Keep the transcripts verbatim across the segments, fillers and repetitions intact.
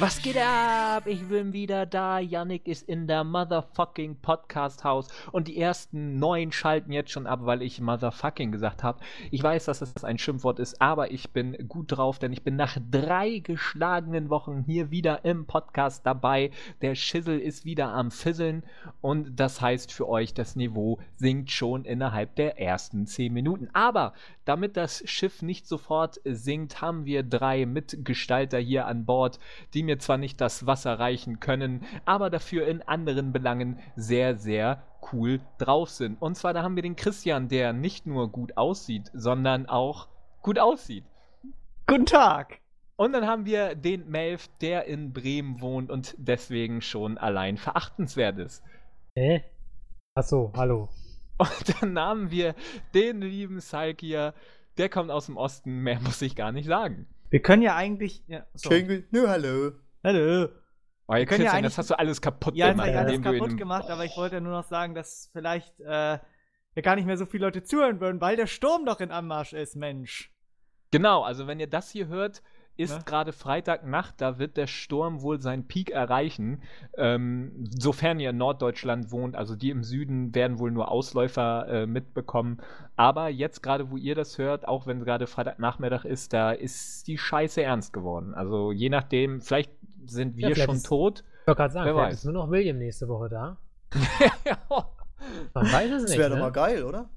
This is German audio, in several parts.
Was geht ab? Ich bin wieder da. Yannick ist in der motherfucking Podcast-Haus. Und die ersten neun schalten jetzt schon ab, weil ich motherfucking gesagt habe. Ich weiß, dass das ein Schimpfwort ist, aber ich bin gut drauf, denn ich bin nach drei geschlagenen Wochen hier wieder im Podcast dabei. Der Schissel ist wieder am Fisseln. Und das heißt für euch, das Niveau sinkt schon innerhalb der ersten zehn Minuten. Aber damit das Schiff nicht sofort sinkt, haben wir drei Mitgestalter hier an Bord, die mir zwar nicht das Wasser reichen können, aber dafür in anderen Belangen sehr, sehr cool drauf sind. Und zwar, da haben wir den Christian, der nicht nur gut aussieht, sondern auch gut aussieht. Guten Tag! Und dann haben wir den Melf, der in Bremen wohnt und deswegen schon allein verachtenswert ist. Hä? Achso, hallo. Und dann haben wir den lieben Salkier, der kommt aus dem Osten, mehr muss ich gar nicht sagen. Wir können ja eigentlich... Ja, so. Schön gut. No, hallo. Hallo. Oh, ihr könnt ja eigentlich, das hast du alles kaputt ja, gemacht. Ja, das habe ich alles kaputt gemacht, oh. aber ich wollte ja nur noch sagen, dass vielleicht äh, ja gar nicht mehr so viele Leute zuhören würden, weil der Sturm doch in Anmarsch ist, Mensch. Genau, also wenn ihr das hier hört... ist ja? gerade Freitagnacht, da wird der Sturm wohl seinen Peak erreichen, ähm, sofern ihr in Norddeutschland wohnt, also die im Süden werden wohl nur Ausläufer äh, mitbekommen, aber jetzt gerade, wo ihr das hört, auch wenn gerade Freitagnachmittag ist, da ist die Scheiße ernst geworden, also je nachdem, vielleicht sind wir ja, vielleicht schon ist, tot. Ich wollte gerade sagen, wer vielleicht weiß. Ist nur noch William nächste Woche da. Man weiß es nicht, das wäre ne? doch mal geil, oder?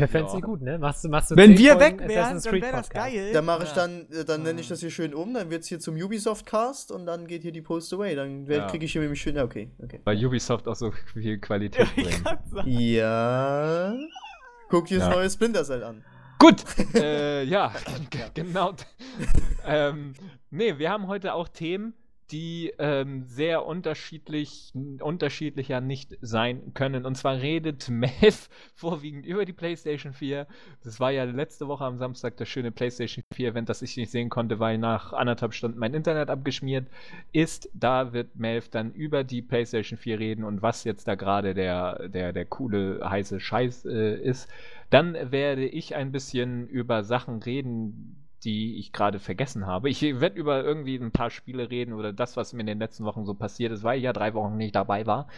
Wer fänd's nicht gut, ne? Machst du, machst du Wenn wir weg wären, dann wäre das geil. Dann mache ich dann, dann nenne ich das hier schön um, dann wird's hier zum Ubisoft-Cast und dann geht hier die Post away. Dann ja. kriege ich hier nämlich schön, okay, okay. Weil Ubisoft auch so viel Qualität bringt. Ja. Guck dir das ja. neue Splinter Cell an. Gut, äh, ja, g- genau. ähm, nee, wir haben heute auch Themen, die ähm, sehr unterschiedlich, unterschiedlicher nicht sein können. Und zwar redet Melf vorwiegend über die PlayStation vier. Das war ja letzte Woche am Samstag das schöne PlayStation vier Event, das ich nicht sehen konnte, weil nach anderthalb Stunden mein Internet abgeschmiert ist. Da wird Melf dann über die PlayStation vier reden und was jetzt da gerade der, der, der coole, heiße Scheiß äh, ist. Dann werde ich ein bisschen über Sachen reden, die ich gerade vergessen habe. Ich werde über irgendwie ein paar Spiele reden oder das, was mir in den letzten Wochen so passiert ist, weil ich ja drei Wochen nicht dabei war.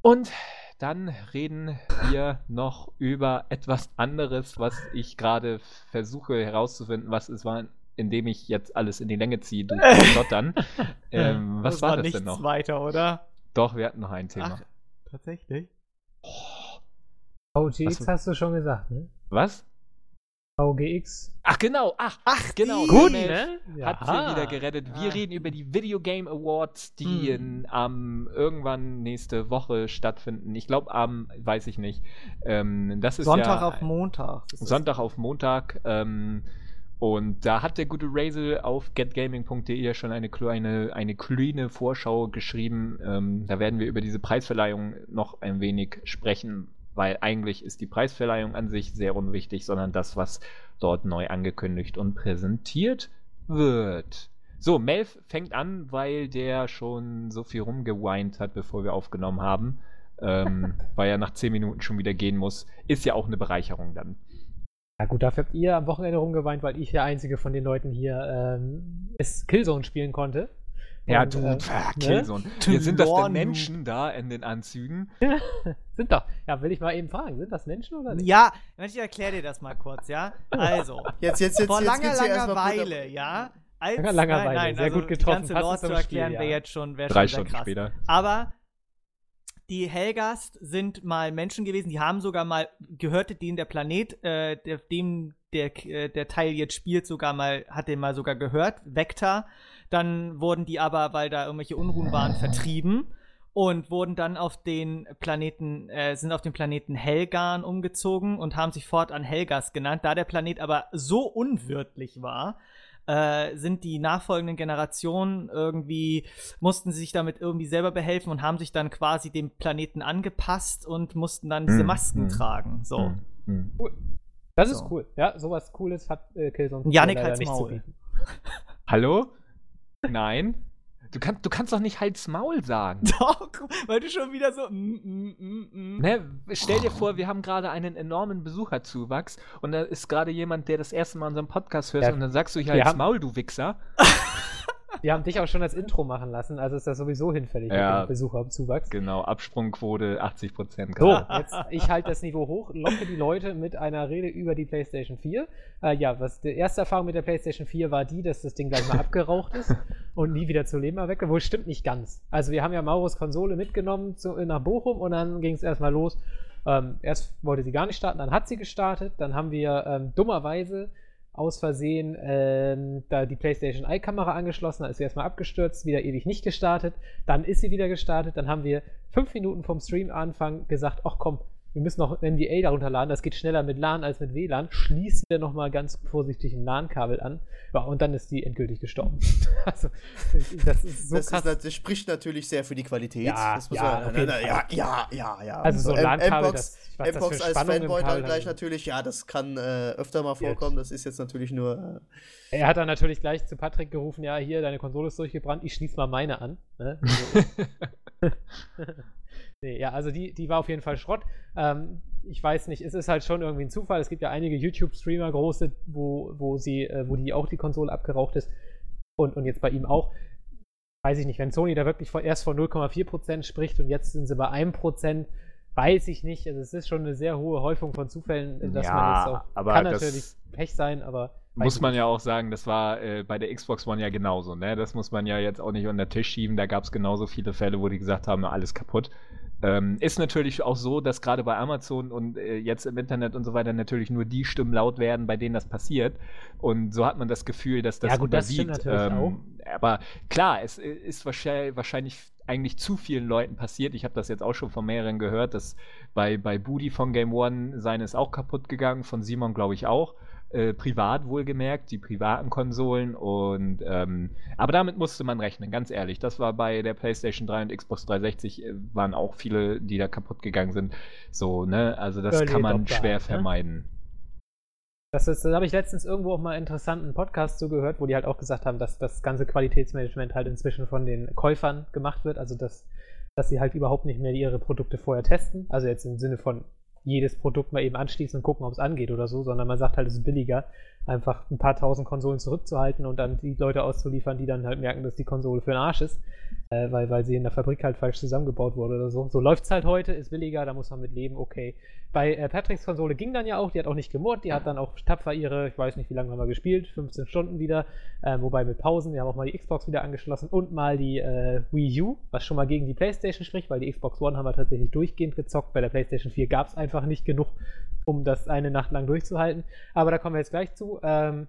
Und dann reden wir noch über etwas anderes, was ich gerade versuche herauszufinden, was es war, indem ich jetzt alles in die Länge ziehe durch das Dottern. ähm, was das war, war das denn noch? Weiter, oder? Doch, wir hatten noch ein Thema. Ach, tatsächlich? O G X oh. hast du schon gesagt, ne? Was? V G X. Ach genau, ach, ach genau. Gut, ne? Hat ja. sie wieder gerettet. Wir ah. reden über die Video Game Awards, die hm. in, um, irgendwann nächste Woche stattfinden. Ich glaube am, um, weiß ich nicht. Ähm, das ist Sonntag ja, auf Montag. Sonntag auf Montag. Ähm, und da hat der gute Razel auf get gaming punkt de schon eine kleine, eine kleine Vorschau geschrieben. Ähm, da werden wir über diese Preisverleihung noch ein wenig sprechen. Weil eigentlich ist die Preisverleihung an sich sehr unwichtig, sondern das, was dort neu angekündigt und präsentiert wird. So, Melf fängt an, weil der schon so viel rumgeweint hat, bevor wir aufgenommen haben. Ähm, weil er nach zehn Minuten schon wieder gehen muss. Ist ja auch eine Bereicherung dann. Ja gut, dafür habt ihr am Wochenende rumgeweint, weil ich der einzige von den Leuten hier ähm, ist Killzone spielen konnte. Ja, und, du, äh, Killzone. Ne? Hier sind das denn Menschen da in den Anzügen? Sind doch. Ja, will ich mal eben fragen, sind das Menschen oder nicht? Ja, ich erkläre dir das mal kurz, ja? Also, jetzt, jetzt, jetzt, vor jetzt langer, Langerweile, ja? Als, langer, Langerweile, nein, nein, sehr also gut getroffen. Die ganze Lore zu erklären wäre ja. jetzt schon wäre Drei schon Stunden krass. Später. Aber die Helgast sind mal Menschen gewesen, die haben sogar mal, gehörte denen der Planet, äh, dem der, der Teil jetzt spielt, sogar mal, hat den mal sogar gehört, Vector. Dann wurden die aber, weil da irgendwelche Unruhen waren, vertrieben und wurden dann auf den Planeten, äh, sind auf den Planeten Helgan umgezogen und haben sich fortan Helgas genannt. Da der Planet aber so unwirtlich war, äh, sind die nachfolgenden Generationen irgendwie, mussten sie sich damit irgendwie selber behelfen und haben sich dann quasi dem Planeten angepasst und mussten dann diese Masken mhm. tragen. So. Mhm. Cool. Das so. ist cool. Ja, sowas Cooles hat äh, Killzone Yannick halt's nicht Maul. Zu bieten. Hallo? Nein. Du, kann, du kannst doch nicht halt's Maul sagen. Doch, weil du schon wieder so... Mm, mm, mm, mm. Ne, stell dir vor, wir haben gerade einen enormen Besucherzuwachs und da ist gerade jemand, der das erste Mal unseren Podcast hört ja. und dann sagst du, ich halt's Maul, du Wichser. Wir haben dich auch schon als Intro machen lassen, also ist das sowieso hinfällig ja, mit dem Besucherzuwachs. Genau, Absprungquote achtzig Prozent. So, jetzt, ich halte das Niveau hoch, locke die Leute mit einer Rede über die PlayStation vier. Äh, ja, was die erste Erfahrung mit der PlayStation vier war die, dass das Ding gleich mal abgeraucht ist und nie wieder zu Leben erweckt. Wohl stimmt nicht ganz. Also wir haben ja Mauros Konsole mitgenommen zu, nach Bochum und dann ging es erstmal los. Ähm, erst wollte sie gar nicht starten, dann hat sie gestartet, dann haben wir ähm, dummerweise aus Versehen ähm, da die PlayStation Eye-Kamera angeschlossen, dann ist sie erstmal abgestürzt, wieder ewig nicht gestartet, dann ist sie wieder gestartet, dann haben wir fünf Minuten vom Stream-Anfang gesagt, ach komm, wir müssen noch N B A darunter laden, das geht schneller mit LAN als mit W L A N, schließen wir nochmal ganz vorsichtig ein LAN-Kabel an, ja, und dann ist die endgültig gestorben. Also, das ist so das krass. Ist, das spricht natürlich sehr für die Qualität. Ja, das muss ja, man, na, ja, ja, ja, ja. Also so ein LAN-Kabel, das, Mpox als Fanboy dann gleich natürlich, ja, das kann äh, öfter mal vorkommen, das ist jetzt natürlich nur... Äh er hat dann natürlich gleich zu Patrick gerufen, ja, hier, deine Konsole ist durchgebrannt, ich schließe mal meine an. Ne? Nee, ja, also die, die war auf jeden Fall Schrott. Ähm, ich weiß nicht, es ist halt schon irgendwie ein Zufall. Es gibt ja einige YouTube-Streamer, große, wo, wo, sie, äh, wo die auch die Konsole abgeraucht ist und, und jetzt bei ihm auch. Weiß ich nicht, wenn Sony da wirklich vor, erst von null Komma vier Prozent spricht und jetzt sind sie bei einem Prozent, weiß ich nicht. Also es ist schon eine sehr hohe Häufung von Zufällen, dass ja, man das auch, aber kann das natürlich Pech sein, aber... Muss man ja auch sagen, das war äh, bei der Xbox One ja genauso, ne? Das muss man ja jetzt auch nicht unter den Tisch schieben. Da gab es genauso viele Fälle, wo die gesagt haben, alles kaputt. Ähm, ist natürlich auch so, dass gerade bei Amazon und äh, jetzt im Internet und so weiter natürlich nur die Stimmen laut werden, bei denen das passiert. Und so hat man das Gefühl, dass das überwiegt. Ja, gut, das stimmt natürlich auch. Aber klar, es ist wahrscheinlich, wahrscheinlich eigentlich zu vielen Leuten passiert. Ich habe das jetzt auch schon von mehreren gehört, dass bei, bei Budi von Game One seine ist auch kaputt gegangen, von Simon glaube ich auch. Äh, privat wohlgemerkt, die privaten Konsolen und ähm, aber damit musste man rechnen, ganz ehrlich. Das war bei der PlayStation drei und Xbox dreihundertsechzig äh, waren auch viele, die da kaputt gegangen sind. So, ne? Also das Early kann man Adopter schwer halt, ne? vermeiden. Das, das habe ich letztens irgendwo auch mal interessanten Podcast zugehört, wo die halt auch gesagt haben, dass das ganze Qualitätsmanagement halt inzwischen von den Käufern gemacht wird, also dass, dass sie halt überhaupt nicht mehr ihre Produkte vorher testen, also jetzt im Sinne von jedes Produkt mal eben anschließen und gucken, ob es angeht oder so, sondern man sagt halt, es ist billiger, einfach ein paar tausend Konsolen zurückzuhalten und dann die Leute auszuliefern, die dann halt merken, dass die Konsole für den Arsch ist, äh, weil, weil sie in der Fabrik halt falsch zusammengebaut wurde oder so. So läuft's halt heute, ist billiger, da muss man mit leben, okay. Bei äh, Patricks Konsole ging dann ja auch, die hat auch nicht gemurrt, die hat dann auch tapfer ihre, ich weiß nicht, wie lange haben wir gespielt, fünfzehn Stunden wieder, äh, wobei mit Pausen, wir haben auch mal die Xbox wieder angeschlossen und mal die äh, Wii U, was schon mal gegen die PlayStation spricht, weil die Xbox One haben wir tatsächlich durchgehend gezockt, bei der PlayStation vier gab es einfach nicht genug, um das eine Nacht lang durchzuhalten, aber da kommen wir jetzt gleich zu. Ähm,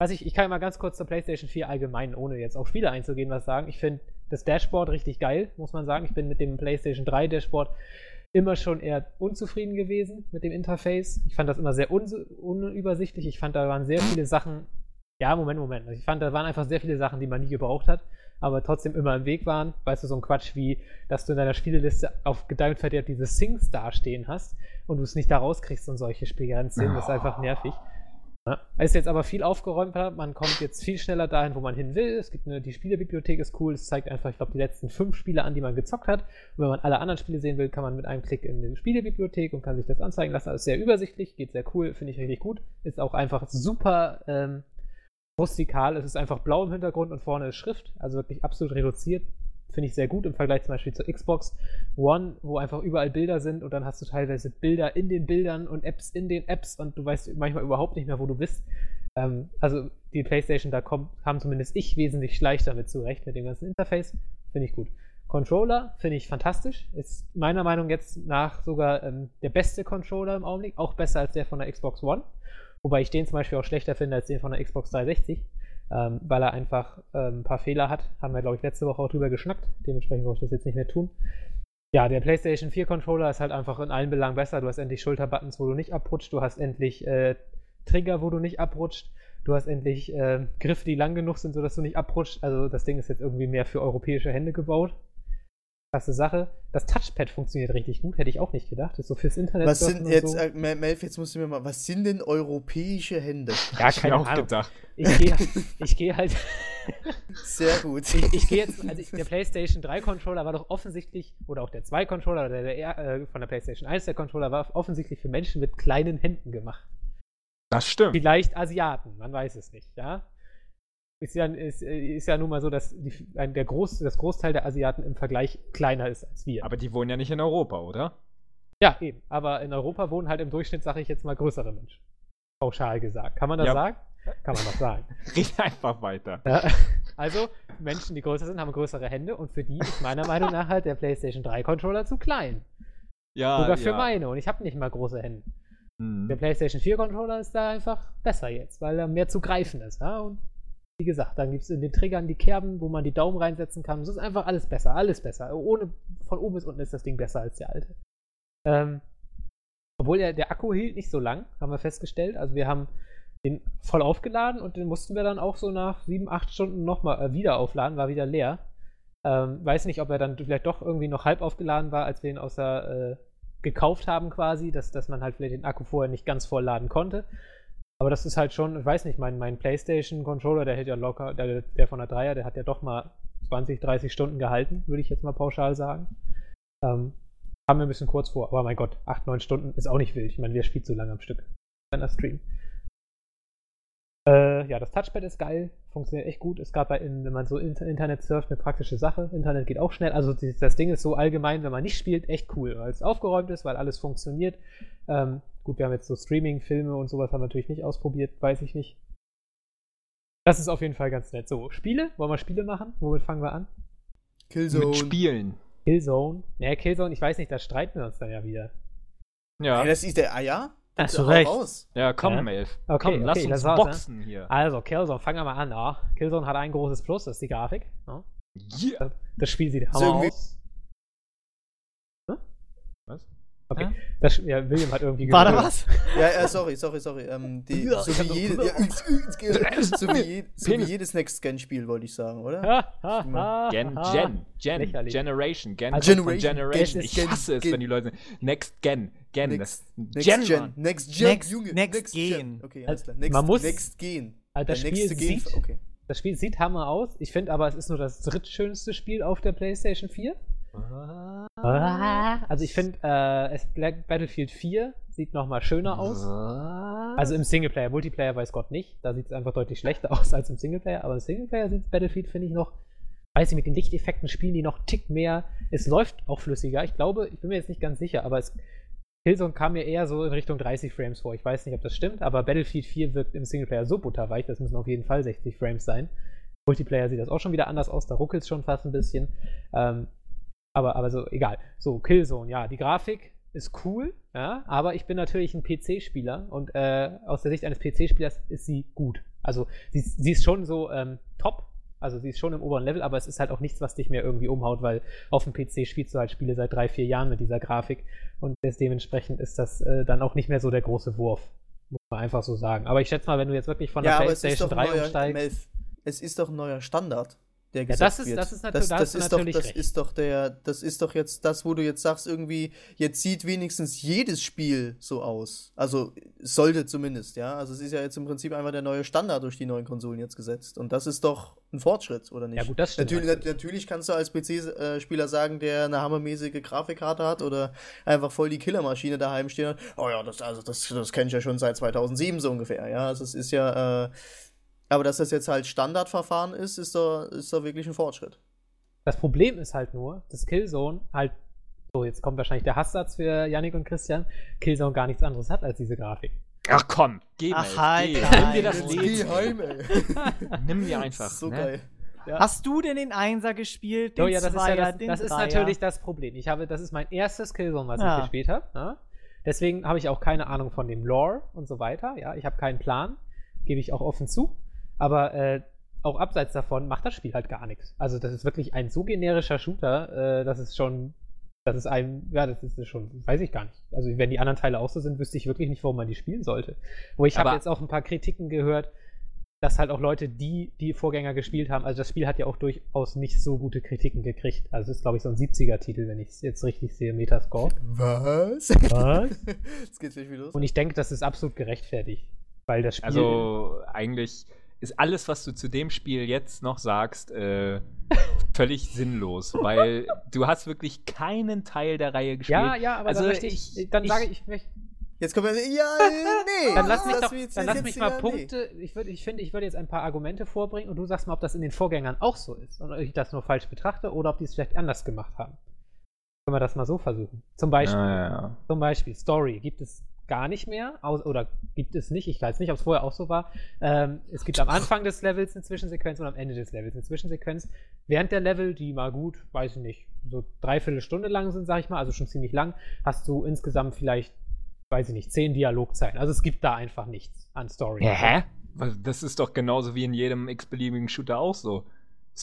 was ich, ich kann mal ganz kurz zur PlayStation vier allgemein, ohne jetzt auf Spiele einzugehen, was sagen. Ich finde das Dashboard richtig geil, muss man sagen. Ich bin mit dem PlayStation drei Dashboard immer schon eher unzufrieden gewesen mit dem Interface. Ich fand das immer sehr un- unübersichtlich. Ich fand, da waren sehr viele Sachen, ja, Moment, Moment. Ich fand, da waren einfach sehr viele Sachen, die man nie gebraucht hat, aber trotzdem immer im Weg waren. Weißt du, so ein Quatsch wie, dass du in deiner Spieleliste auf Gedanken verderbt diese Sings dastehen hast und du es nicht da rauskriegst und solche Spielgrenzen, das ist einfach nervig. Ja. Ist jetzt aber viel aufgeräumter, man kommt jetzt viel schneller dahin, wo man hin will. Es gibt eine, die Spielebibliothek ist cool, es zeigt einfach, ich glaube, die letzten fünf Spiele an, die man gezockt hat. Und wenn man alle anderen Spiele sehen will, kann man mit einem Klick in die Spielebibliothek und kann sich das anzeigen lassen. Also sehr übersichtlich, geht sehr cool, finde ich richtig gut. Ist auch einfach super ähm, rustikal, es ist einfach blau im Hintergrund und vorne ist Schrift, also wirklich absolut reduziert. Finde ich sehr gut im Vergleich zum Beispiel zur Xbox One, wo einfach überall Bilder sind und dann hast du teilweise Bilder in den Bildern und Apps in den Apps und du weißt manchmal überhaupt nicht mehr, wo du bist. Ähm, also die PlayStation, da kommt, haben zumindest ich wesentlich leichter damit zurecht, mit dem ganzen Interface. Finde ich gut. Controller finde ich fantastisch. Ist meiner Meinung jetzt nach sogar ähm, der beste Controller im Augenblick, auch besser als der von der Xbox One. Wobei ich den zum Beispiel auch schlechter finde als den von der Xbox dreihundertsechzig. Ähm, weil er einfach ähm, ein paar Fehler hat. Haben wir, glaube ich, letzte Woche auch drüber geschnackt. Dementsprechend brauche ich das jetzt nicht mehr tun. Ja, der PlayStation vier Controller ist halt einfach in allen Belangen besser. Du hast endlich Schulterbuttons, wo du nicht abrutscht. Du hast endlich äh, Trigger, wo du nicht abrutscht. Du hast endlich äh, Griffe, die lang genug sind, sodass du nicht abrutscht. Also das Ding ist jetzt irgendwie mehr für europäische Hände gebaut. Krasse Sache. Das Touchpad funktioniert richtig gut, hätte ich auch nicht gedacht. Das ist so fürs Internet. Was sind jetzt, so. äh, Melf, jetzt musst du mir mal, was sind denn europäische Hände? Ja, keine Ahnung. Gedacht. Ich gehe ich geh halt. Sehr gut. Ich, ich gehe jetzt, also ich, der PlayStation drei Controller war doch offensichtlich, oder auch der zwei Controller, oder der äh, von der PlayStation eins der Controller war offensichtlich für Menschen mit kleinen Händen gemacht. Das stimmt. Vielleicht Asiaten, man weiß es nicht, ja. ist ja, ist, ist ja nun mal so, dass die, der Groß, das Großteil der Asiaten im Vergleich kleiner ist als wir. Aber die wohnen ja nicht in Europa, oder? Ja, eben. Aber in Europa wohnen halt im Durchschnitt, sage ich jetzt mal, größere Menschen. Pauschal gesagt. Kann man das ja. sagen? Kann man das sagen. Red einfach weiter. Ja. Also, Menschen, die größer sind, haben größere Hände und für die ist meiner Meinung nach halt der PlayStation drei Controller zu klein. Ja, sogar für ja. meine, und ich habe nicht mal große Hände. Mhm. Der PlayStation vier Controller ist da einfach besser jetzt, weil er mehr zu greifen ist. Ja? Und wie gesagt, dann gibt es in den Triggern die Kerben, wo man die Daumen reinsetzen kann. Es ist einfach alles besser, alles besser. Ohne, von oben bis unten ist das Ding besser als der alte. Ähm, obwohl der, der Akku hielt nicht so lang, haben wir festgestellt. Also wir haben den voll aufgeladen und den mussten wir dann auch so nach sieben, acht Stunden nochmal äh, wieder aufladen, war wieder leer. Ähm, weiß nicht, ob er dann vielleicht doch irgendwie noch halb aufgeladen war, als wir ihn außer äh, gekauft haben quasi, dass, dass man halt vielleicht den Akku vorher nicht ganz voll laden konnte. Aber das ist halt schon, ich weiß nicht, mein, mein PlayStation-Controller, der hält ja locker, der, der von der Dreier, der hat ja doch mal zwanzig, dreißig Stunden gehalten, würde ich jetzt mal pauschal sagen. Ähm, haben wir ein bisschen kurz vor, aber mein Gott, acht, neun Stunden ist auch nicht wild. Ich meine, wer spielt so lange am Stück? Wenn er streamt. Äh, ja, das Touchpad ist geil, funktioniert echt gut. Es gab bei, wenn man so Internet surft, eine praktische Sache. Internet geht auch schnell. Also das Ding ist so allgemein, wenn man nicht spielt, echt cool, weil es aufgeräumt ist, weil alles funktioniert. Ähm, gut, wir haben jetzt so Streaming-Filme und sowas haben wir natürlich nicht ausprobiert, weiß ich nicht. Das ist auf jeden Fall ganz nett. So, Spiele? Wollen wir Spiele machen? Womit fangen wir an? Killzone. Mit Spielen. Killzone? Naja, Killzone, ich weiß nicht, da streiten wir uns dann ja wieder. Ja. Hey, das ist der Eier? Ach, zu Recht. Raus. Ja, komm, ja. Melf. Okay, komm, okay, lass uns boxen ne? hier. Also, Killzone, fangen wir mal an. Oh. Killzone hat ein großes Plus, das ist die Grafik. Oh. Yeah. Das, das Spiel sieht hammer so aus. Hm? Was? Okay. Äh? Das, ja, William hat irgendwie War da was? Ja, ja, sorry, sorry, sorry. Ähm, die, so wie, jede, ja, so wie, je, so wie jedes Next-Gen-Spiel, wollte ich sagen, oder? Gen, Gen, Gen, Lächerlich. Generation, Gen, also Generation, Generation. Ich hasse es, wenn die Leute Next-Gen, Gen, Next, Next Gen, Gen, Next Gen, Next, Junge, Next, Next Gen. Gen. Okay, alles klar. Next, Man muss, Next Gen. Also das, Spiel sieht, Gen. Okay. Das Spiel sieht hammer aus. Ich finde aber, es ist nur das drittschönste Spiel auf der PlayStation vier. Also ich finde, äh, Battlefield vier sieht nochmal schöner aus. Also im Singleplayer, Multiplayer weiß Gott nicht. Da sieht es einfach deutlich schlechter aus als im Singleplayer. Aber im Singleplayer sieht Battlefield, finde ich, noch, weiß ich, mit den Lichteffekten spielen die noch einen Tick mehr. Es läuft auch flüssiger. Ich glaube, ich bin mir jetzt nicht ganz sicher, aber es, Killzone kam mir eher so in Richtung dreißig Frames vor. Ich weiß nicht, ob das stimmt, aber Battlefield vier wirkt im Singleplayer so butterweich, das müssen auf jeden Fall sechzig Frames sein. Multiplayer sieht das auch schon wieder anders aus, da ruckelt es schon fast ein bisschen. Ähm, Aber, aber so, egal. So, Killzone, ja, die Grafik ist cool, ja, aber ich bin natürlich ein P C-Spieler und äh, aus der Sicht eines P C-Spielers ist sie gut. Also, sie, sie ist schon so ähm, top, also sie ist schon im oberen Level, aber es ist halt auch nichts, was dich mehr irgendwie umhaut, weil auf dem P C spielst du halt Spiele seit drei, vier Jahren mit dieser Grafik und dementsprechend ist das äh, dann auch nicht mehr so der große Wurf, muss man einfach so sagen. Aber ich schätze mal, wenn du jetzt wirklich von ja, der PlayStation drei umsteigst... Es ist doch ein neuer Standard. Der ja, das ist, wird. Das ist, natu- das, das das ist natürlich doch, das recht. Ist doch der, das ist doch jetzt das, wo du jetzt sagst, irgendwie, jetzt sieht wenigstens jedes Spiel so aus. Also, sollte zumindest, ja. Also, es ist ja jetzt im Prinzip einfach der neue Standard durch die neuen Konsolen jetzt gesetzt. Und das ist doch ein Fortschritt, oder nicht? Ja, gut, das stimmt. Natürlich, halt. natürlich kannst du als P C-Spieler sagen, der eine hammermäßige Grafikkarte hat oder einfach voll die Killermaschine daheim stehen hat. Oh ja, das, also, das, das kenne ich ja schon seit zweitausendsieben so ungefähr, ja. Also, es ist ja, äh, aber dass das jetzt halt Standardverfahren ist, ist doch, ist doch wirklich ein Fortschritt. Das Problem ist halt nur, dass Killzone halt, so jetzt kommt wahrscheinlich der Hasssatz für Yannick und Christian, Killzone gar nichts anderes hat als diese Grafik. Ach komm, geh mal. Ach halt, nimm dir das Leben. Nimm dir einfach. So ne? geil. Ja. Hast du denn den Einser gespielt, den oh, ja, das Zweier, ist ja das, den Das ist Dreier. Natürlich das Problem. Ich habe, das ist mein erstes Killzone, was ja. ich gespielt habe. Ja? Deswegen habe ich auch keine Ahnung von dem Lore und so weiter. Ja, ich habe keinen Plan, gebe ich auch offen zu. Aber äh, auch abseits davon macht das Spiel halt gar nichts. Also das ist wirklich ein so generischer Shooter, äh, dass es schon, dass es einem, ja, das ist schon, weiß ich gar nicht. Also wenn die anderen Teile auch so sind, wüsste ich wirklich nicht, warum man die spielen sollte. Wo ich habe jetzt auch ein paar Kritiken gehört, dass halt auch Leute, die die Vorgänger gespielt haben, also das Spiel hat ja auch durchaus nicht so gute Kritiken gekriegt. Also es ist, glaube ich, so ein siebziger-Titel, wenn ich es jetzt richtig sehe, Metascore. Was? Was? Jetzt geht's nicht wieder los. Und ich denke, das ist absolut gerechtfertigt, weil das Spiel... Also eigentlich... ist alles, was du zu dem Spiel jetzt noch sagst, äh, völlig sinnlos, weil du hast wirklich keinen Teil der Reihe gespielt. Ja, ja, aber also dann, ich, ich, dann ich, sage ich, ich, ich Jetzt kommen wir, ja, nee. Dann lass mich, doch, jetzt, dann lass mich mal Punkte, nee. ich, würd, ich finde, ich würde jetzt ein paar Argumente vorbringen und du sagst mal, ob das in den Vorgängern auch so ist und ob ich das nur falsch betrachte oder ob die es vielleicht anders gemacht haben. Können wir das mal so versuchen? Zum Beispiel, ja, ja. Zum Beispiel Story gibt es gar nicht mehr, oder gibt es nicht, ich weiß nicht, ob es vorher auch so war, ähm, es gibt am Anfang des Levels eine Zwischensequenz und am Ende des Levels eine Zwischensequenz, während der Level, die mal gut, weiß ich nicht, so dreiviertel Stunde lang sind, sag ich mal, also schon ziemlich lang, hast du insgesamt vielleicht, weiß ich nicht, zehn Dialogzeilen, also es gibt da einfach nichts an Story. Hä? Das ist doch genauso wie in jedem x-beliebigen Shooter auch so.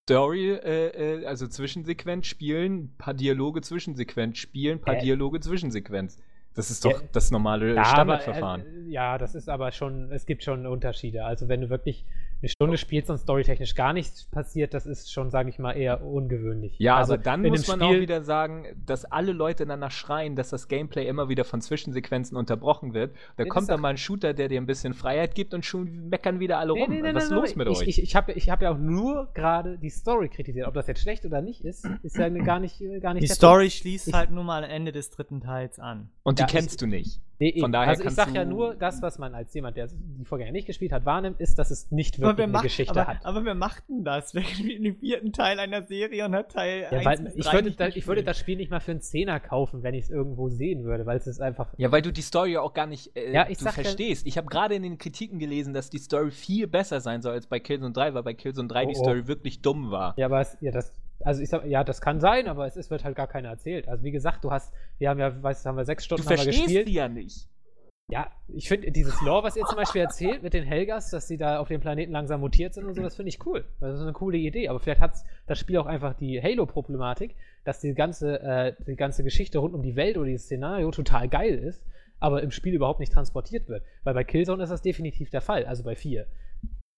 Story, äh, äh, also Zwischensequenz spielen, paar Dialoge Zwischensequenz spielen, paar äh. Dialoge Zwischensequenz. Das ist doch ja, das normale da Standardverfahren. Aber, äh, ja, das ist aber schon, es gibt schon Unterschiede. Also wenn du wirklich eine Stunde spielst und storytechnisch gar nichts passiert, das ist schon, sage ich mal, eher ungewöhnlich. Ja, also aber dann muss man Spiel auch wieder sagen, dass alle Leute danach schreien, dass das Gameplay immer wieder von Zwischensequenzen unterbrochen wird. Da nee, kommt dann mal ein Shooter, der dir ein bisschen Freiheit gibt und schon meckern wieder alle nee, rum. Nee, nee, Was ist nee, los nee. mit ich, euch? Ich, ich habe ich hab ja auch nur gerade die Story kritisiert. Ob das jetzt schlecht oder nicht ist, ist ja gar nicht gar nicht. Die Story Punkt. schließt ich, halt nur mal am Ende des dritten Teils an. Und ja, die kennst ich, du nicht. Nee, Von daher also ich sage ja nur, das, was man als jemand, der die Vorgänger nicht gespielt hat, wahrnimmt, ist, dass es nicht wirklich eine macht, Geschichte aber, hat. Aber wer macht denn das? Wer spielt den vierten Teil einer Serie und hat Teil ja, eins ich würde, da, ich würde das Spiel nicht mal für einen Zehner kaufen, wenn ich es irgendwo sehen würde, weil es ist einfach... Ja, weil du die Story auch gar nicht äh, ja, ich du sag, verstehst. Ich habe gerade in den Kritiken gelesen, dass die Story viel besser sein soll als bei Killzone drei, weil bei Killzone drei oh, die Story oh. wirklich dumm war. Ja, aber es, ja, das... Also ich sag, ja, das kann sein, aber es ist, wird halt gar keiner erzählt. Also wie gesagt, du hast, wir haben ja, weißt du, haben wir sechs Stunden haben wir gespielt. Du verstehst die ja nicht. Ja, ich finde dieses Lore, was ihr zum Beispiel erzählt mit den Helgas, dass sie da auf dem Planeten langsam mutiert sind und so, das finde ich cool. Das ist eine coole Idee, aber vielleicht hat das Spiel auch einfach die Halo-Problematik, dass die ganze, äh, die ganze Geschichte rund um die Welt oder dieses Szenario total geil ist, aber im Spiel überhaupt nicht transportiert wird. Weil bei Killzone ist das definitiv der Fall, also bei vier.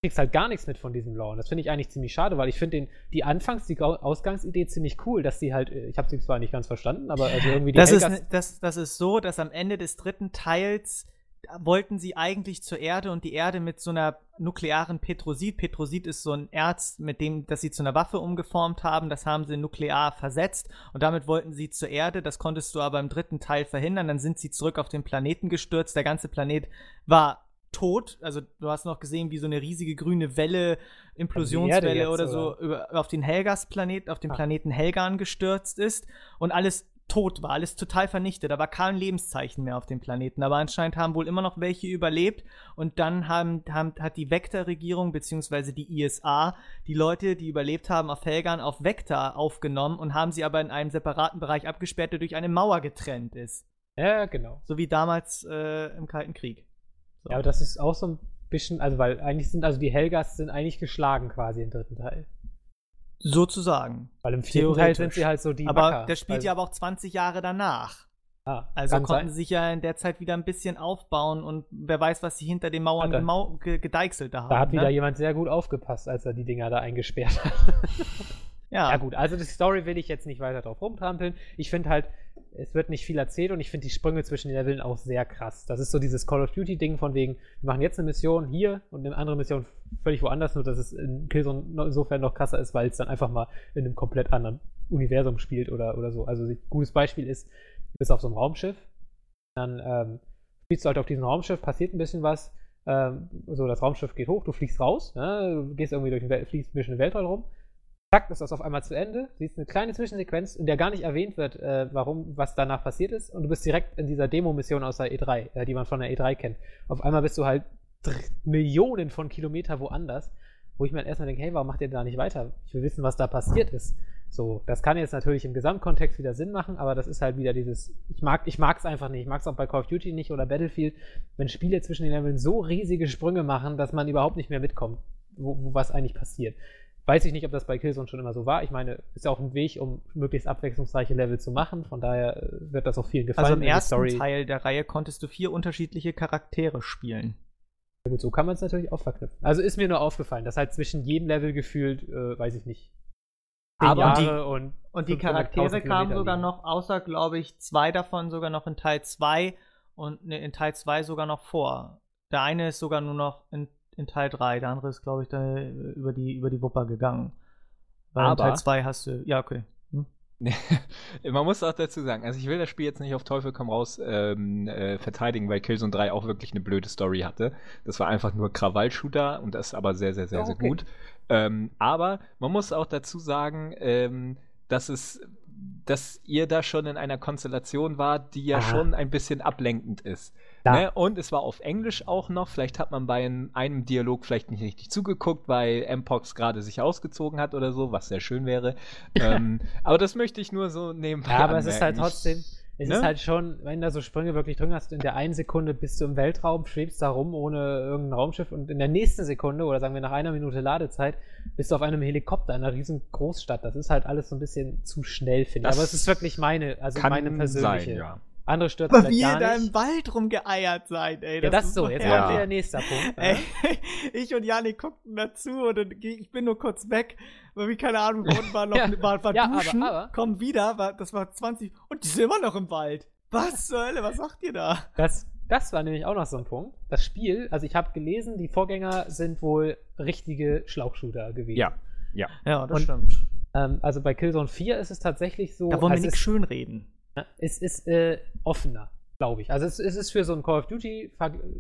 Kriegst halt gar nichts mit von diesem Lore. Und das finde ich eigentlich ziemlich schade, weil ich finde die Anfangs-, die Ausgangsidee ziemlich cool, dass sie halt, ich habe sie zwar nicht ganz verstanden, aber also irgendwie die das Helgas- ist das, das ist so, dass am Ende des dritten Teils wollten sie eigentlich zur Erde und die Erde mit so einer nuklearen Petrosid, Petrosid ist so ein Erz, mit dem, das sie zu einer Waffe umgeformt haben, das haben sie nuklear versetzt und damit wollten sie zur Erde, das konntest du aber im dritten Teil verhindern, dann sind sie zurück auf den Planeten gestürzt, der ganze Planet war tot, also du hast noch gesehen, wie so eine riesige grüne Welle, Implosionswelle oder so, über, auf den Helgas-Planet, auf den Planeten Helgan gestürzt ist und alles tot war, alles total vernichtet, da war kein Lebenszeichen mehr auf dem Planeten, aber anscheinend haben wohl immer noch welche überlebt und dann haben, haben, hat die Vector-Regierung beziehungsweise die I S A die Leute, die überlebt haben auf Helgan, auf Vector aufgenommen und haben sie aber in einem separaten Bereich abgesperrt, der durch eine Mauer getrennt ist. Ja, genau. So wie damals äh, im Kalten Krieg. So. Ja, aber das ist auch so ein bisschen, also weil eigentlich sind, also die Helgas sind eigentlich geschlagen quasi im dritten Teil. Sozusagen. Weil im vierten Teil sind sie halt so die Aber Macker. Das spielt also ja aber auch zwanzig Jahre danach. Ah, also konnten sie sich ja in der Zeit wieder ein bisschen aufbauen und wer weiß, was sie hinter den Mauern gemau- ge- gedeichselt haben. Da hat ne? wieder jemand sehr gut aufgepasst, als er die Dinger da eingesperrt hat. Ja. Ja gut, also die Story will ich jetzt nicht weiter drauf rumtrampeln. Ich finde halt, es wird nicht viel erzählt und ich finde die Sprünge zwischen den Leveln auch sehr krass. Das ist so dieses Call of Duty-Ding von wegen, wir machen jetzt eine Mission hier und eine andere Mission völlig woanders, nur dass es in Killzone insofern noch krasser ist, weil es dann einfach mal in einem komplett anderen Universum spielt oder, oder so. Also ein gutes Beispiel ist, du bist auf so einem Raumschiff, dann ähm, spielst du halt auf diesem Raumschiff, passiert ein bisschen was, ähm, so das Raumschiff geht hoch, du fliegst raus, ne, du gehst irgendwie durch den Wel- fliegst ein bisschen im Weltraum rum, zack, ist das auf einmal zu Ende, siehst eine kleine Zwischensequenz, in der gar nicht erwähnt wird, äh, warum, was danach passiert ist und du bist direkt in dieser Demo-Mission aus der E drei, äh, die man von der E drei kennt. Auf einmal bist du halt dr- Millionen von Kilometer woanders, wo ich mir erstmal denke, hey, warum macht ihr da nicht weiter? Ich will wissen, was da passiert ist. So, das kann jetzt natürlich im Gesamtkontext wieder Sinn machen, aber das ist halt wieder dieses, ich mag ich mag's einfach nicht, ich mag's auch bei Call of Duty nicht oder Battlefield, wenn Spiele zwischen den Leveln so riesige Sprünge machen, dass man überhaupt nicht mehr mitkommt, wo, wo was eigentlich passiert. Weiß ich nicht, ob das bei Killzone schon immer so war. Ich meine, ist ja auch ein Weg, um möglichst abwechslungsreiche Level zu machen. Von daher wird das auch vielen gefallen. Also im ersten Teil der Reihe konntest du vier unterschiedliche Charaktere spielen. Ja gut, so kann man es natürlich auch verknüpfen. Also ist mir nur aufgefallen, dass halt zwischen jedem Level gefühlt, äh, weiß ich nicht, zehn Jahre und und die Charaktere kamen sogar noch, außer, glaube ich, zwei davon sogar noch in Teil zwei und ne, in Teil zwei sogar noch vor. Der eine ist sogar nur noch in in Teil drei, der andere ist, glaube ich, da über die, über die Wupper gegangen. Weil aber in Teil zwei hast du, ja, okay. Hm? Man muss auch dazu sagen, also ich will das Spiel jetzt nicht auf Teufel komm raus ähm, äh, verteidigen, weil Killzone drei auch wirklich eine blöde Story hatte. Das war einfach nur Krawall-Shooter und das ist aber sehr, sehr, sehr, oh, okay. sehr gut. Ähm, aber man muss auch dazu sagen, ähm, dass es, dass ihr da schon in einer Konstellation wart, die ja ah. schon ein bisschen ablenkend ist. Ne? Und es war auf Englisch auch noch, vielleicht hat man bei einem Dialog vielleicht nicht richtig zugeguckt, weil Mpox gerade sich ausgezogen hat oder so, was sehr schön wäre. ähm, aber das möchte ich nur so nebenbei ja, aber anmerken. Es ist halt trotzdem, es ne? ist halt schon, wenn da so Sprünge wirklich drin hast, in der einen Sekunde bist du im Weltraum, schwebst da rum ohne irgendein Raumschiff und in der nächsten Sekunde, oder sagen wir nach einer Minute Ladezeit, bist du auf einem Helikopter in einer riesen Großstadt. Das ist halt alles so ein bisschen zu schnell, finde ich. Aber es ist wirklich meine, also meine persönliche. Sein, ja. Andere stört aber vielleicht gar nicht. Aber wir da im Wald rumgeeiert seid, ey. Ja, das, das ist so. Jetzt kommt ja. der nächste Punkt. Ey, ich und Yannick guckten dazu und ich bin nur kurz weg, weil wir keine Ahnung konnten, waren noch ja. war, war ja, duschen, aber, aber. kommen wieder, war, das war zwanzig und die sind immer noch im Wald. Was zur Hölle, was sagt ihr da? Das, das war nämlich auch noch so ein Punkt. Das Spiel, also ich habe gelesen, die Vorgänger sind wohl richtige Schlauchshooter gewesen. Ja, ja. Ja, das und, stimmt. Ähm, also bei Killzone vier ist es tatsächlich so. Da wollen wir nichts schönreden. Es ist äh, offener, glaube ich. Also es, es ist für so ein Call of Duty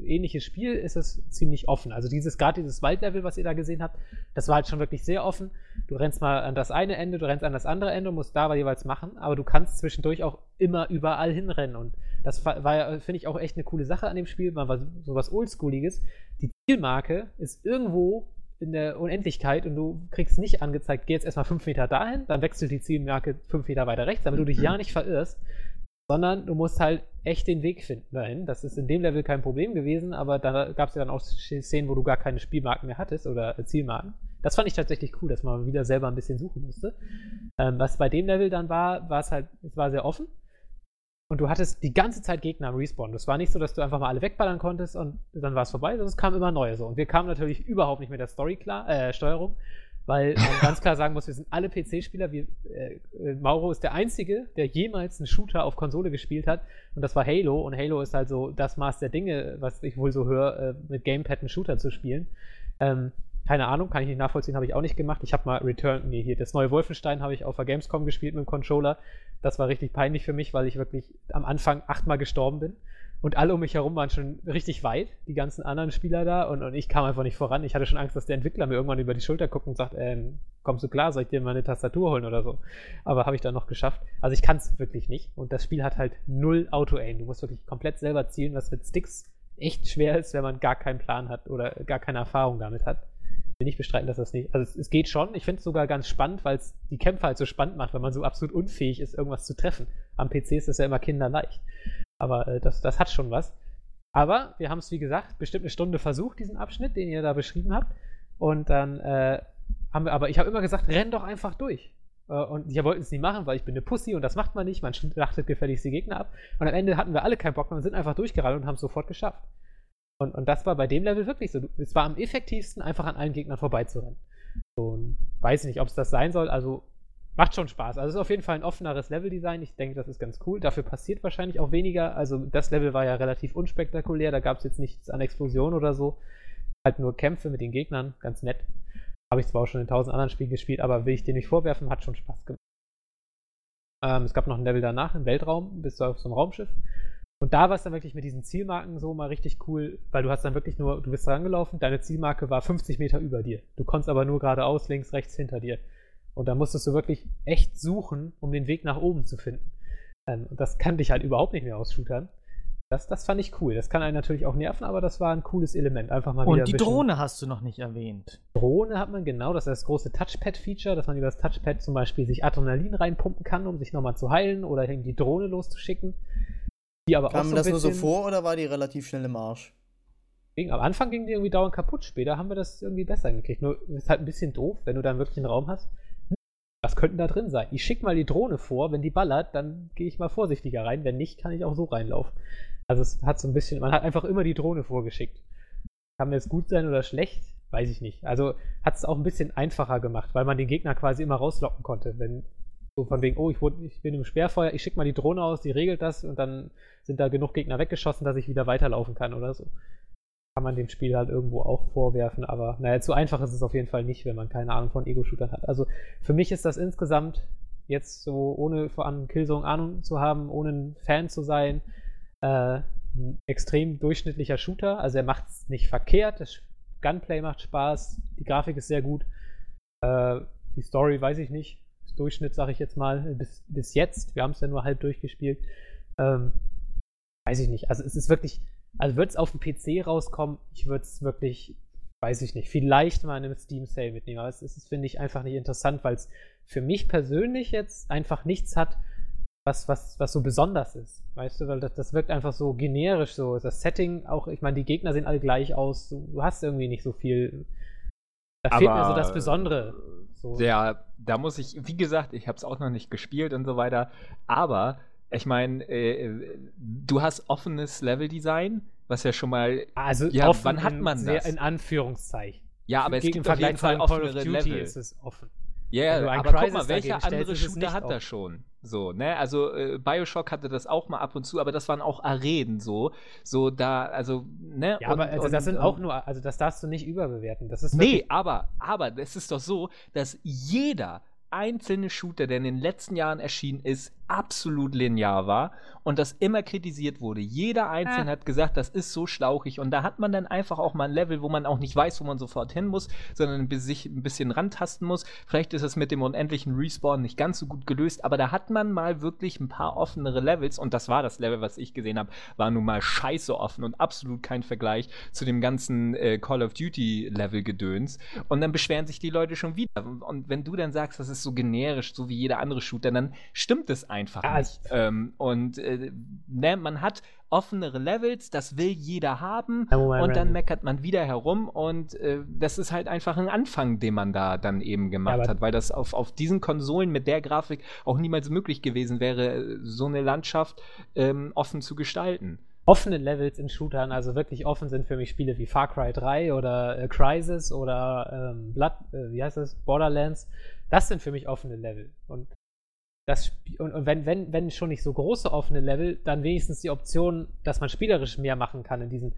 ähnliches Spiel, ist es ziemlich offen. Also dieses, gerade dieses Waldlevel, was ihr da gesehen habt, das war halt schon wirklich sehr offen. Du rennst mal an das eine Ende, du rennst an das andere Ende und musst da jeweils machen, aber du kannst zwischendurch auch immer überall hinrennen. Und das war, finde ich, auch echt eine coole Sache an dem Spiel, weil so was Oldschooliges. Die Zielmarke ist irgendwo in der Unendlichkeit und du kriegst nicht angezeigt, geh jetzt erstmal fünf Meter dahin, dann wechselt die Zielmarke fünf Meter weiter rechts, damit du dich mhm. ja nicht verirrst, sondern du musst halt echt den Weg finden dahin. Das ist in dem Level kein Problem gewesen, aber da gab es ja dann auch Szenen, wo du gar keine Spielmarken mehr hattest oder Zielmarken. Das fand ich tatsächlich cool, dass man wieder selber ein bisschen suchen musste. Ähm, was bei dem Level dann war, war es halt, es war sehr offen. Und du hattest die ganze Zeit Gegner am Respawn. Das war nicht so, dass du einfach mal alle wegballern konntest und dann war es vorbei, sondern es kamen immer neue so. Und wir kamen natürlich überhaupt nicht mit der Story klar, äh, Steuerung, weil man ganz klar sagen muss, wir sind alle P C-Spieler. Wir, äh, Mauro ist der Einzige, der jemals einen Shooter auf Konsole gespielt hat. Und das war Halo. Und Halo ist halt so das Maß der Dinge, was ich wohl so höre, äh, mit Gamepad einen Shooter zu spielen. Ähm, keine Ahnung, kann ich nicht nachvollziehen, habe ich auch nicht gemacht. Ich habe mal Return, nee, hier, das neue Wolfenstein habe ich auf der Gamescom gespielt mit dem Controller. Das war richtig peinlich für mich, weil ich wirklich am Anfang achtmal gestorben bin. Und alle um mich herum waren schon richtig weit, die ganzen anderen Spieler da. Und, und ich kam einfach nicht voran. Ich hatte schon Angst, dass der Entwickler mir irgendwann über die Schulter guckt und sagt, ähm, kommst du klar, soll ich dir mal eine Tastatur holen oder so. Aber habe ich dann noch geschafft. Also ich kann es wirklich nicht. Und das Spiel hat halt null Auto-Aim. Du musst wirklich komplett selber zielen, was mit Sticks echt schwer ist, wenn man gar keinen Plan hat oder gar keine Erfahrung damit hat. Ich will nicht bestreiten, dass das nicht, also es, es geht schon. Ich finde es sogar ganz spannend, weil es die Kämpfe halt so spannend macht, weil man so absolut unfähig ist, irgendwas zu treffen. Am P C ist das ja immer kinderleicht. Aber äh, das, das hat schon was. Aber wir haben es, wie gesagt, bestimmt eine Stunde versucht, diesen Abschnitt, den ihr da beschrieben habt. Und dann äh, haben wir, aber ich habe immer gesagt, renn doch einfach durch. Äh, und ich wollte es nicht machen, weil ich bin eine Pussy und das macht man nicht. Man schlachtet gefälligst die Gegner ab. Und am Ende hatten wir alle keinen Bock mehr und sind einfach durchgerannt und haben es sofort geschafft. Und, und das war bei dem Level wirklich so. Es war am effektivsten, einfach an allen Gegnern vorbeizurennen. Und weiß nicht, ob es das sein soll. Also macht schon Spaß. Also es ist auf jeden Fall ein offeneres Leveldesign. Ich denke, das ist ganz cool. Dafür passiert wahrscheinlich auch weniger. Also das Level war ja relativ unspektakulär. Da gab es jetzt nichts an Explosionen oder so. Halt nur Kämpfe mit den Gegnern. Ganz nett. Habe ich zwar auch schon in tausend anderen Spielen gespielt, aber will ich dir nicht vorwerfen, hat schon Spaß gemacht. Ähm, es gab noch ein Level danach im Weltraum, bis auf so ein Raumschiff. Und da war es dann wirklich mit diesen Zielmarken so mal richtig cool, weil du hast dann wirklich nur, du bist rangelaufen, deine Zielmarke war fünfzig Meter über dir. Du konntest aber nur geradeaus, links, rechts, hinter dir. Und da musstest du wirklich echt suchen, um den Weg nach oben zu finden. Ähm, und das kannte ich halt überhaupt nicht mehr aus Shootern. Das, das fand ich cool. Das kann einen natürlich auch nerven, aber das war ein cooles Element. Einfach mal wieder. Und die Drohne hast du noch nicht erwähnt. Drohne hat man, genau. Das ist das große Touchpad-Feature, dass man über das Touchpad zum Beispiel sich Adrenalin reinpumpen kann, um sich nochmal zu heilen oder die Drohne loszuschicken. Die aber kam auch so das nur so vor oder war die relativ schnell im Arsch? Am Anfang ging die irgendwie dauernd kaputt, später haben wir das irgendwie besser gekriegt. Nur ist halt ein bisschen doof, wenn du da wirklich einen Raum hast. Was könnten da drin sein? Ich schicke mal die Drohne vor, wenn die ballert, dann gehe ich mal vorsichtiger rein. Wenn nicht, kann ich auch so reinlaufen. Also es hat so ein bisschen, man hat einfach immer die Drohne vorgeschickt. Kann mir das gut sein oder schlecht? Weiß ich nicht. Also hat es auch ein bisschen einfacher gemacht, weil man den Gegner quasi immer rauslocken konnte, wenn. So von wegen, oh, ich, wurde, ich bin im Sperrfeuer, ich schicke mal die Drohne aus, die regelt das und dann sind da genug Gegner weggeschossen, dass ich wieder weiterlaufen kann oder so. Kann man dem Spiel halt irgendwo auch vorwerfen, aber naja, zu einfach ist es auf jeden Fall nicht, wenn man keine Ahnung von Ego-Shootern hat. Also für mich ist das insgesamt jetzt so ohne an Killzone Ahnung zu haben, ohne ein Fan zu sein, äh, ein extrem durchschnittlicher Shooter. Also er macht es nicht verkehrt, das Gunplay macht Spaß, die Grafik ist sehr gut, äh, die Story weiß ich nicht, das Durchschnitt sage ich jetzt mal, bis, bis jetzt, wir haben es ja nur halb durchgespielt, ähm, weiß ich nicht, also es ist wirklich, also wird es auf dem P C rauskommen, ich würde es wirklich, weiß ich nicht, vielleicht mal einen Steam-Sale mitnehmen, aber es ist, finde ich, einfach nicht interessant, weil es für mich persönlich jetzt einfach nichts hat, was, was, was so besonders ist, weißt du, weil das, das wirkt einfach so generisch, so das Setting auch, ich meine, die Gegner sehen alle gleich aus, du hast irgendwie nicht so viel, da aber fehlt mir so das Besondere. So. Ja, da muss ich, wie gesagt, ich habe es auch noch nicht gespielt und so weiter, aber ich meine, äh, du hast offenes Leveldesign, was ja schon mal, also ja, offen wann hat man das? In Anführungszeichen. Ja, aber es gibt auf jeden Fall offenere Level. Ist es offen. Ja, yeah, aber Crisis guck mal, welcher andere Shooter hat das schon? So, ne? Also äh, Bioshock hatte das auch mal ab und zu, aber das waren auch Arenen so. So da, also, ne? Ja, und, aber also, und, das sind auch nur, also das darfst du nicht überbewerten. Das ist nee, aber, aber es ist doch so, dass jeder einzelne Shooter, der in den letzten Jahren erschienen ist, absolut linear war und das immer kritisiert wurde. Jeder Einzelne ah. hat gesagt, das ist so schlauchig und da hat man dann einfach auch mal ein Level, wo man auch nicht weiß, wo man sofort hin muss, sondern sich ein bisschen rantasten muss. Vielleicht ist das mit dem unendlichen Respawn nicht ganz so gut gelöst, aber da hat man mal wirklich ein paar offenere Levels und das war das Level, was ich gesehen habe, war nun mal scheiße offen und absolut kein Vergleich zu dem ganzen äh, Call of Duty Level-Gedöns und dann beschweren sich die Leute schon wieder und wenn du dann sagst, das ist so generisch, so wie jeder andere Shooter, dann stimmt es einfach. Einfach ah, nicht. Ähm, und äh, ne, man hat offenere Levels, das will jeder haben oh, und dann Remedy. Meckert man wieder herum und äh, das ist halt einfach ein Anfang, den man da dann eben gemacht ja, hat, weil das auf, auf diesen Konsolen mit der Grafik auch niemals möglich gewesen wäre, so eine Landschaft ähm, offen zu gestalten. Offene Levels in Shootern, also wirklich offen sind für mich Spiele wie Far Cry drei oder äh, Crysis oder ähm, Blood, äh, wie heißt das? Borderlands, das sind für mich offene Level und Das Sp- und, und wenn, wenn, wenn schon nicht so große offene Level, dann wenigstens die Option, dass man spielerisch mehr machen kann in diesen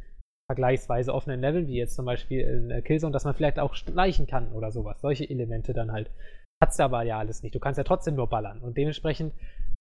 vergleichsweise offenen Leveln, wie jetzt zum Beispiel in Killzone, dass man vielleicht auch schleichen kann oder sowas. Solche Elemente dann halt. Hat's aber ja alles nicht. Du kannst ja trotzdem nur ballern. Und dementsprechend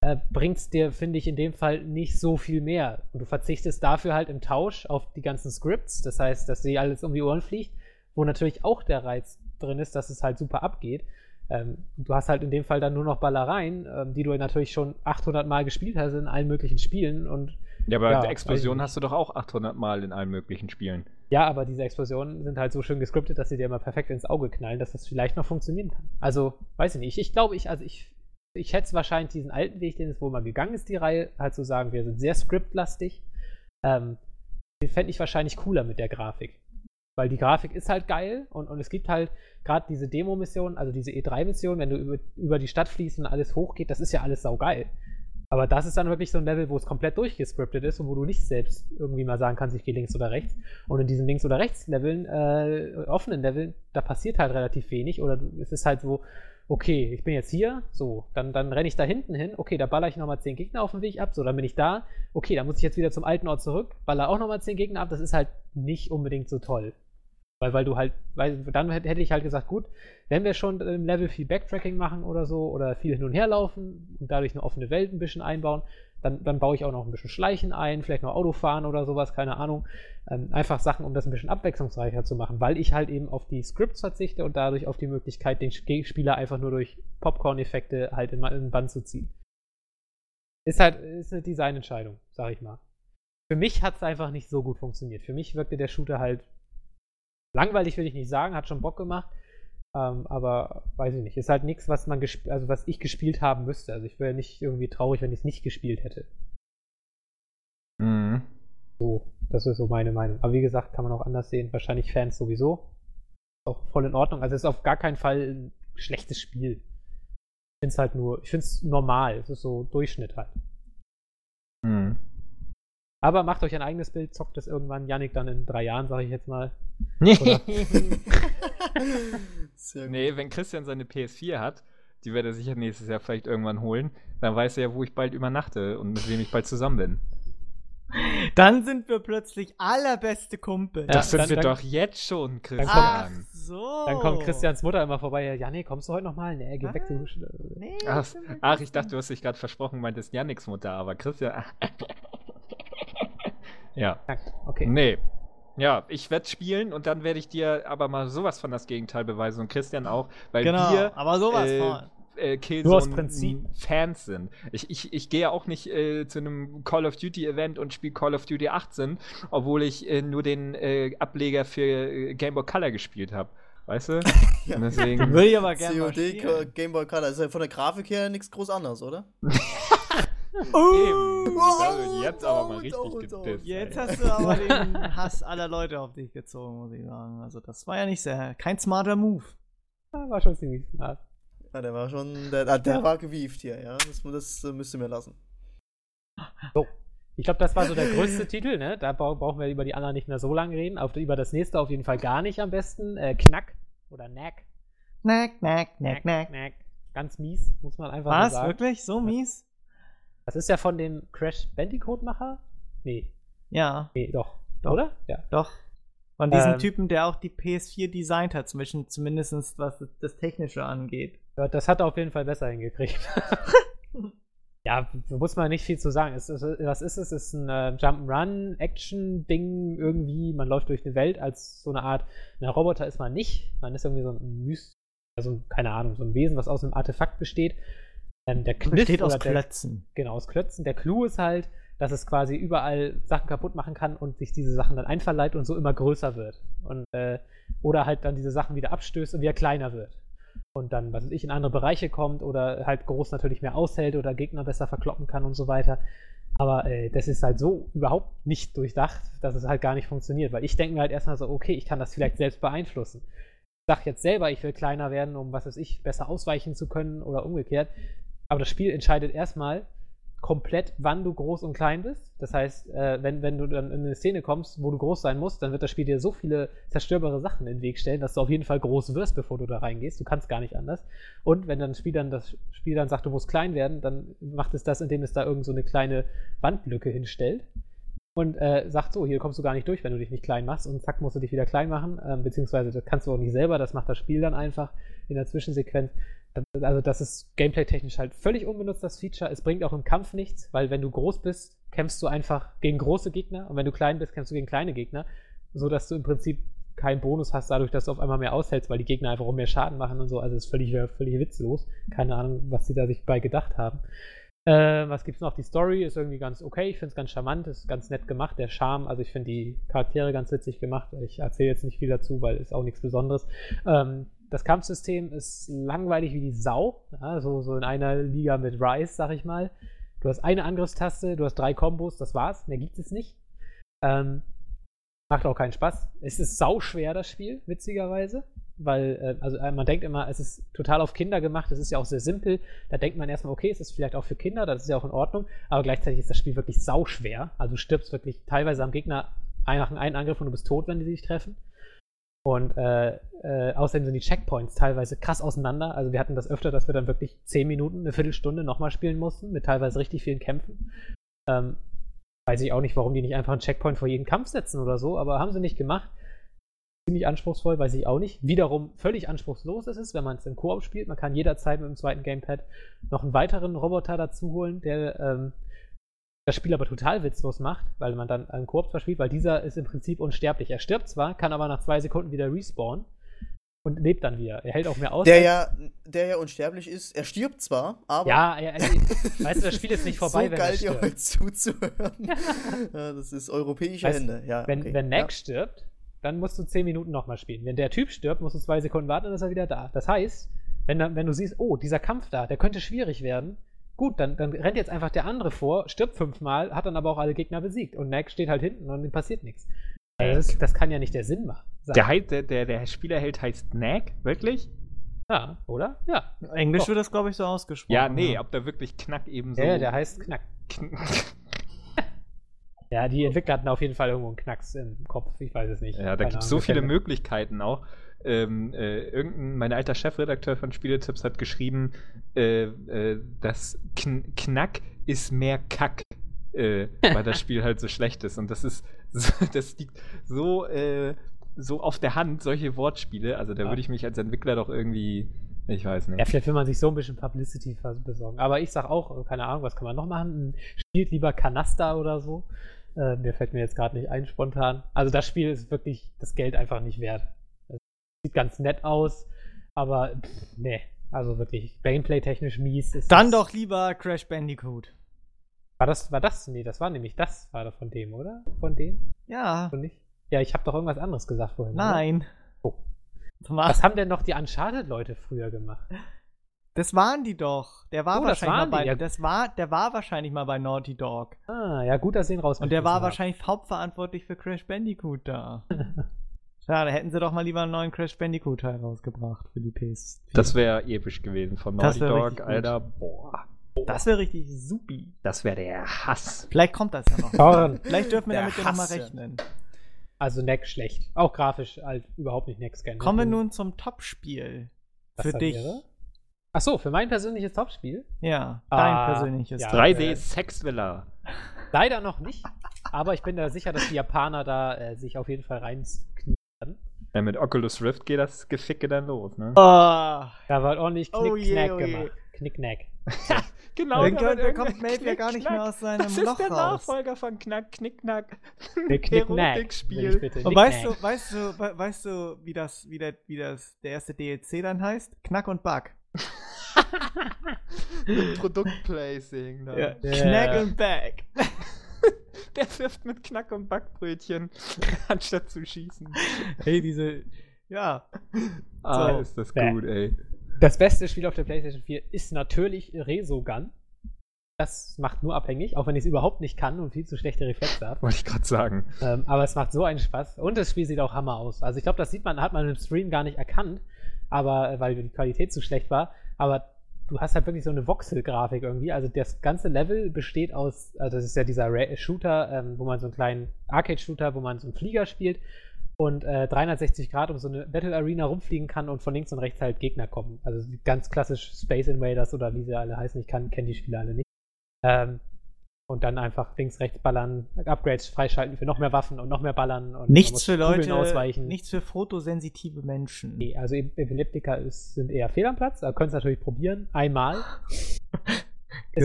äh, bringt's dir, finde ich, in dem Fall nicht so viel mehr. Und du verzichtest dafür halt im Tausch auf die ganzen Scripts, das heißt, dass dir alles um die Ohren fliegt, wo natürlich auch der Reiz drin ist, dass es halt super abgeht. Ähm, du hast halt in dem Fall dann nur noch Ballereien, ähm, die du natürlich schon achthundert Mal gespielt hast in allen möglichen Spielen. Und, ja, aber ja, Explosionen hast du doch auch achthundert Mal in allen möglichen Spielen. Ja, aber diese Explosionen sind halt so schön gescriptet, dass sie dir immer perfekt ins Auge knallen, dass das vielleicht noch funktionieren kann. Also, weiß ich nicht. Ich glaube, ich, also ich, ich hätte wahrscheinlich diesen alten Weg, den es wohl mal gegangen ist, die Reihe, halt zu so sagen, wir sind sehr scriptlastig. Ähm, den fände ich wahrscheinlich cooler mit der Grafik. Weil die Grafik ist halt geil und, und es gibt halt gerade diese Demo-Mission, also diese E drei Mission, wenn du über, über die Stadt fließt und alles hochgeht, das ist ja alles saugeil. Aber das ist dann wirklich so ein Level, wo es komplett durchgescriptet ist und wo du nicht selbst irgendwie mal sagen kannst, ich gehe links oder rechts. Und in diesen links- oder rechts-Leveln, äh, offenen Leveln, da passiert halt relativ wenig oder es ist halt so, okay, ich bin jetzt hier, so, dann, dann renne ich da hinten hin, okay, da baller ich nochmal zehn Gegner auf dem Weg ab, so, dann bin ich da, okay, dann muss ich jetzt wieder zum alten Ort zurück, baller auch nochmal zehn Gegner ab, das ist halt nicht unbedingt so toll. Weil, weil du halt, weil dann hätte ich halt gesagt, gut, wenn wir schon im Level viel Backtracking machen oder so oder viel hin und her laufen und dadurch eine offene Welt ein bisschen einbauen, dann, dann baue ich auch noch ein bisschen Schleichen ein, vielleicht noch Autofahren oder sowas, keine Ahnung. Ähm, einfach Sachen, um das ein bisschen abwechslungsreicher zu machen, weil ich halt eben auf die Scripts verzichte und dadurch auf die Möglichkeit, den Spieler einfach nur durch Popcorn-Effekte halt in den Bann zu ziehen. Ist halt, ist eine Designentscheidung, sag ich mal. Für mich hat es einfach nicht so gut funktioniert. Für mich wirkte der Shooter halt langweilig, will ich nicht sagen, hat schon Bock gemacht, ähm, aber weiß ich nicht, ist halt nichts, was man gesp- also was ich gespielt haben müsste. Also ich wäre nicht irgendwie traurig, wenn ich es nicht gespielt hätte. Mhm. So, das ist so meine Meinung. Aber wie gesagt, kann man auch anders sehen. Wahrscheinlich Fans sowieso. Auch voll in Ordnung. Also es ist auf gar keinen Fall ein schlechtes Spiel. Ich finde es halt nur, ich finde es normal. Es ist so Durchschnitt halt. Mhm. Aber macht euch ein eigenes Bild, zockt es irgendwann. Yannick dann in drei Jahren, sage ich jetzt mal. Nee, wenn Christian seine P S vier hat, die wird er sicher nächstes Jahr vielleicht irgendwann holen, dann weiß er ja, wo ich bald übernachte und mit wem ich bald zusammen bin. Dann sind wir plötzlich allerbeste Kumpel. Das ja, sind dann, wir dann, doch jetzt schon, Christian. Ach so. Dann kommt Christians Mutter immer vorbei. Jannik, kommst du heute nochmal? Nee, geh ah, weg, du. Nee, ach, ach, ich dachte, du hast dich gerade versprochen, meintest Yannicks Mutter, aber Christian. Ja. Okay. Nee. Ja, ich werde spielen und dann werde ich dir aber mal sowas von das Gegenteil beweisen und Christian auch, weil genau, wir aber sowas äh, von. Äh, Killzone-Fans sind. Ich, ich, ich gehe auch nicht äh, zu einem Call of Duty-Event und spiele Call of Duty achtzehn, obwohl ich äh, nur den äh, Ableger für äh, Game Boy Color gespielt habe. Weißt du? Ja. Deswegen würde ich aber gerne C O D, Game Boy Color. Ist ja von der Grafik her nichts groß anderes, oder? Oh, oh, jetzt aber mal richtig oh, oh, oh. Gedisst, jetzt hast du aber den Hass aller Leute auf dich gezogen, muss ich sagen. Also das war ja nicht sehr, kein smarter Move. Ja, war schon ziemlich smart. Ja, der war schon, der, der war gewieft hier, ja. Das, das müsst ihr mir lassen. So, ich glaube, das war so der größte Titel, ne? Da brauchen wir über die anderen nicht mehr so lange reden. Auf, über das nächste auf jeden Fall gar nicht am besten. Äh, Knack oder Knack. Knack, Knack, Knack, Knack, Knack. Ganz mies, muss man einfach Was? So sagen. Was, wirklich? So mies? Das ist ja von dem Crash Bandicoot-Macher? Nee. Ja. Nee, doch. doch. Oder? Ja. Doch. Von diesem ähm, Typen, der auch die P S vier designt hat, zumindest was das Technische angeht. Ja, das hat er auf jeden Fall besser hingekriegt. Ja, da muss man nicht viel zu sagen. Es ist, was ist es? Es ist ein äh, Jump'n'Run-Action-Ding irgendwie. Man läuft durch eine Welt als so eine Art, na, Roboter ist man nicht. Man ist irgendwie so ein Myst, also keine Ahnung, so ein Wesen, was aus einem Artefakt besteht. Ähm, der Kniff besteht aus der, Klötzen. Genau, aus Klötzen. Der Clou ist halt, dass es quasi überall Sachen kaputt machen kann und sich diese Sachen dann einverleibt und so immer größer wird. Und, äh, oder halt dann diese Sachen wieder abstößt und wieder kleiner wird. Und dann, was weiß ich, in andere Bereiche kommt oder halt groß natürlich mehr aushält oder Gegner besser verkloppen kann und so weiter. Aber äh, das ist halt so überhaupt nicht durchdacht, dass es halt gar nicht funktioniert. Weil ich denke mir halt erstmal so, okay, ich kann das vielleicht selbst beeinflussen. Ich sag jetzt selber, ich will kleiner werden, um, was weiß ich, besser ausweichen zu können oder umgekehrt. Aber das Spiel entscheidet erstmal komplett, wann du groß und klein bist. Das heißt, äh, wenn, wenn du dann in eine Szene kommst, wo du groß sein musst, dann wird das Spiel dir so viele zerstörbare Sachen in den Weg stellen, dass du auf jeden Fall groß wirst, bevor du da reingehst. Du kannst gar nicht anders. Und wenn dann das Spiel dann, das Spiel dann sagt, du musst klein werden, dann macht es das, indem es da irgend so eine kleine Wandlücke hinstellt und äh, sagt so, hier kommst du gar nicht durch, wenn du dich nicht klein machst. Und zack, musst du dich wieder klein machen. Äh, beziehungsweise das kannst du auch nicht selber. Das macht das Spiel dann einfach in der Zwischensequenz. Also das ist gameplay-technisch halt völlig unbenutzt, das Feature. Es bringt auch im Kampf nichts, weil wenn du groß bist, kämpfst du einfach gegen große Gegner und wenn du klein bist, kämpfst du gegen kleine Gegner, sodass du im Prinzip keinen Bonus hast, dadurch, dass du auf einmal mehr aushältst, weil die Gegner einfach auch mehr Schaden machen und so. Also es ist völlig, völlig witzlos. Keine Ahnung, was sie da sich bei gedacht haben. Äh, was gibt's noch? Die Story ist irgendwie ganz okay. Ich finde es ganz charmant, ist ganz nett gemacht. Der Charme, also ich finde die Charaktere ganz witzig gemacht. Ich erzähle jetzt nicht viel dazu, weil ist auch nichts Besonderes. Ähm, Das Kampfsystem ist langweilig wie die Sau, ja, so, so in einer Liga mit Rise, sag ich mal. Du hast eine Angriffstaste, du hast drei Kombos, das war's, mehr gibt es nicht. Ähm, macht auch keinen Spaß. Es ist sauschwer, das Spiel, witzigerweise, weil äh, also äh, man denkt immer, es ist total auf Kinder gemacht, es ist ja auch sehr simpel. Da denkt man erstmal, okay, es ist vielleicht auch für Kinder, das ist ja auch in Ordnung, aber gleichzeitig ist das Spiel wirklich sauschwer. Also du stirbst wirklich teilweise am Gegner nach einem Angriff und du bist tot, wenn die dich treffen. Und äh, äh, außerdem sind die Checkpoints teilweise krass auseinander. Also wir hatten das öfter, dass wir dann wirklich zehn Minuten, eine Viertelstunde nochmal spielen mussten, mit teilweise richtig vielen Kämpfen. Ähm, weiß ich auch nicht, warum die nicht einfach einen Checkpoint vor jeden Kampf setzen oder so, aber haben sie nicht gemacht. Ziemlich anspruchsvoll, weiß ich auch nicht. Wiederum völlig anspruchslos ist es, wenn man es im Koop spielt. Man kann jederzeit mit dem zweiten Gamepad noch einen weiteren Roboter dazu holen, der ähm, das Spiel aber total witzlos macht, weil man dann einen Koop verspielt, weil dieser ist im Prinzip unsterblich. Er stirbt zwar, kann aber nach zwei Sekunden wieder respawnen und lebt dann wieder. Er hält auch mehr aus. Der ja, der ja unsterblich ist, er stirbt zwar, aber... Ja, er, er, weißt du, das Spiel ist nicht vorbei, so wenn er stirbt. So geil, dir heute zuzuhören. Ja, das ist europäische weißt, Hände. Ja, wenn okay. wenn Knack ja. stirbt, dann musst du zehn Minuten nochmal spielen. Wenn der Typ stirbt, musst du zwei Sekunden warten, dann ist er wieder da. Das heißt, wenn, wenn du siehst, oh, dieser Kampf da, der könnte schwierig werden... Gut, dann, dann rennt jetzt einfach der andere vor, stirbt fünfmal, hat dann aber auch alle Gegner besiegt. Und Knack steht halt hinten und dem passiert nichts. Also das, das kann ja nicht der Sinn machen. Der, der, der, der Spielerheld heißt Knack, wirklich? Ja, oder? Ja. Englisch oh. wird das, glaube ich, so ausgesprochen. Ja, nee, ob der wirklich Knack eben so... Ja, der heißt Knack. Ja, die Entwickler hatten auf jeden Fall irgendwo einen Knacks im Kopf, ich weiß es nicht. Ja, da gibt es so viele Möglichkeiten auch. Ähm, äh, irgendein, mein alter Chefredakteur von Spieletipps hat geschrieben, äh, äh, dass Kn- Knack ist mehr Kack, äh, weil das Spiel halt so schlecht ist. Und das ist, so, das liegt so äh, so auf der Hand solche Wortspiele, also da ja. würde ich mich als Entwickler doch irgendwie, ich weiß nicht. Ja, vielleicht will man sich so ein bisschen Publicity besorgen. Aber ich sag auch, keine Ahnung, was kann man noch machen? Spielt lieber Kanasta oder so. Äh, mir fällt mir jetzt gerade nicht ein, spontan. Also das Spiel ist wirklich das Geld einfach nicht wert. Es sieht ganz nett aus, aber pff, nee, also wirklich Gameplay-technisch mies. Ist Dann das. Doch lieber Crash Bandicoot. War das, war das? Nee, das war nämlich, das war doch von dem, oder? Von dem? Ja. Von nicht? Ja, ich habe doch irgendwas anderes gesagt vorhin. Nein. Oh. Was haben denn noch die Uncharted-Leute früher gemacht? Das waren die doch. Der war oh, wahrscheinlich mal bei, ja. das war, der war wahrscheinlich mal bei Naughty Dog. Ah, ja, gut, dass sie ihn rausgeschmissen. Und der war haben. wahrscheinlich hauptverantwortlich für Crash Bandicoot da. Schade, hätten sie doch mal lieber einen neuen Crash Bandicoot-Teil rausgebracht für die P S vier. Das wäre episch gewesen von Naughty Dog, Alter. Gut. Boah. Das wäre richtig supi. Das wäre der Hass. Vielleicht kommt das ja noch. Vielleicht dürfen wir der damit ja nochmal rechnen. Also Neck schlecht. Auch grafisch halt überhaupt nicht Neck scannen. Kommen wir nun zum Top-Spiel. Was für dich. Ach so, für mein persönliches Top-Spiel? Ja, dein ah, persönliches ja, drei D Sexthriller. Leider noch nicht. Aber ich bin da sicher, dass die Japaner da äh, sich auf jeden Fall reinknien werden. Ja, mit Oculus Rift geht das Geficke dann los, ne? Oh, da war ordentlich Knick-Knack oh yeah, oh yeah. gemacht. Knick-Knack. So. Genau, dann kommt, kommt Melf ja gar nicht mehr aus seinem Loch raus. Das ist der Nachfolger von Knack, Knick, Knack. Erotik-Spiel. Und weißt du, weißt du, weißt du, wie das, wie der, wie das, der erste D L C dann heißt? Knack und Bug. Produktplacing. Ja. Yeah. Knack und Bug. Der wirft mit Knack und Backbrötchen anstatt zu schießen. Hey, diese, ja. Ah, so. Ist das gut, ey. Das beste Spiel auf der PlayStation vier ist natürlich Resogun. Das macht nur abhängig, auch wenn ich es überhaupt nicht kann und viel zu schlechte Reflexe habe. Wollte ich gerade sagen. Ähm, aber es macht so einen Spaß. Und das Spiel sieht auch Hammer aus. Also ich glaube, das sieht man, hat man im Stream gar nicht erkannt, aber weil die Qualität zu schlecht war. Aber du hast halt wirklich so eine Voxel-Grafik irgendwie. Also das ganze Level besteht aus, also das ist ja dieser Ra- Shooter, ähm, wo man so einen kleinen Arcade-Shooter, wo man so einen Flieger spielt. Und äh, dreihundertsechzig Grad um so eine Battle Arena rumfliegen kann und von links und rechts halt Gegner kommen. Also ganz klassisch Space Invaders oder wie sie alle heißen. Ich kann, kenne die Spiele alle nicht. Ähm, und dann einfach links, rechts ballern, Upgrades freischalten für noch mehr Waffen und noch mehr ballern. Und nichts für Leute, ausweichen. Nichts für fotosensitive Menschen. Nee, also Epileptiker ist, sind eher fehl am Platz. Aber können es natürlich probieren. Einmal. Ist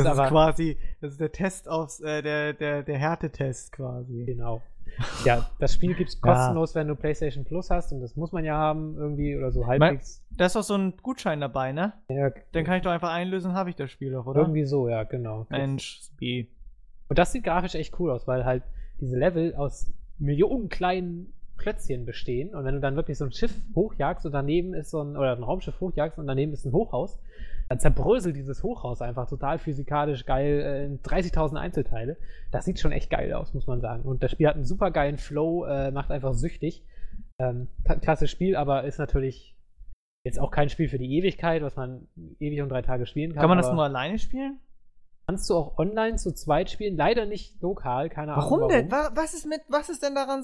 das aber, ist quasi, das ist der Test aufs, äh, der, der, der Härtetest quasi. Genau. Ja, das Spiel gibt's kostenlos, ja. wenn du PlayStation Plus hast und das muss man ja haben irgendwie oder so halbwegs. Da ist doch so ein Gutschein dabei, ne? Ja. Dann kann ich doch einfach einlösen, habe ich das Spiel doch, oder? Irgendwie so, ja, genau. Mensch, wie. Und das sieht grafisch echt cool aus, weil halt diese Level aus Millionen kleinen Klötzchen bestehen und wenn du dann wirklich so ein Schiff hochjagst und daneben ist so ein, oder ein Raumschiff hochjagst und daneben ist ein Hochhaus, dann zerbröselt dieses Hochhaus einfach total physikalisch geil in dreißigtausend Einzelteile. Das sieht schon echt geil aus, muss man sagen. Und das Spiel hat einen super geilen Flow, äh, macht einfach süchtig. Ähm, klasse Spiel, aber ist natürlich jetzt auch kein Spiel für die Ewigkeit, was man ewig und drei Tage spielen kann. Kann man das nur alleine spielen? Kannst du auch online zu zweit spielen? Leider nicht lokal, keine Ahnung. Warum denn? Was ist mit, was ist denn daran...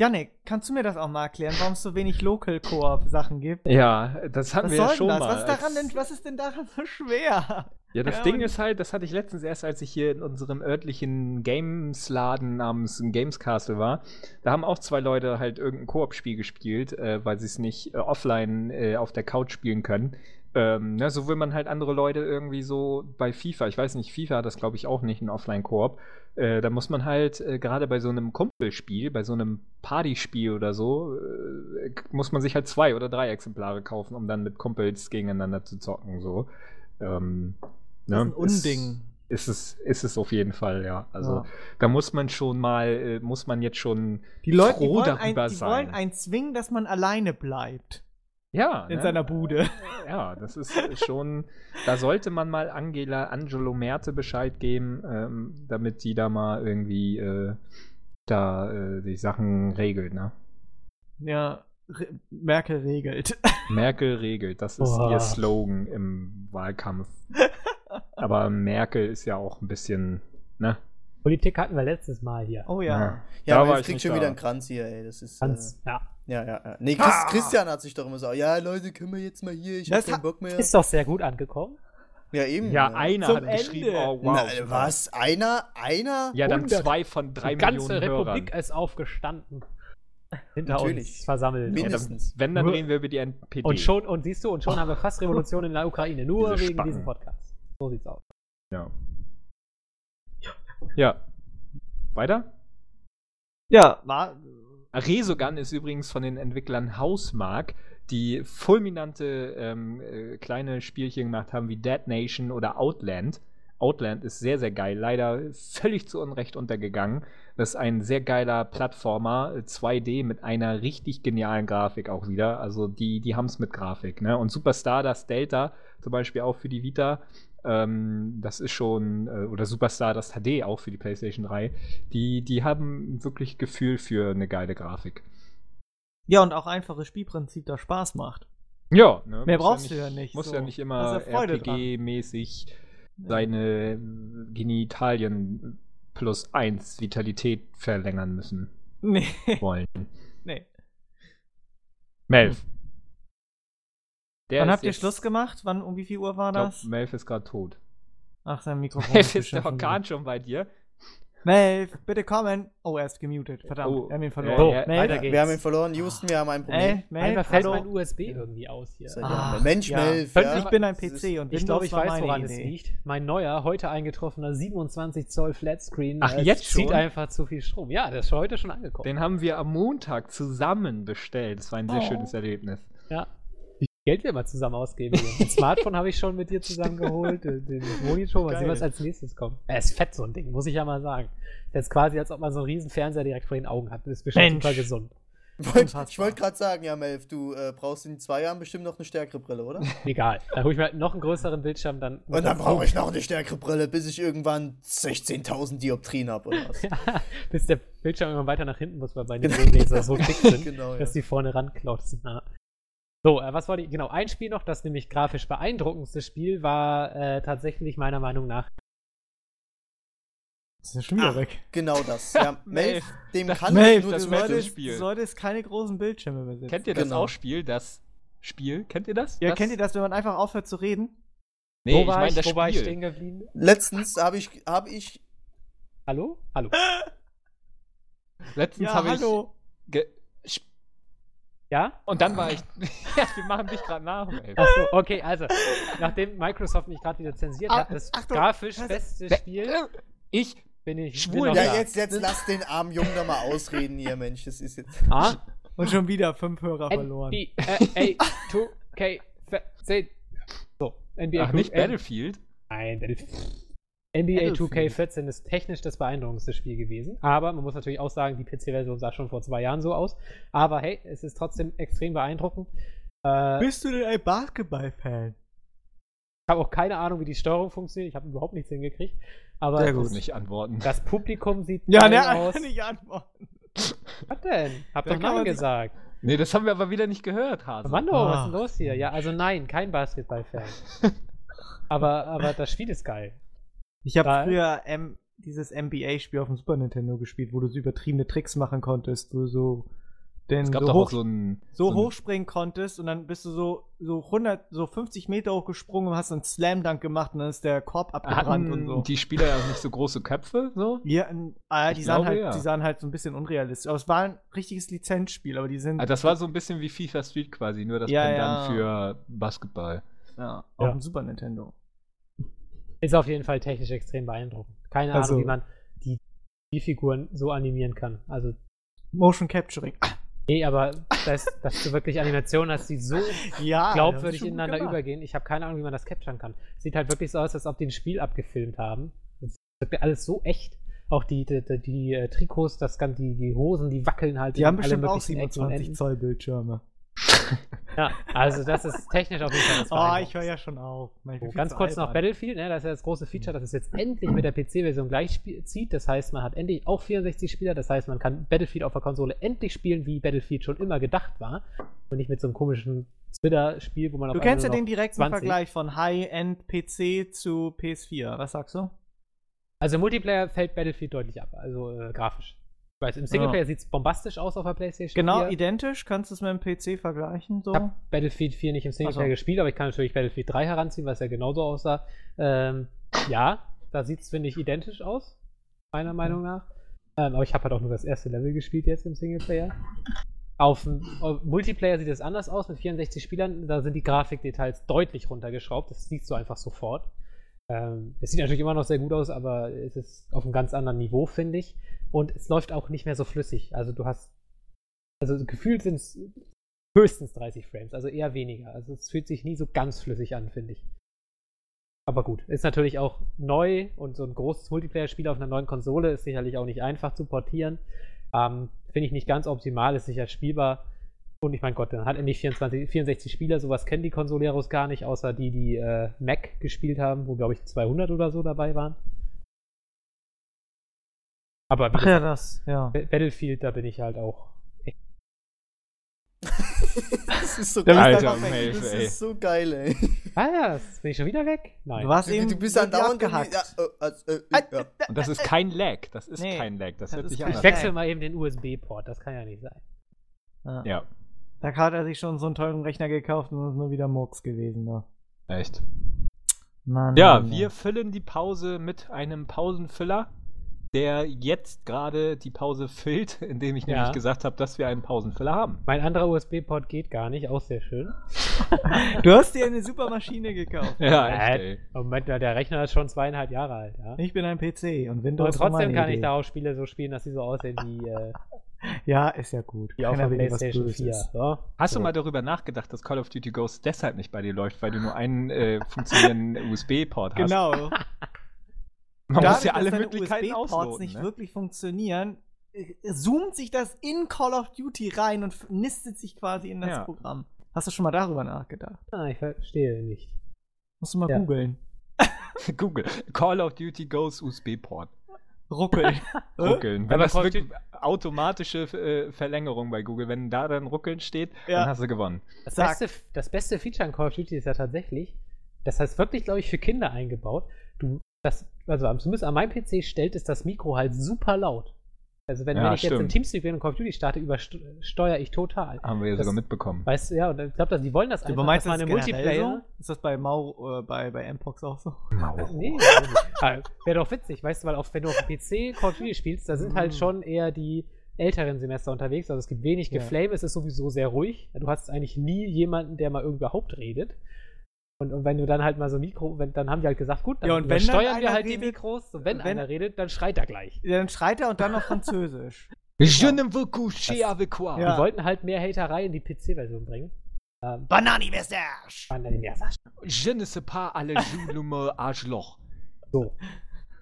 Yannick, kannst du mir das auch mal erklären, warum es so wenig Local-Coop-Sachen gibt? Ja, das hatten was wir ja schon das? mal. Was ist, daran denn, was ist denn daran so schwer? Ja, das ja, Ding ist halt, das hatte ich letztens erst, als ich hier in unserem örtlichen Games-Laden namens Games Castle war. Da haben auch zwei Leute halt irgendein Koop-Spiel gespielt, äh, weil sie es nicht äh, offline äh, auf der Couch spielen können. Ähm, ne, so will man halt andere Leute irgendwie so bei FIFA, ich weiß nicht, FIFA hat das glaube ich auch nicht, ein Offline-Koop, äh, da muss man halt äh, gerade bei so einem Kumpelspiel, bei so einem Partyspiel oder so, äh, muss man sich halt zwei oder drei Exemplare kaufen, um dann mit Kumpels gegeneinander zu zocken, so. Ähm, das ne? ist ein Unding. Ist es, ist es auf jeden Fall, ja. Also ja. da muss man schon mal, äh, muss man jetzt schon die Leute, froh die darüber ein, die sein. Die wollen einen zwingen, dass man alleine bleibt. Ja. In ne? seiner Bude. Ja, das ist schon, da sollte man mal Angela, Angelo Merte Bescheid geben, ähm, damit die da mal irgendwie äh, da äh, die Sachen regelt, ne? Ja, Re- Merkel regelt. Merkel regelt, das ist oh. ihr Slogan im Wahlkampf. Aber Merkel ist ja auch ein bisschen, ne? Politik hatten wir letztes Mal hier. Oh ja. Ja, ja aber, aber jetzt kriegt schon da. wieder einen Kranz hier, ey. Das ist, Kranz, äh, ja. Ja, ja, ja. Nee, Chris, ah. Christian hat sich doch immer so, ja, Leute, können wir jetzt mal hier, ich das hab keinen Bock mehr. Ist doch sehr gut angekommen. Ja, eben. Ja, ja. einer Zum hat Ende. geschrieben, oh, wow. Na, was? Einer? Einer? Ja, dann hundert zwei von drei Millionen Hörer. Die ganze Millionen Republik Hörern. ist aufgestanden. hinter Natürlich. uns versammeln. Mindestens. Und wenn, dann reden wir über die N P D. Und schon, und siehst du, und schon oh. haben wir fast Revolution in der Ukraine. Nur Diese wegen Spangen. diesem Podcast. So sieht's aus. Ja. Ja. Weiter? Ja. Resogun ist übrigens von den Entwicklern Hausmark, die fulminante ähm, äh, kleine Spielchen gemacht haben wie Dead Nation oder Outland. Outland ist sehr, sehr geil. Leider völlig zu Unrecht untergegangen. Das ist ein sehr geiler Plattformer, zwei D mit einer richtig genialen Grafik auch wieder. Also die, die haben es mit Grafik. Ne? Und Super Stardust Delta zum Beispiel auch für die Vita. Ähm, das ist schon, äh, oder Super Stardust H D auch für die PlayStation drei. Die, die haben wirklich Gefühl für eine geile Grafik. Ja, und auch einfaches Spielprinzip, das Spaß macht. Ja. Ne? Mehr brauchst du ja nicht. Muss ja nicht immer R P G-mäßig seine Genitalien plus eins Vitalität verlängern müssen. Nee. Wollen. Nee. Melf. Der Wann habt ihr Schluss gemacht? Wann, um wie viel Uhr war das? Glaub, Melf ist gerade tot. Ach, sein Mikrofon Melf ist Melf ist der Orkan schon bei dir. Melf, bitte kommen. Oh, er ist gemutet. Verdammt, oh, wir haben ihn verloren. Oh, Melf, weiter geht's. Wir haben ihn verloren. Houston, wir haben ein Problem. Ey, Melf, Einmal fällt mein U S B irgendwie aus hier. Ach, Mensch, ja. Melf. Ja. Ich bin ein P C ist, und ich glaube, ich weiß, woran Idee. es liegt. Mein neuer, heute eingetroffener siebenundzwanzig Zoll Flatscreen Ach, jetzt zieht schon? einfach zu viel Strom. Ja, das ist heute schon angekommen. Den haben wir am Montag zusammen bestellt. Das war ein sehr oh. schönes Erlebnis. Ja. Geld wir mal zusammen ausgeben. Ein Smartphone habe ich schon mit dir zusammen geholt. Den Monitor, mal sehen, was als nächstes kommt. Er ist fett, so ein Ding, muss ich ja mal sagen. Jetzt quasi, als ob man so einen riesen Fernseher direkt vor den Augen hat. Das ist bestimmt Mensch. super gesund. Wollt, ich wollte gerade sagen, ja, Melf, du äh, brauchst in zwei Jahren bestimmt noch eine stärkere Brille, oder? Egal. Dann hole ich mir halt noch einen größeren Bildschirm. dann. Und dann brauche ich noch eine stärkere Brille, bis ich irgendwann sechzehntausend Dioptrien habe oder was. Ja, bis der Bildschirm irgendwann weiter nach hinten muss, weil bei den Bildschirmen so dick sind, genau, ja. dass die vorne ranklotzen. Ja. So, äh, was wollte ich? Genau, ein Spiel noch, das nämlich grafisch beeindruckendste Spiel war äh, tatsächlich meiner Meinung nach. Das ist ja schon wieder Ach, weg. Genau das. Ja, Melf, dem das kann Melf, nur das Spiel. Sollte es keine großen Bildschirme besitzen. Kennt ihr das genau. auch Spiel? Das Spiel? Kennt ihr das? Ja, das? kennt ihr das, wenn man einfach aufhört zu reden? Nee, wo ich meine das Spiel. Ich stehen geblieben? Letztens habe ich, habe ich. Hallo? Hallo. Letztens ja, habe ich. Hallo. Ge- Ja? Und dann war ich... ja, wir machen dich gerade nach. Achso, okay, also, nachdem Microsoft mich gerade wieder zensiert ah, hat, das Achtung, grafisch das beste Spiel... Ich bin ich schwul. Bin ja, jetzt, jetzt lass den armen Jungen doch mal ausreden hier, Mensch. Das ist jetzt... Ah? Und schon wieder fünf Hörer N B A, verloren. N B A two K vierzehn So, N B A Ach, nicht Battlefield? Nein, Battlefield... N B A two K vierzehn ist technisch das beeindruckendste Spiel gewesen, aber man muss natürlich auch sagen, die P C-Version sah schon vor zwei Jahren so aus, aber hey, es ist trotzdem extrem beeindruckend. Äh, Bist du denn ein Basketball-Fan? Ich habe auch keine Ahnung, wie die Steuerung funktioniert, ich habe überhaupt nichts hingekriegt, aber Sehr gut, das, nicht antworten. das Publikum sieht ja, ne, aus. Ja, nicht antworten. Was denn? Hab doch Nein gesagt. Nee, das haben wir aber wieder nicht gehört, Hase. Mann, oh, ah. was ist denn los hier? Ja, also nein, kein Basketball-Fan. aber, aber das Spiel ist geil. Ich habe früher ähm, dieses N B A-Spiel auf dem Super Nintendo gespielt, wo du so übertriebene Tricks machen konntest, wo du so, denn es gab so, hoch, so, ein, so, so hochspringen konntest und dann bist du so so hundert, so fünfzig Meter hochgesprungen und hast einen Slam-Dunk gemacht und dann ist der Korb abgebrannt und so. Die Spieler ja nicht so große Köpfe, so? Ja, äh, die, sahen glaube, halt, ja. die sahen halt so ein bisschen unrealistisch. Aber es war ein richtiges Lizenzspiel, aber die sind... Also das war so ein bisschen wie FIFA Street quasi, nur das ja, Pendant ja. für Basketball. Ja, auf ja. dem Super Nintendo. Ist auf jeden Fall technisch extrem beeindruckend. Keine Ahnung, also, wie man die, die Figuren so animieren kann. Also Motion Capturing. Nee, aber das, dass du wirklich Animationen hast, die so ja, glaubwürdig ineinander übergehen. Ich habe keine Ahnung, wie man das capturen kann. Sieht halt wirklich so aus, als ob die ein Spiel abgefilmt haben. Das ist alles so echt. Auch die, die, die, die Trikots, das ganze, die, die Hosen, die wackeln halt. Die haben bestimmt auch siebenundzwanzig Zoll Bildschirme. Ja, also das ist technisch auf jeden Fall das Oh, ich höre ja schon auf. Mein oh, ganz kurz noch Battlefield, ne, das ist ja das große Feature, dass es jetzt endlich mit der P C-Version gleich spiel- zieht. Das heißt, man hat endlich auch vierundsechzig Spieler. Das heißt, man kann Battlefield auf der Konsole endlich spielen, wie Battlefield schon immer gedacht war. Und nicht mit so einem komischen Twitter-Spiel, wo man... Du kennst ja den direkten Vergleich von High-End-P C zu P S vier. Was sagst du? Also im Multiplayer fällt Battlefield deutlich ab, also äh, grafisch. Weiß, im Singleplayer ja. sieht es bombastisch aus auf der PlayStation Genau, vier. Identisch. Kannst du es mit dem P C vergleichen? So? Ich habe Battlefield vier nicht im Singleplayer also. gespielt, aber ich kann natürlich Battlefield drei heranziehen, weil es ja genauso aussah. Ähm, ja, da sieht es, finde ich, identisch aus, meiner Meinung nach. Ähm, aber ich habe halt auch nur das erste Level gespielt jetzt im Singleplayer. Auf, auf Multiplayer sieht es anders aus, mit vierundsechzig Spielern, da sind die Grafikdetails deutlich runtergeschraubt, das siehst du einfach sofort. Ähm, es sieht natürlich immer noch sehr gut aus, aber es ist auf einem ganz anderen Niveau, finde ich. Und es läuft auch nicht mehr so flüssig, also du hast, also gefühlt sind es höchstens dreißig Frames, also eher weniger. Also es fühlt sich nie so ganz flüssig an, finde ich. Aber gut, ist natürlich auch neu und so ein großes Multiplayer-Spiel auf einer neuen Konsole ist sicherlich auch nicht einfach zu portieren. Ähm, finde ich nicht ganz optimal, ist sicher spielbar. Und ich mein Gott, dann hat er nicht vierundzwanzig, vierundsechzig Spieler, sowas kennen die Konsoleros gar nicht, außer die, die äh, Mac gespielt haben, wo glaube ich zweihundert oder so dabei waren. Aber ach ja, das, ja. Battlefield, da bin ich halt auch. Das ist so geil. Alter, einfach, ey, das ey. ist so geil, ey. Was? Bin ich schon wieder weg? Nein. Du, warst eben, du bist dann dauernd gehackt. Und das ist kein Lag. Das ist nee, kein Lag. Das hört sich an. Ich wechsle mal eben den U S B-Port. Das kann ja nicht sein. Ah. Ja. Da hat er sich schon so einen teuren Rechner gekauft und ist nur wieder Murks gewesen. Ne? Echt? Mann, ja, Mann, wir Mann. füllen die Pause mit einem Pausenfüller, der jetzt gerade die Pause füllt, indem ich ja. nämlich gesagt habe, dass wir einen Pausenfüller haben. Mein anderer U S B-Port geht gar nicht, auch sehr schön. Du hast dir eine super Maschine gekauft. Ja, echt, ey. Moment, der Rechner ist schon zweieinhalb Jahre alt. Ja? Ich bin ein P C und Windows. Aber trotzdem kann Idee. ich darauf Spiele so spielen, dass sie so aussehen wie... Äh, ja, ist ja gut. Wie auf der PlayStation vier. So. Hast so. du mal darüber nachgedacht, dass Call of Duty Ghosts deshalb nicht bei dir läuft, weil du nur einen äh, funktionierenden U S B-Port hast? Genau. Man dadurch, muss ja alle Möglichkeiten ausloten, nicht ne? wirklich funktionieren, zoomt sich das in Call of Duty rein und nistet sich quasi in das ja. Programm. Hast du schon mal darüber nachgedacht? Ah, ich verstehe nicht. Musst du mal ja. googeln. Google. Call of Duty Ghosts U S B-Port. Ruckeln. Ruckeln. Wenn das wirklich automatische äh, Verlängerung bei Google, wenn da dann Ruckeln steht, ja. dann hast du gewonnen. Das beste, das beste Feature in Call of Duty ist ja tatsächlich, das heißt wirklich, glaube ich, für Kinder eingebaut, du Das, also zumindest an meinem P C stellt, ist das Mikro halt super laut. Also wenn, ja, wenn ich stimmt. jetzt im Teamspeak bin und Call of Duty starte, übersteuere ich total. Haben wir ja das, sogar mitbekommen. Weißt du, ja, und ich glaube, die wollen das einfach. Du meinst das im Multiplayer? So? Ist das bei Mauro, äh, bei, bei Mpox auch so? Mauro. Nee, also, wäre doch witzig, weißt du, weil auch wenn du auf dem P C Call of Duty spielst, da sind halt schon eher die älteren Semester unterwegs, also es gibt wenig ja. Geflame, es ist sowieso sehr ruhig. Du hast eigentlich nie jemanden, der mal überhaupt redet. Und, und wenn du dann halt mal so Mikro, wenn, dann haben die halt gesagt, gut, dann, ja, und wenn dann steuern wir halt redet, die Mikros. Und wenn, wenn einer redet, dann schreit er gleich. Dann schreit er und dann noch Französisch. Je ne veux coucher avec quoi. Die wollten halt mehr Haterei in die P C-Version bringen. Ähm, Bananiversage. Bananiversage. Je ne sais pas alle Jules Arschloch. So.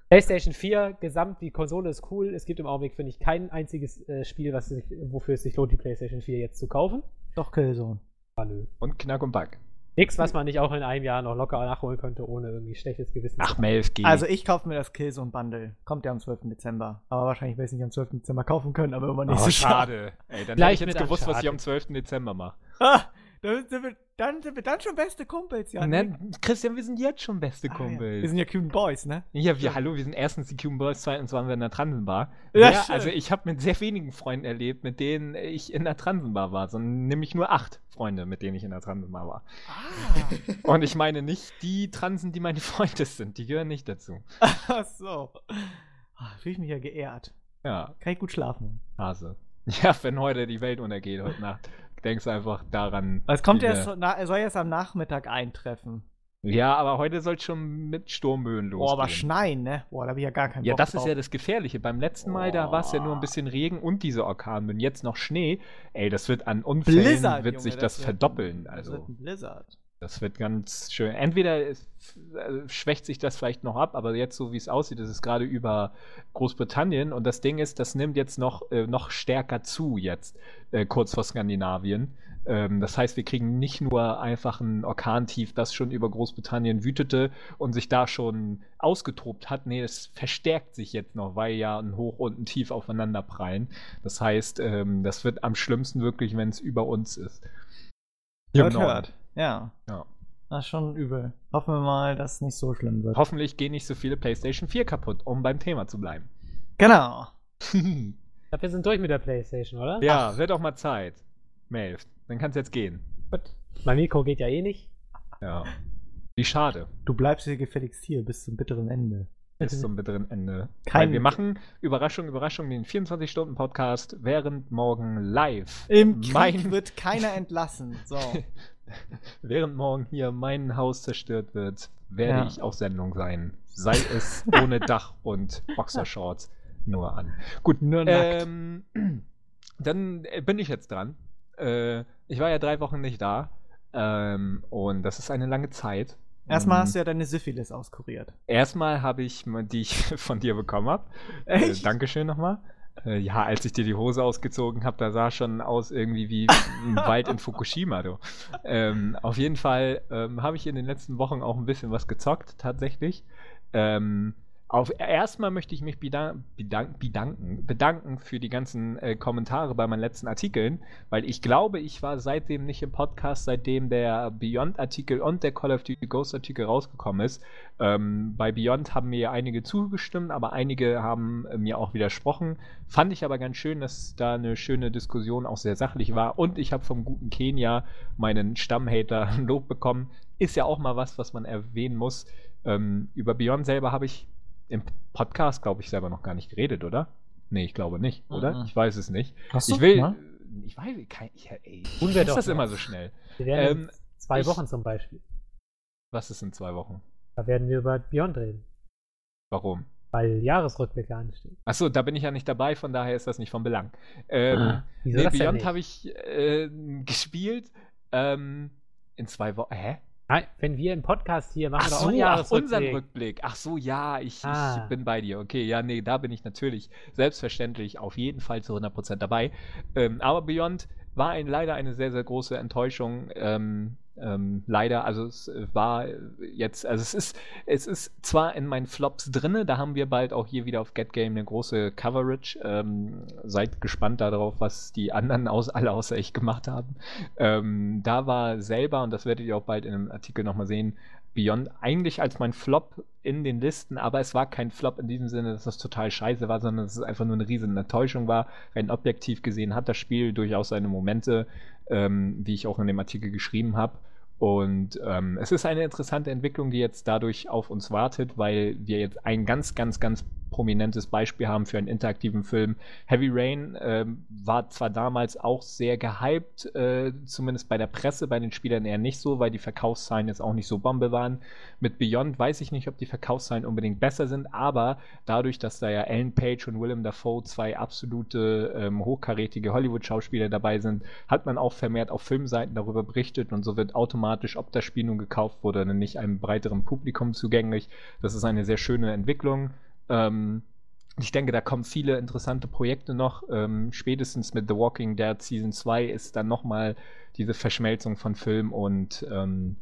PlayStation vier, gesamt, die Konsole ist cool. Es gibt im Augenblick, finde ich, kein einziges äh, Spiel, was sich, wofür es sich lohnt, die PlayStation vier jetzt zu kaufen. Doch, Killzone. Ah, nö. Und Knack und Back. Nix, was man nicht auch in einem Jahr noch locker nachholen könnte, ohne irgendwie schlechtes Gewissen. Ach, Melf geht. Also ich kaufe mir das Killzone-Bundle. Kommt ja am zwölften Dezember. Aber wahrscheinlich werde ich es nicht am zwölften Dezember kaufen können, aber immer nicht oh, so schade. Ey, dann Gleich hätte ich jetzt gewusst, Uncharted. Was ich am zwölften Dezember mache. Ah, dann sind wir dann, sind wir dann schon beste Kumpels, Yannick. Ne, Christian, wir sind jetzt schon beste Kumpels. Ah, ja. Wir sind ja Cuban Boys, ne? Ja, wir, hallo, wir sind erstens die Cuban Boys, zweitens waren wir in der Transenbar. Ja, ja, also ich habe mit sehr wenigen Freunden erlebt, mit denen ich in der Transenbar war, sondern nämlich nur acht. Freunde, mit denen ich in der Transenbar war. Ah. Und ich meine nicht die Transen, die meine Freunde sind. Die gehören nicht dazu. Ach so. Ach, fühle ich mich ja geehrt. Ja. Kann ich gut schlafen. Hase. Ja, wenn heute die Welt untergeht, heute Nacht, denkst du einfach daran. Es kommt ja, er soll erst am Nachmittag eintreffen. Ja, aber heute soll es schon mit Sturmböen losgehen. Boah, aber schneien, ne? Boah, da habe ich ja gar keinen Bock Ja, das drauf. Ist ja das Gefährliche. Beim letzten Mal, oh. da war es ja nur ein bisschen Regen und diese Orkanböen. Jetzt noch Schnee. Ey, das wird an Unfällen, Blizzard, wird Junge, sich das, das verdoppeln. Ein, also, das wird ein Blizzard. Das wird ganz schön. Entweder es, äh, schwächt sich das vielleicht noch ab, aber jetzt so wie es aussieht, das ist gerade über Großbritannien. Und das Ding ist, das nimmt jetzt noch, äh, noch stärker zu, jetzt äh, kurz vor Skandinavien. Das heißt, wir kriegen nicht nur einfach ein Orkantief, das schon über Großbritannien wütete und sich da schon ausgetobt hat. Nee, es verstärkt sich jetzt noch, weil ja ein Hoch und ein Tief aufeinander prallen. Das heißt, das wird am schlimmsten wirklich, wenn es über uns ist. Hört, hört. Ja. Ja. Das ist schon übel. Hoffen wir mal, dass es nicht so schlimm wird. Hoffentlich gehen nicht so viele PlayStation vier kaputt, um beim Thema zu bleiben. Genau. Ich glaube, wir sind durch mit der PlayStation, oder? Ja, Ach. wird auch mal Zeit. Melft. Dann kann's jetzt gehen. Gut. Mein Mikro geht ja eh nicht. Ja. Wie schade. Du bleibst hier gefälligst hier bis zum bitteren Ende. bis zum bitteren Ende. Kein Weil wir machen, Überraschung, Überraschung, den vierundzwanzig-Stunden-Podcast während morgen live. Im Krieg mein wird keiner entlassen. So. Während morgen hier mein Haus zerstört wird, werde ja. ich auf Sendung sein. Sei es ohne Dach und Boxershorts nur an. Gut, nur nackt. Ähm, dann bin ich jetzt dran. Äh, ich war ja drei Wochen nicht da. Ähm, und das ist eine lange Zeit. Erstmal hast du ja deine Syphilis auskuriert. Erstmal habe ich, die ich von dir bekommen habe. Echt? Äh, Dankeschön nochmal. Äh, ja, als ich dir die Hose ausgezogen habe, da sah schon aus irgendwie wie ein Wald in Fukushima. Du. Ähm, auf jeden Fall ähm, habe ich in den letzten Wochen auch ein bisschen was gezockt, tatsächlich. Ähm, auf, erstmal möchte ich mich bedan- bedan- bedanken, bedanken für die ganzen äh, Kommentare bei meinen letzten Artikeln, weil ich glaube, ich war seitdem nicht im Podcast, seitdem der Beyond-Artikel und der Call of Duty Ghost-Artikel rausgekommen ist. Ähm, bei Beyond haben mir einige zugestimmt, aber einige haben äh, mir auch widersprochen. Fand ich aber ganz schön, dass da eine schöne Diskussion auch sehr sachlich war, und ich habe vom guten Kenia, meinen Stammhater, Lob bekommen. Ist ja auch mal was, was man erwähnen muss. Ähm, über Beyond selber habe ich im Podcast, glaube ich, selber noch gar nicht geredet, oder? Nee, ich glaube nicht, oder? Mhm. Ich weiß es nicht. Hast ich du? will, Na? ich weiß, kein, ich, ey, ich weiß das immer so schnell. Wir werden ähm, in zwei ich, Wochen zum Beispiel. Was ist in zwei Wochen? Da werden wir über Beyond reden. Warum? Weil Jahresrückblicke anstehen. Achso, da bin ich ja nicht dabei, von daher ist das nicht von Belang. Ähm, Wieso nee, das Beyond habe ich äh, gespielt ähm, in zwei Wochen. Hä? Nein, wenn wir im Podcast hier machen, ach so, wir auch unseren Rückblick. Ach so, ja, ich, ah. ich bin bei dir. Okay, ja, nee, da bin ich natürlich selbstverständlich auf jeden Fall zu hundert Prozent dabei. Ähm, aber Beyond war ein, leider eine sehr, sehr große Enttäuschung. Ähm, ähm, leider, also es war jetzt, also es ist, es ist zwar in meinen Flops drinne, da haben wir bald auch hier wieder auf Get Game eine große Coverage. Ähm, seid gespannt darauf, was die anderen aus, alle außer ich gemacht haben. Ähm, da war selber, und das werdet ihr auch bald in einem Artikel nochmal sehen, Beyond eigentlich als mein Flop in den Listen, aber es war kein Flop in diesem Sinne, dass das total scheiße war, sondern dass es einfach nur eine riesen Enttäuschung war. Rein objektiv gesehen hat das Spiel durchaus seine Momente, ähm, wie ich auch in dem Artikel geschrieben habe. Und ähm, es ist eine interessante Entwicklung, die jetzt dadurch auf uns wartet, weil wir jetzt ein ganz, ganz, ganz prominentes Beispiel haben für einen interaktiven Film. Heavy Rain ähm, war zwar damals auch sehr gehypt, äh, zumindest bei der Presse, bei den Spielern eher nicht so, weil die Verkaufszahlen jetzt auch nicht so Bombe waren. Mit Beyond weiß ich nicht, ob die Verkaufszahlen unbedingt besser sind, aber dadurch, dass da ja Ellen Page und Willem Dafoe, zwei absolute ähm, hochkarätige Hollywood-Schauspieler dabei sind, hat man auch vermehrt auf Filmseiten darüber berichtet, und so wird automatisch, ob das Spiel nun gekauft wurde oder nicht, einem breiteren Publikum zugänglich. Das ist eine sehr schöne Entwicklung. Ähm, ich denke, da kommen viele interessante Projekte noch. Ähm, spätestens mit The Walking Dead Season zwei ist dann nochmal diese Verschmelzung von Film und, ähm,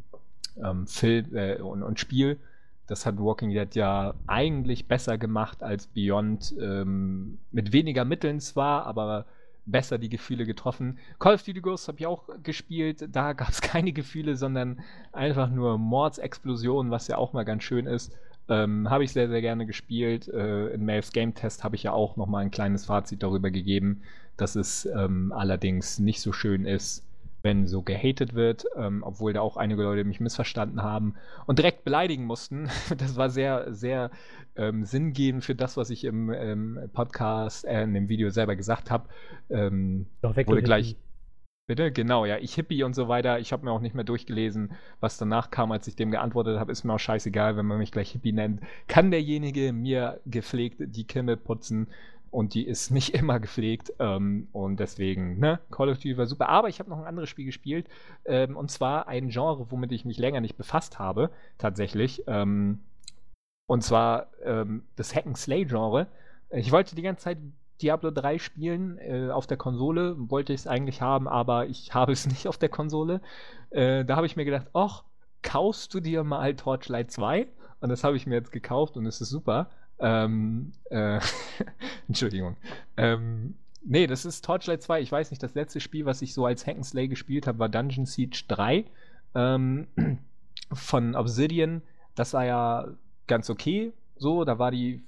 ähm, Film, äh, und, und Spiel. Das hat Walking Dead ja eigentlich besser gemacht als Beyond. Ähm, mit weniger Mitteln zwar, aber besser die Gefühle getroffen. Call of Duty Ghosts habe ich auch gespielt. Da gab es keine Gefühle, sondern einfach nur Mordsexplosionen, was ja auch mal ganz schön ist. Ähm, habe ich sehr, sehr gerne gespielt. Äh, in Melfs Game Test habe ich ja auch nochmal ein kleines Fazit darüber gegeben, dass es ähm, allerdings nicht so schön ist, wenn so gehatet wird, ähm, obwohl da auch einige Leute mich missverstanden haben und direkt beleidigen mussten. Das war sehr, sehr ähm, sinngebend für das, was ich im ähm, Podcast, äh, in dem Video selber gesagt habe. Ähm, wurde gleich Bitte? Genau, ja, ich Hippie und so weiter. Ich habe mir auch nicht mehr durchgelesen, was danach kam, als ich dem geantwortet habe. Ist mir auch scheißegal, wenn man mich gleich Hippie nennt. Kann derjenige mir gepflegt die Kimme putzen, und die ist nicht immer gepflegt. Ähm, und deswegen, ne, Call of Duty war super. Aber ich habe noch ein anderes Spiel gespielt, ähm, und zwar ein Genre, womit ich mich länger nicht befasst habe, tatsächlich. Ähm, und zwar ähm, das Hack-and-Slay-Genre. Ich wollte die ganze Zeit Diablo drei spielen, äh, auf der Konsole, wollte ich es eigentlich haben, aber ich habe es nicht auf der Konsole. Äh, da habe ich mir gedacht, ach, kaufst du dir mal Torchlight zwei? Und das habe ich mir jetzt gekauft, und es ist super. Ähm, äh, Entschuldigung. Ähm, nee, das ist Torchlight zwei. Ich weiß nicht, das letzte Spiel, was ich so als Hack'n'Slay gespielt habe, war Dungeon Siege drei ähm, von Obsidian. Das war ja ganz okay. So, da war die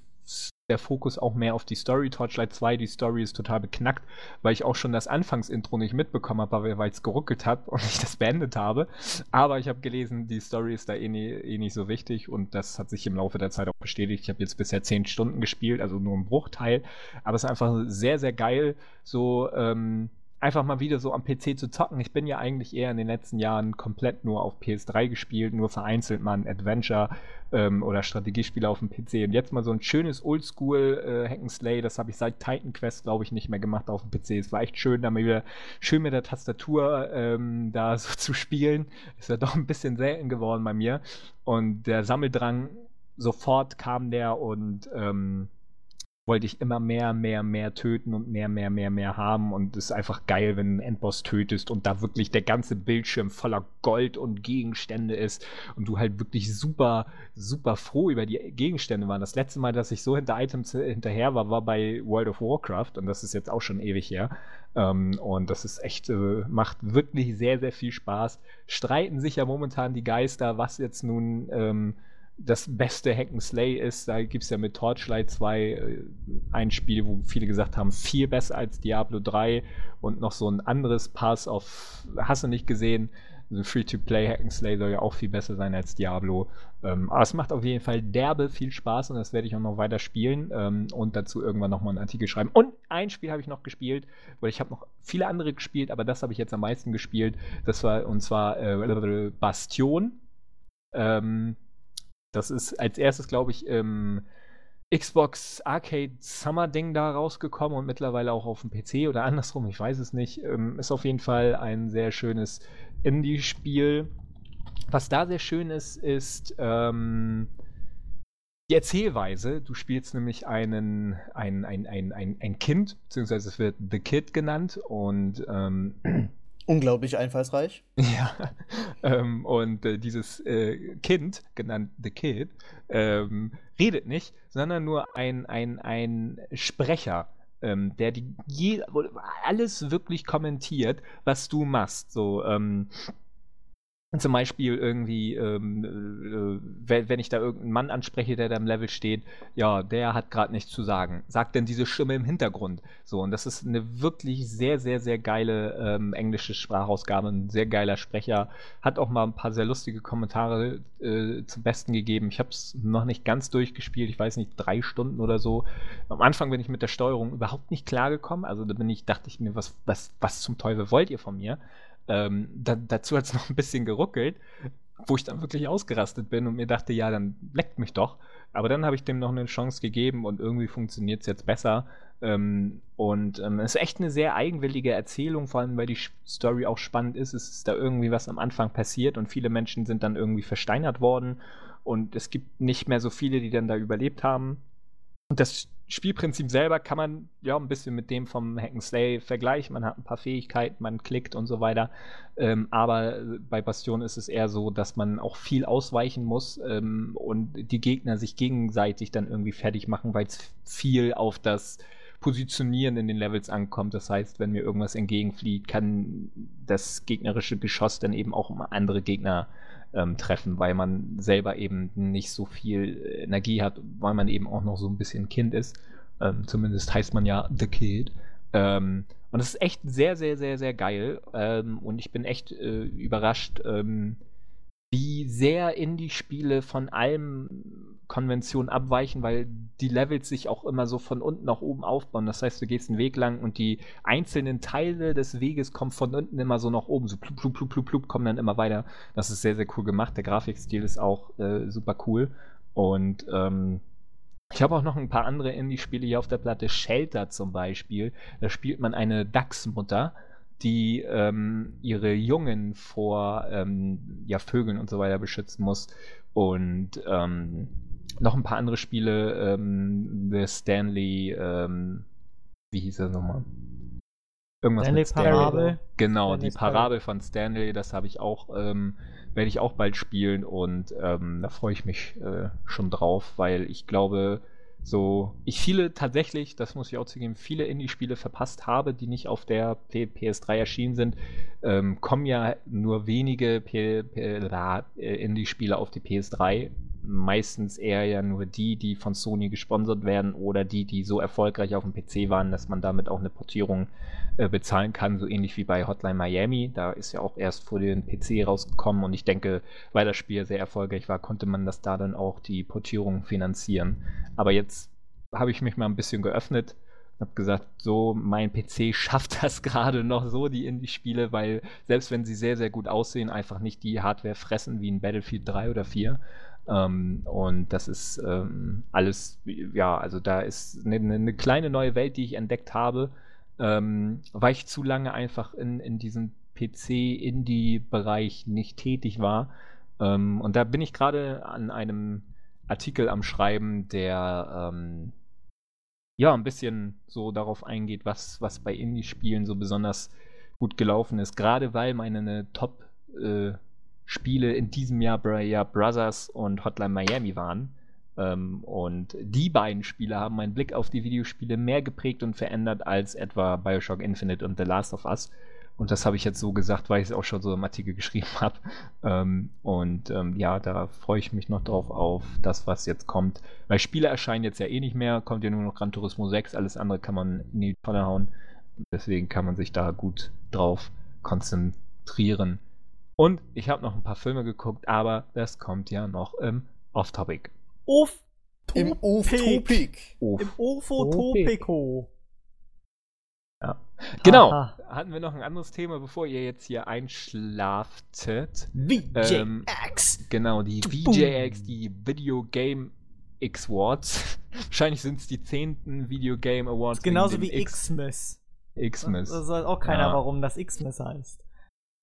der Fokus auch mehr auf die Story. Torchlight zwei, die Story ist total beknackt, weil ich auch schon das Anfangsintro nicht mitbekommen habe, weil es geruckelt hat und ich das beendet habe. Aber ich habe gelesen, die Story ist da eh, nie, eh nicht so wichtig und das hat sich im Laufe der Zeit auch bestätigt. Ich habe jetzt bisher zehn Stunden gespielt, also nur einen Bruchteil. Aber es ist einfach sehr, sehr geil, so ähm, einfach mal wieder so am P C zu zocken. Ich bin ja eigentlich eher in den letzten Jahren komplett nur auf P S drei gespielt, nur vereinzelt mal ein Adventure ähm, oder Strategiespiele auf dem P C. Und jetzt mal so ein schönes Oldschool äh, Hack'n'Slay, das habe ich seit Titan Quest, glaube ich, nicht mehr gemacht auf dem P C. Es war echt schön, da mal wieder schön mit der Tastatur ähm, da so zu spielen. Ist ja doch ein bisschen selten geworden bei mir. Und der Sammeldrang, sofort kam der und ähm, wollte ich immer mehr, mehr, mehr töten und mehr, mehr, mehr, mehr haben. Und es ist einfach geil, wenn du einen Endboss tötest und da wirklich der ganze Bildschirm voller Gold und Gegenstände ist und du halt wirklich super, super froh über die Gegenstände warst. Das letzte Mal, dass ich so hinter Items hinterher war, war bei World of Warcraft und das ist jetzt auch schon ewig her. Ähm, und das ist echt, äh, macht wirklich sehr, sehr viel Spaß. Streiten sich ja momentan die Geister, was jetzt nun Ähm, das beste Hack'n'Slay ist. Da gibt es ja mit Torchlight zwei äh, ein Spiel, wo viele gesagt haben, viel besser als Diablo drei und noch so ein anderes Pass auf, hast du nicht gesehen, so Free-to-Play Hack'n'Slay soll ja auch viel besser sein als Diablo. Ähm, aber es macht auf jeden Fall derbe viel Spaß und das werde ich auch noch weiter spielen ähm, und dazu irgendwann nochmal einen Artikel schreiben. Und ein Spiel habe ich noch gespielt, weil ich habe noch viele andere gespielt, aber das habe ich jetzt am meisten gespielt. Das war, und zwar äh, Bastion. Ähm, Das ist als erstes, glaube ich, im Xbox Arcade Summer Ding da rausgekommen und mittlerweile auch auf dem P C oder andersrum, ich weiß es nicht. Ist auf jeden Fall ein sehr schönes Indie-Spiel. Was da sehr schön ist, ist ähm, die Erzählweise. Du spielst nämlich einen, ein, ein, ein, ein, ein Kind, beziehungsweise es wird The Kid genannt und ähm, unglaublich einfallsreich. Ja, ähm, und äh, dieses äh, Kind, genannt The Kid, ähm, redet nicht, sondern nur ein, ein, ein Sprecher, ähm, der die je, alles wirklich kommentiert, was du machst. So, ähm, zum Beispiel irgendwie, ähm, äh, wenn ich da irgendeinen Mann anspreche, der da im Level steht, ja, der hat gerade nichts zu sagen. Sagt denn diese Stimme im Hintergrund? So, und das ist eine wirklich sehr, sehr, sehr geile ähm, englische Sprachausgabe, ein sehr geiler Sprecher. Hat auch mal ein paar sehr lustige Kommentare äh, zum Besten gegeben. Ich habe es noch nicht ganz durchgespielt, ich weiß nicht, drei Stunden oder so. Am Anfang bin ich mit der Steuerung überhaupt nicht klargekommen. Also da bin ich, dachte ich mir, was, was, was zum Teufel wollt ihr von mir? Ähm, da, dazu hat es noch ein bisschen geruckelt, wo ich dann wirklich ausgerastet bin und mir dachte, ja, dann leckt mich doch. Aber dann habe ich dem noch eine Chance gegeben und irgendwie funktioniert es jetzt besser. Ähm, und ähm, es ist echt eine sehr eigenwillige Erzählung, vor allem weil die Story auch spannend ist. Es ist da irgendwie was am Anfang passiert und viele Menschen sind dann irgendwie versteinert worden und es gibt nicht mehr so viele, die dann da überlebt haben. Und das Spielprinzip selber kann man ja ein bisschen mit dem vom Hack'n'Slay vergleichen. Man hat ein paar Fähigkeiten, man klickt und so weiter. Ähm, aber bei Bastion ist es eher so, dass man auch viel ausweichen muss ähm, und die Gegner sich gegenseitig dann irgendwie fertig machen, weil es viel auf das Positionieren in den Levels ankommt. Das heißt, wenn mir irgendwas entgegenfliegt, kann das gegnerische Geschoss dann eben auch um andere Gegner Ähm, treffen, weil man selber eben nicht so viel Energie hat, weil man eben auch noch so ein bisschen Kind ist. Ähm, zumindest heißt man ja The Kid. Ähm, und das ist echt sehr, sehr, sehr, sehr geil. Ähm, und ich bin echt äh, überrascht, ähm, wie sehr Indie-Spiele von allem Konventionen abweichen, weil die Levels sich auch immer so von unten nach oben aufbauen. Das heißt, du gehst einen Weg lang und die einzelnen Teile des Weges kommen von unten immer so nach oben. So plup, plup, plup, plup, plup, kommen dann immer weiter. Das ist sehr, sehr cool gemacht. Der Grafikstil ist auch äh, super cool. Und ähm, ich habe auch noch ein paar andere Indie-Spiele hier auf der Platte. Shelter zum Beispiel. Da spielt man eine Dachsmutter, die ähm, ihre Jungen vor ähm, ja, Vögeln und so weiter beschützen muss. Und ähm, noch ein paar andere Spiele. Ähm, The Stanley, ähm, wie hieß er nochmal? Irgendwas Stanley mit Stanley. Parabel. Genau, Stanley's die Parabel von Stanley, das habe ich auch, ähm, werde ich auch bald spielen und ähm, da freue ich mich äh, schon drauf, weil ich glaube, so, ich viele tatsächlich, das muss ich auch zugeben, viele Indie-Spiele verpasst habe, die nicht auf der P S drei erschienen sind. Ähm, kommen ja nur wenige P- P- Indie-Spiele auf die P S drei. meistens eher ja nur die, die von Sony gesponsert werden oder die, die so erfolgreich auf dem P C waren, dass man damit auch eine Portierung äh, bezahlen kann, so ähnlich wie bei Hotline Miami. Da ist ja auch erst vor den P C rausgekommen und ich denke, weil das Spiel sehr erfolgreich war, konnte man das da dann auch die Portierung finanzieren. Aber jetzt habe ich mich mal ein bisschen geöffnet. Hab gesagt, so, mein P C schafft das gerade noch so, die Indie-Spiele, weil selbst wenn sie sehr, sehr gut aussehen, einfach nicht die Hardware fressen wie in Battlefield drei oder vier. Ähm, und das ist ähm, alles, ja, also da ist eine ne kleine neue Welt, die ich entdeckt habe, ähm, weil ich zu lange einfach in, in diesem P C-Indie-Bereich nicht tätig war. Ähm, und da bin ich gerade an einem Artikel am Schreiben, der ähm, ja, ein bisschen so darauf eingeht, was, was bei Indie-Spielen so besonders gut gelaufen ist. Gerade weil meine Top-Spiele äh, in diesem Jahr ja Brothers und Hotline Miami waren. Ähm, und die beiden Spiele haben meinen Blick auf die Videospiele mehr geprägt und verändert als etwa Bioshock Infinite und The Last of Us. Und das habe ich jetzt so gesagt, weil ich es auch schon so im Artikel geschrieben habe. Ähm, und ähm, ja, da freue ich mich noch drauf auf das, was jetzt kommt. Weil Spiele erscheinen jetzt ja eh nicht mehr, kommt ja nur noch Gran Turismo sechs, alles andere kann man in die Tonne hauen. Deswegen kann man sich da gut drauf konzentrieren. Und ich habe noch ein paar Filme geguckt, aber das kommt ja noch im Off-Topic. Off-Topic. Im Off-Topic. Off. Im Off-Topico. Ja. Genau, aha, hatten wir noch ein anderes Thema, bevor ihr jetzt hier einschlaftet. V J X. Ähm, genau, die V J X, die Video Game X Awards. Wahrscheinlich sind es die zehnten Video Game Awards. Genauso wie X- Xmas. Xmas. Das weiß auch keiner, ja, warum das Xmas heißt.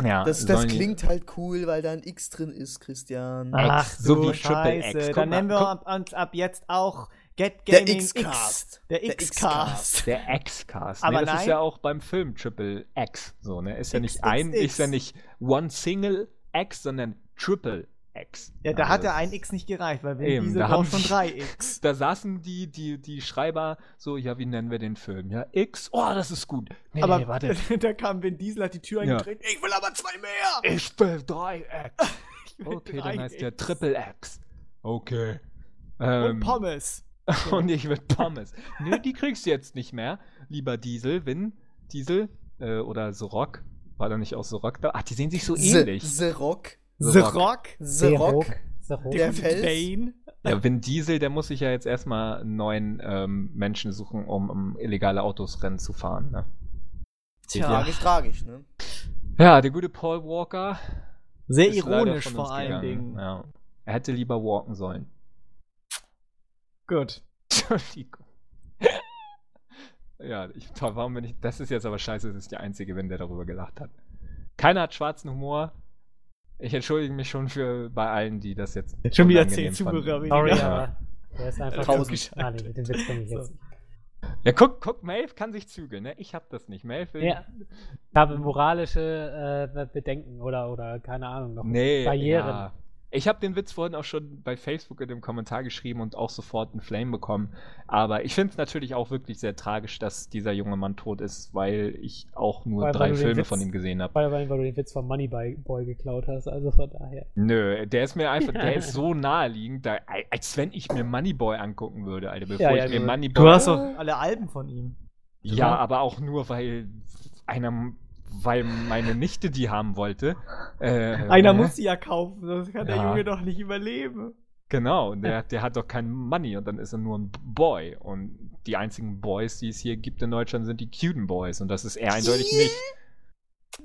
Ja, das das klingt halt cool, weil da ein X drin ist, Christian. Ach, X, so wie Triple X. Dann nennen wir uns ab jetzt auch Get Gaming, der X-Cast. Der X-Cast. Der X-Cast. Aber nee, das nein. ist ja auch beim Film Triple X. So, ne? Ist ja nicht X, ein, X, ist ja nicht One Single X, sondern Triple X. Ja, da also hat ja ein X nicht gereicht, weil wir eben, diese brauchen schon drei X. Da saßen die, die, die Schreiber so, ja, wie nennen wir den Film? Ja, X, oh, das ist gut. Nee, aber nee, warte. Da kam Vin Diesel, hat die Tür eingetreten. Ja. Ich will aber zwei mehr. Ich will drei X. Will okay, drei dann heißt X. Der Triple X. Okay. Ähm, Und Pommes. Und ich will Pommes. Nö, die kriegst du jetzt nicht mehr. Lieber Diesel, Vin, Diesel äh, oder Sorok. War da nicht auch Sorok da? Ach, die sehen sich so ähnlich. Sorok. Sorok. Sorok. Der Fels. Ja, Vin Diesel, der muss sich ja jetzt erstmal einen neuen ähm, Menschen suchen, um, um illegale Autos rennen zu fahren. Ne? Tja, tragisch, tragisch, ne? Ja, der gute Paul Walker. Sehr ironisch vor allen Dingen. Ja. Er hätte lieber walken sollen. Gut. Entschuldigung. Ja, ich, warum bin ich. Das ist jetzt aber scheiße, das ist der einzige Win, der darüber gelacht hat. Keiner hat schwarzen Humor. Ich entschuldige mich schon für bei allen, die das jetzt. Schon wieder zehn Zuhörer wieder. Sorry, aber. Der ist einfach tausend. Ah, nee, mit dem Witz komme ich jetzt nicht. Ja, guck, guck, Melf kann sich zügeln, ne? Ich hab das nicht. Melf will. Ja, ich habe moralische äh, Bedenken oder, oder keine Ahnung noch. Nee, Barrieren. Ja. Ich habe den Witz vorhin auch schon bei Facebook in dem Kommentar geschrieben und auch sofort einen Flame bekommen. Aber ich finde es natürlich auch wirklich sehr tragisch, dass dieser junge Mann tot ist, weil ich auch nur weil, drei weil Filme Witz, von ihm gesehen habe. Weil, weil, weil du den Witz von Moneyboy geklaut hast, also von daher. Nö, der ist mir einfach, der ist so naheliegend, da, als wenn ich mir Moneyboy angucken würde, Alter, bevor ja, ja, ich mir Moneyboy... Du hast doch alle Alben von ihm. Ja, ja, aber auch nur, weil einer... weil meine Nichte die haben wollte. Äh, Einer muss sie ja kaufen, sonst kann ja. der Junge doch nicht überleben. Genau, der, der hat doch kein Money und dann ist er nur ein Boy. Und die einzigen Boys, die es hier gibt in Deutschland, sind die cuten Boys. Und das ist er eindeutig nicht.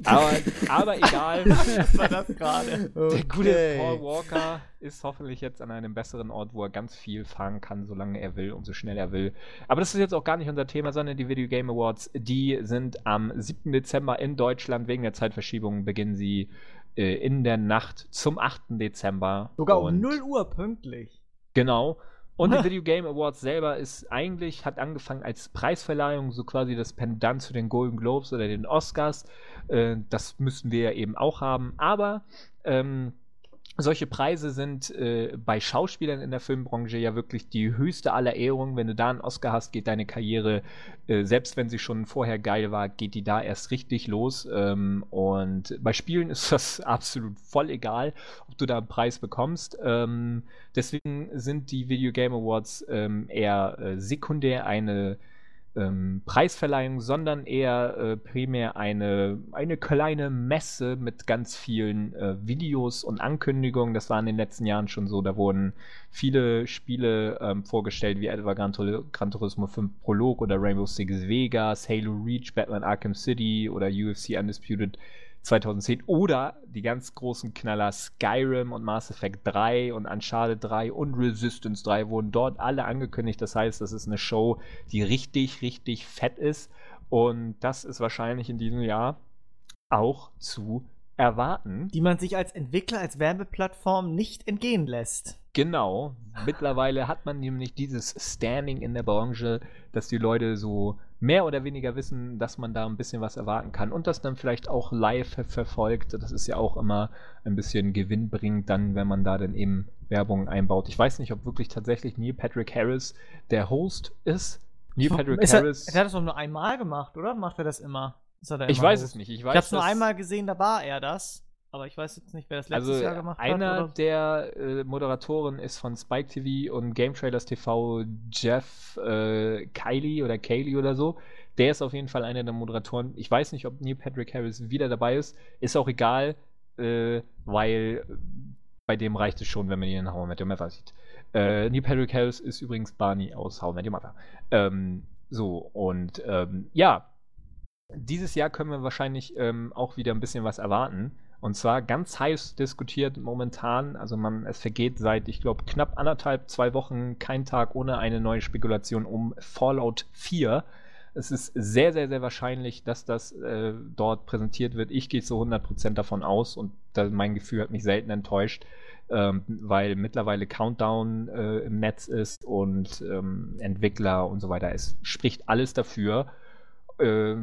Aber, aber egal. Was war das gerade? Okay. Der gute Paul Walker ist hoffentlich jetzt an einem besseren Ort, wo er ganz viel fahren kann, solange er will und so schnell er will. Aber das ist jetzt auch gar nicht unser Thema, sondern die Video Game Awards, die sind am siebten Dezember in Deutschland. Wegen der Zeitverschiebung beginnen sie äh, in der Nacht zum achten Dezember. Sogar um null Uhr pünktlich. Genau. Und die Video Game Awards selber ist eigentlich, hat angefangen als Preisverleihung, so quasi das Pendant zu den Golden Globes oder den Oscars. Äh, das müssten wir ja eben auch haben. Aber ähm, solche Preise sind äh, bei Schauspielern in der Filmbranche ja wirklich die höchste aller Ehrungen. Wenn du da einen Oscar hast, geht deine Karriere, äh, selbst wenn sie schon vorher geil war, geht die da erst richtig los. Ähm, und bei Spielen ist das absolut voll egal, ob du da einen Preis bekommst. Ähm, deswegen sind die Video Game Awards ähm, eher äh, sekundär eine Ähm, Preisverleihung, sondern eher äh, primär eine, eine kleine Messe mit ganz vielen äh, Videos und Ankündigungen. Das war in den letzten Jahren schon so. Da wurden viele Spiele ähm, vorgestellt, wie etwa Gran, Tur- Gran Turismo fünf Prolog oder Rainbow Six Vegas, Halo Reach, Batman Arkham City oder U F C Undisputed zwanzig zehn oder die ganz großen Knaller Skyrim und Mass Effect drei und Uncharted drei und Resistance drei wurden dort alle angekündigt. Das heißt, das ist eine Show, die richtig, richtig fett ist und das ist wahrscheinlich in diesem Jahr auch zu erwarten. Die man sich als Entwickler, als Werbeplattform nicht entgehen lässt. Genau. Mittlerweile hat man nämlich dieses Standing in der Branche, dass die Leute so mehr oder weniger wissen, dass man da ein bisschen was erwarten kann und das dann vielleicht auch live ver- verfolgt. Das ist ja auch immer ein bisschen gewinnbringend dann, wenn man da dann eben Werbung einbaut. Ich weiß nicht, ob wirklich tatsächlich Neil Patrick Harris der Host ist. Neil Patrick ist Harris. Er, er hat das doch nur einmal gemacht, oder? Macht er das immer? Ist er da immer ich weiß Host? Es nicht. Ich, weiß, ich habe es nur einmal gesehen, da war er das. Aber ich weiß jetzt nicht, wer das letztes also Jahr gemacht hat. Also einer der äh, Moderatoren ist von Spike T V und Game Trailers T V Jeff äh, Kiley oder Kaylee oder so. Der ist auf jeden Fall einer der Moderatoren. Ich weiß nicht, ob Neil Patrick Harris wieder dabei ist. Ist auch egal, äh, weil bei dem reicht es schon, wenn man ihn in How I Met Your Mother sieht. Äh, Neil Patrick Harris ist übrigens Barney aus How I Met Your Mother. Ähm, so, und ähm, ja. Dieses Jahr können wir wahrscheinlich ähm, auch wieder ein bisschen was erwarten. Und zwar ganz heiß diskutiert momentan, also man, es vergeht seit, ich glaube, knapp anderthalb, zwei Wochen kein Tag ohne eine neue Spekulation um Fallout vier. Es ist sehr, sehr, sehr wahrscheinlich, dass das äh, dort präsentiert wird. Ich gehe zu hundert Prozent davon aus und das, mein Gefühl hat mich selten enttäuscht, ähm, weil mittlerweile Countdown äh, im Netz ist und ähm, Entwickler und so weiter. Es spricht alles dafür, äh,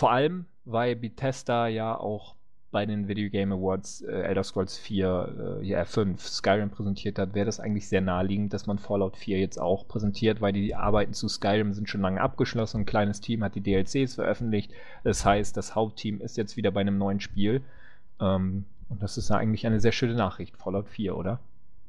vor allem, weil Bethesda ja auch bei den Video Game Awards äh, Elder Scrolls vier, äh, ja fünf, Skyrim präsentiert hat, wäre das eigentlich sehr naheliegend, dass man Fallout vier jetzt auch präsentiert, weil die Arbeiten zu Skyrim sind schon lange abgeschlossen, ein kleines Team hat die D L Cs veröffentlicht, das heißt, das Hauptteam ist jetzt wieder bei einem neuen Spiel ähm, und das ist ja eigentlich eine sehr schöne Nachricht, Fallout vier, oder?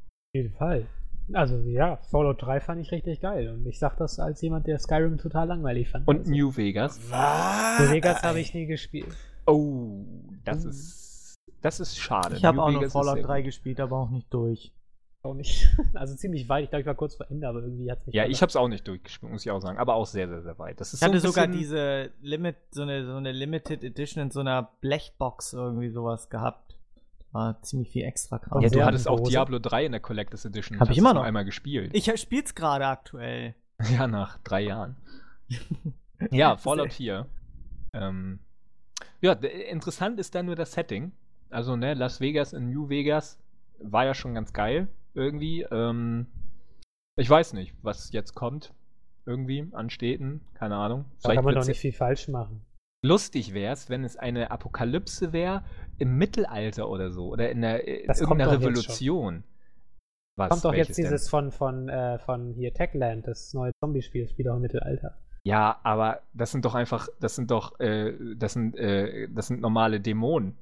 Auf jeden Fall. Also ja, Fallout drei fand ich richtig geil und ich sag das als jemand, der Skyrim total langweilig fand. Und also. New Vegas. Was? New Vegas habe ich nie gespielt. Oh, das ist das ist schade. Ich habe auch noch Fallout drei gespielt, aber auch nicht durch. Auch nicht. Also ziemlich weit. Ich glaube, ich war kurz vor Ende, aber irgendwie hat es mich. Ja, ich habe es auch nicht durchgespielt, muss ich auch sagen. Aber auch sehr, sehr, sehr weit. Das ist ich so hatte sogar diese Limit, so eine, so eine Limited Edition in so einer Blechbox irgendwie sowas gehabt. War ziemlich viel extra Kram. Ja, du hattest auch Diablo drei in der Collectors Edition. Habe ich immer noch einmal gespielt. Ich spiele es gerade aktuell. Ja, nach drei Jahren. Ja, Fallout vier. Ähm. Ja, interessant ist dann nur das Setting. Also, ne, Las Vegas in New Vegas war ja schon ganz geil, irgendwie. Ähm, ich weiß nicht, was jetzt kommt, irgendwie, an Städten, keine Ahnung. Da kann man doch nicht viel falsch machen. Lustig wär's, wenn es eine Apokalypse wäre im Mittelalter oder so, oder in der, in irgendeiner Revolution. Was, kommt doch jetzt dieses von, von, äh, von hier Techland, das neue Zombie-Spiel, spielt auch im Mittelalter. Ja, aber das sind doch einfach, das sind doch, äh, das sind, äh, das sind normale Dämonen.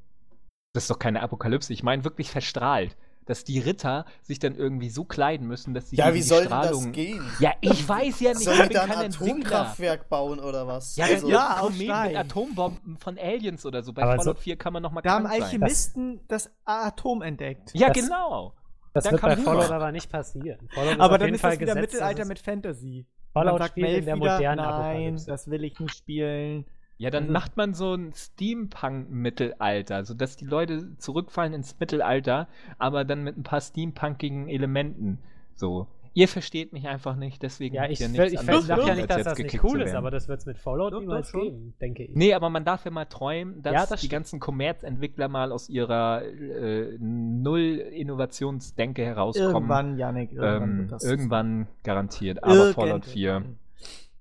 Das ist doch keine Apokalypse. Ich meine wirklich verstrahlt, dass die Ritter sich dann irgendwie so kleiden müssen, dass sie ja, wie die soll Strahlung. Das gehen? Ja, ich weiß ja nicht. Soll ich dann ein Atomkraftwerk Entwickler bauen oder was? Ja, also, ja auch mit Atombomben von Aliens oder so. Bei aber Fallout so, vier kann man noch mal krank sein. Da haben Alchemisten das Atom entdeckt. Ja, das, genau. Das da wird bei Fallout aber nicht passieren. Fallout aber ist dann ist Fall das wieder gesetzt, Mittelalter mit Fantasy. Fallout sagt, spielt in der modernen Apokalypse. Nein, das will ich nicht spielen. Ja, dann also, macht man so ein Steampunk-Mittelalter, sodass die Leute zurückfallen ins Mittelalter, aber dann mit ein paar steampunkigen Elementen. So. Ihr versteht mich einfach nicht, deswegen ja, ich, ich, nichts ich, ich sag ja nicht, dass das nicht cool ist, aber das wird es mit Fallout doch, niemals doch geben, denke ich. Nee, aber man darf ja mal träumen, dass ja, das die stimmt. ganzen Kommerzentwickler mal aus ihrer äh, Null-Innovationsdenke herauskommen. Irgendwann, Yannick, irgendwann. Ähm, das irgendwann garantiert, aber irgendwann. Fallout vier.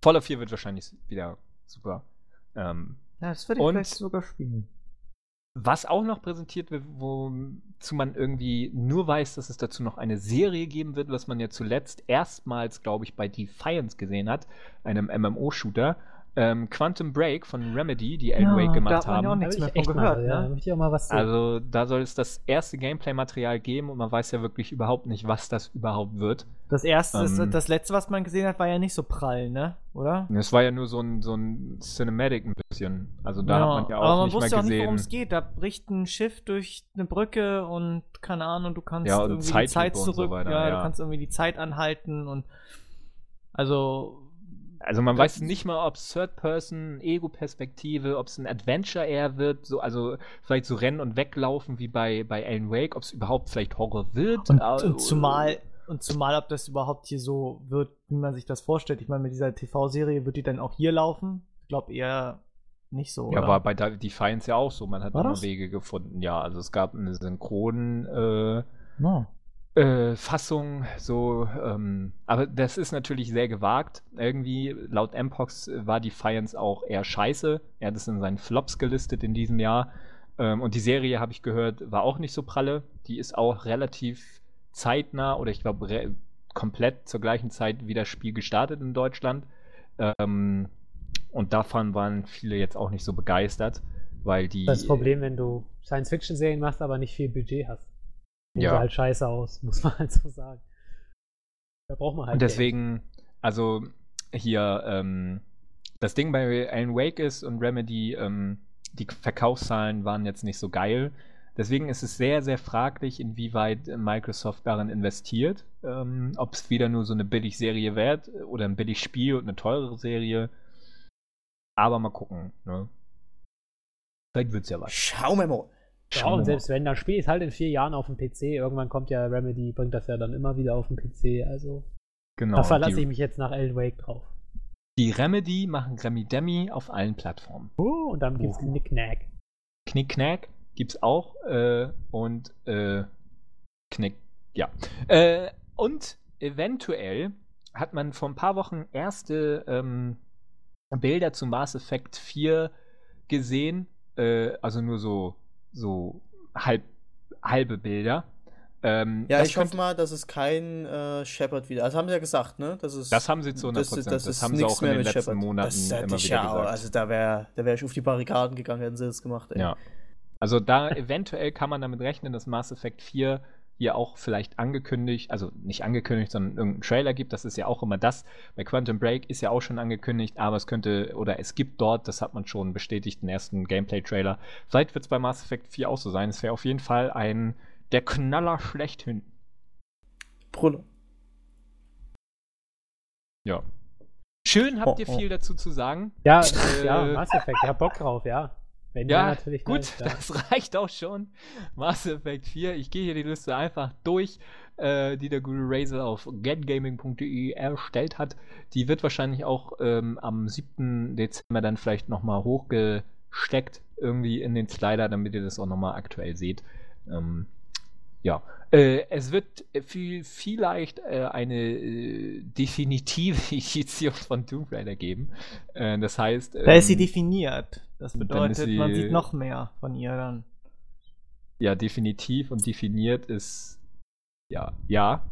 Fallout vier wird wahrscheinlich wieder super. Ähm, ja, das würde ich und vielleicht sogar spielen. Was auch noch präsentiert wird, wozu man irgendwie nur weiß, dass es dazu noch eine Serie geben wird, was man ja zuletzt erstmals, glaube ich, bei Defiance gesehen hat, einem M M O-Shooter. Ähm, Quantum Break von Remedy, die Alan Wake ja, gemacht haben. Ja, auch nichts mehr von gehört. Mal, ja. Ja. Ich auch mal was sehen. Also da soll es das erste Gameplay-Material geben und man weiß ja wirklich überhaupt nicht, was das überhaupt wird. Das erste, ähm, ist, das letzte, was man gesehen hat, war ja nicht so prall, ne? Oder? Es war ja nur so ein, so ein Cinematic ein bisschen. Also da ja, hat man ja auch aber man nicht wusste mehr auch gesehen. Nicht, worum es geht. Da bricht ein Schiff durch eine Brücke und keine Ahnung, du kannst ja, irgendwie Zeit die Zeit zurück. So weiter, ja, ja, du kannst irgendwie die Zeit anhalten und also Also man weiß nicht mal, ob es Third-Person, Ego-Perspektive, ob es ein Adventure eher wird, so, also vielleicht so rennen und weglaufen wie bei, bei Alan Wake, ob es überhaupt vielleicht Horror wird. Und, äh, und, zumal, und zumal, ob das überhaupt hier so wird, wie man sich das vorstellt. Ich meine, mit dieser T V-Serie wird die dann auch hier laufen? Ich glaube eher nicht so, ja, oder? War bei Defiance ja auch so. Man hat immer Wege gefunden, ja. Also es gab eine synchronen äh, no. Äh, Fassung, so, ähm, aber das ist natürlich sehr gewagt. Irgendwie, laut Mpox war Defiance auch eher scheiße. Er hat es in seinen Flops gelistet in diesem Jahr. Ähm, und die Serie, habe ich gehört, war auch nicht so pralle. Die ist auch relativ zeitnah oder ich glaube re- komplett zur gleichen Zeit wie das Spiel gestartet in Deutschland. Ähm, und davon waren viele jetzt auch nicht so begeistert, weil die. Das ist das Problem, wenn du Science-Fiction-Serien machst, aber nicht viel Budget hast. Sieht ja halt scheiße aus, muss man halt so sagen. Da braucht man halt. Und deswegen, Geld. Also hier, ähm, das Ding bei Alan Wake ist und Remedy, ähm, die Verkaufszahlen waren jetzt nicht so geil. Deswegen ist es sehr, sehr fraglich, inwieweit Microsoft darin investiert. Ähm, ob es wieder nur so eine Billigserie wird oder ein Billigspiel und eine teurere Serie. Aber mal gucken, ne? Vielleicht wird's ja was. Schauen wir mal. Ja, und selbst wenn, das Spiel ist halt in vier Jahren auf dem P C. Irgendwann kommt ja Remedy, bringt das ja dann immer wieder auf dem P C. Also genau, da verlasse ich mich jetzt nach Alan Wake drauf. Die Remedy machen Remi-Demi auf allen Plattformen. Oh, und dann gibt's Knick-Knack. Knick-Knack gibt's auch. Äh, und äh, Knick, ja. Äh, und eventuell hat man vor ein paar Wochen erste ähm, Bilder zu Mass Effect vier gesehen. Äh, also nur so so halb, halbe Bilder. Ähm, ja, ich hoffe mal, dass es kein äh, Shepard wieder. Das haben sie ja gesagt, ne? Das, ist, das haben sie zu hundert Prozent. Das, das, das, das haben sie auch in den letzten Shepard. Monaten das immer wieder ja, gesagt. Also da wäre da wär ich auf die Barrikaden gegangen, hätten sie das gemacht. Ey. Ja. Also da eventuell kann man damit rechnen, dass Mass Effect vier hier auch vielleicht angekündigt, also nicht angekündigt, sondern irgendeinen Trailer gibt. Das ist ja auch immer das. Bei Quantum Break ist ja auch schon angekündigt, aber es könnte, oder es gibt dort, das hat man schon bestätigt, den ersten Gameplay-Trailer. Vielleicht wird es bei Mass Effect vier auch so sein. Es wäre auf jeden Fall ein der Knaller schlechthin. Brüllo. Ja. Schön, habt oh, ihr oh. viel dazu zu sagen. Ja, äh, ja, Mass Effect, ja, Bock drauf, ja. Wenn ja, natürlich gut, nicht, ja. Das reicht auch schon. Mass Effect vier, ich gehe hier die Liste einfach durch, äh, die der gute Razel auf get gaming punkt de erstellt hat. Die wird wahrscheinlich auch ähm, am siebten Dezember dann vielleicht nochmal hochgesteckt, irgendwie in den Slider, damit ihr das auch nochmal aktuell seht. Ähm, ja, äh, es wird viel, vielleicht äh, eine äh, definitive Edition von Tomb Raider geben. Äh, das heißt. Ähm, da ist sie definiert. Das bedeutet, sie, man sieht noch mehr von ihr dann. Ja, definitiv und definiert ist ja, ja.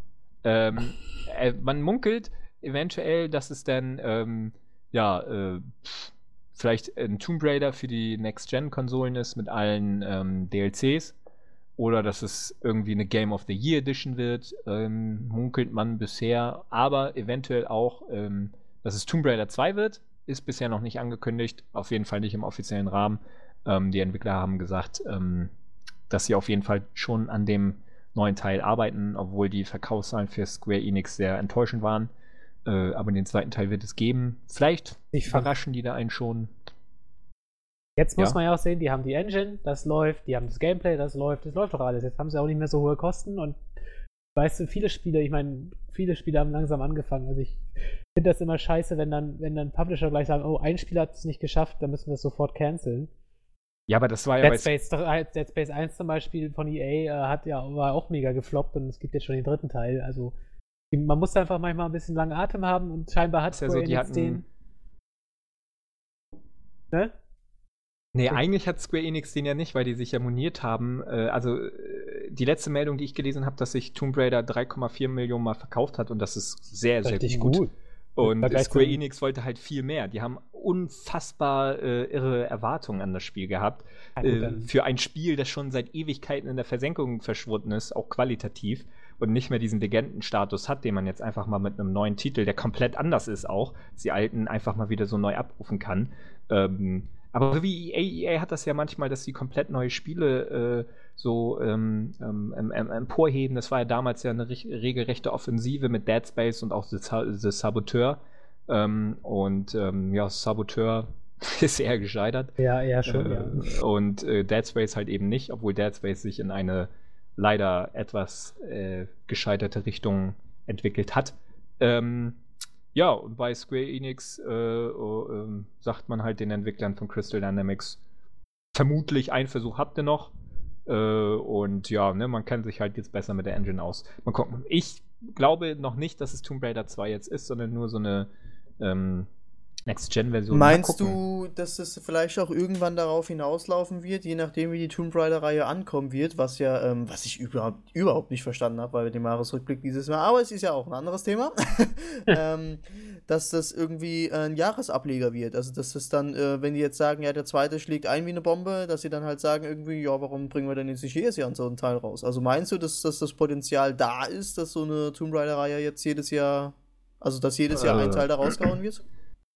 Ähm, äh, man munkelt eventuell, dass es dann ähm, ja, äh, vielleicht ein Tomb Raider für die Next-Gen-Konsolen ist mit allen ähm, D L Cs oder dass es irgendwie eine Game of the Year Edition wird, ähm, munkelt man bisher, aber eventuell auch, ähm, dass es Tomb Raider zwei wird. Ist bisher noch nicht angekündigt, auf jeden Fall nicht im offiziellen Rahmen. Ähm, die Entwickler haben gesagt, ähm, dass sie auf jeden Fall schon an dem neuen Teil arbeiten, obwohl die Verkaufszahlen für Square Enix sehr enttäuschend waren. Äh, aber den zweiten Teil wird es geben. Vielleicht ich verraschen die da einen schon. Jetzt muss ja. man ja auch sehen, die haben die Engine, das läuft, die haben das Gameplay, das läuft, das läuft doch alles. Jetzt haben sie auch nicht mehr so hohe Kosten und weißt du, viele Spiele, ich meine, viele Spiele haben langsam angefangen. Also ich finde das immer scheiße, wenn dann, wenn dann Publisher gleich sagen, oh, ein Spiel hat es nicht geschafft, dann müssen wir es sofort canceln. Ja, aber das war ja... Dead Space, Dead Space eins zum Beispiel von E A äh, hat ja, war auch mega gefloppt und es gibt jetzt schon den dritten Teil. Also man muss einfach manchmal ein bisschen langen Atem haben und scheinbar hat es ja so, die hatten... den... Ne? Nee, eigentlich hat Square Enix den ja nicht, weil die sich ja moniert haben. Also die letzte Meldung, die ich gelesen habe, dass sich Tomb Raider drei Komma vier Millionen Mal verkauft hat und das ist sehr, sehr richtig gut. gut. Und Square Enix wollte halt viel mehr. Die haben unfassbar äh, irre Erwartungen an das Spiel gehabt. Äh, für ein Spiel, das schon seit Ewigkeiten in der Versenkung verschwunden ist, auch qualitativ. Und nicht mehr diesen Legendenstatus hat, den man jetzt einfach mal mit einem neuen Titel, der komplett anders ist auch, die alten einfach mal wieder so neu abrufen kann. Ähm, aber wie E A, E A hat das ja manchmal, dass sie komplett neue Spiele äh, so ähm, ähm, ähm, emporheben. Das war ja damals ja eine re- regelrechte Offensive mit Dead Space und auch The, The Saboteur. Ähm, und ähm, ja, Saboteur ist eher gescheitert. Ja, eher schon, äh, ja. Und äh, Dead Space halt eben nicht, obwohl Dead Space sich in eine leider etwas äh, gescheiterte Richtung entwickelt hat. Ähm, ja, und bei Square Enix äh, oh, äh, sagt man halt den Entwicklern von Crystal Dynamics, vermutlich einen Versuch habt ihr noch. Äh, und ja, ne, man kennt sich halt jetzt besser mit der Engine aus. Man guckt, ich glaube noch nicht, dass es Tomb Raider zwei jetzt ist, sondern nur so eine ähm, Next-Gen-Version. Meinst du, dass das vielleicht auch irgendwann darauf hinauslaufen wird, je nachdem, wie die Tomb Raider-Reihe ankommen wird, was ja, ähm, was ich überhaupt, überhaupt nicht verstanden habe, weil wir den Jahresrückblick dieses Mal, aber es ist ja auch ein anderes Thema, ähm, dass das irgendwie ein Jahresableger wird, also dass das dann, äh, wenn die jetzt sagen, ja, der zweite schlägt ein wie eine Bombe, dass sie dann halt sagen irgendwie, ja, warum bringen wir denn jetzt nicht jedes Jahr so einen Teil raus? Also meinst du, dass, dass das Potenzial da ist, dass so eine Tomb Raider-Reihe jetzt jedes Jahr, also dass jedes Jahr ein Teil da rausgehauen wird?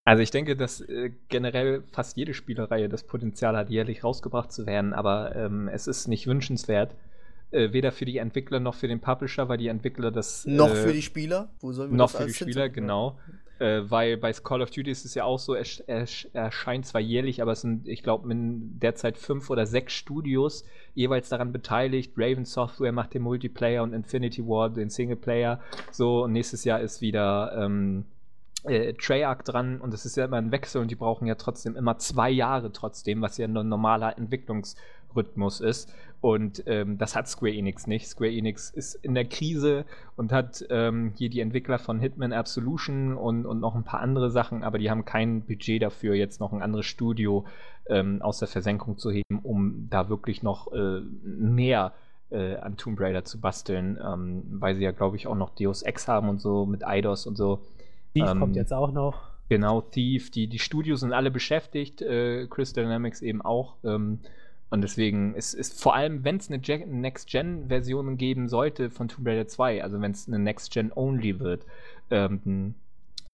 Also ich denke, dass äh, generell fast jede Spielereihe das Potenzial hat, jährlich rausgebracht zu werden, aber ähm, es ist nicht wünschenswert, äh, weder für die Entwickler noch für den Publisher, weil die Entwickler das... Noch äh, für die Spieler? Wo sollen wir noch das für die Spieler, hinzufügen? Genau. Äh, weil bei Call of Duty ist es ja auch so, es erscheint zwar jährlich, aber es sind, ich glaube, derzeit fünf oder sechs Studios jeweils daran beteiligt. Raven Software macht den Multiplayer und Infinity War den Singleplayer. So, und nächstes Jahr ist wieder... Ähm, Äh, Treyarch dran und es ist ja immer ein Wechsel und die brauchen ja trotzdem immer zwei Jahre trotzdem, was ja ein normaler Entwicklungsrhythmus ist und ähm, das hat Square Enix nicht. Square Enix ist in der Krise und hat ähm, hier die Entwickler von Hitman Absolution und, und noch ein paar andere Sachen, aber die haben kein Budget dafür, jetzt noch ein anderes Studio ähm, aus der Versenkung zu heben, um da wirklich noch äh, mehr äh, an Tomb Raider zu basteln, ähm, weil sie ja, glaube ich, auch noch Deus Ex haben und so mit Eidos und so. Thief ähm, kommt jetzt auch noch. Genau, Thief. Die, die Studios sind alle beschäftigt, äh, Crystal Dynamics eben auch. Ähm, und deswegen ist, ist vor allem, wenn es eine Je- Next-Gen-Version geben sollte von Tomb Raider zwei, also wenn es eine Next-Gen-Only wird, ähm,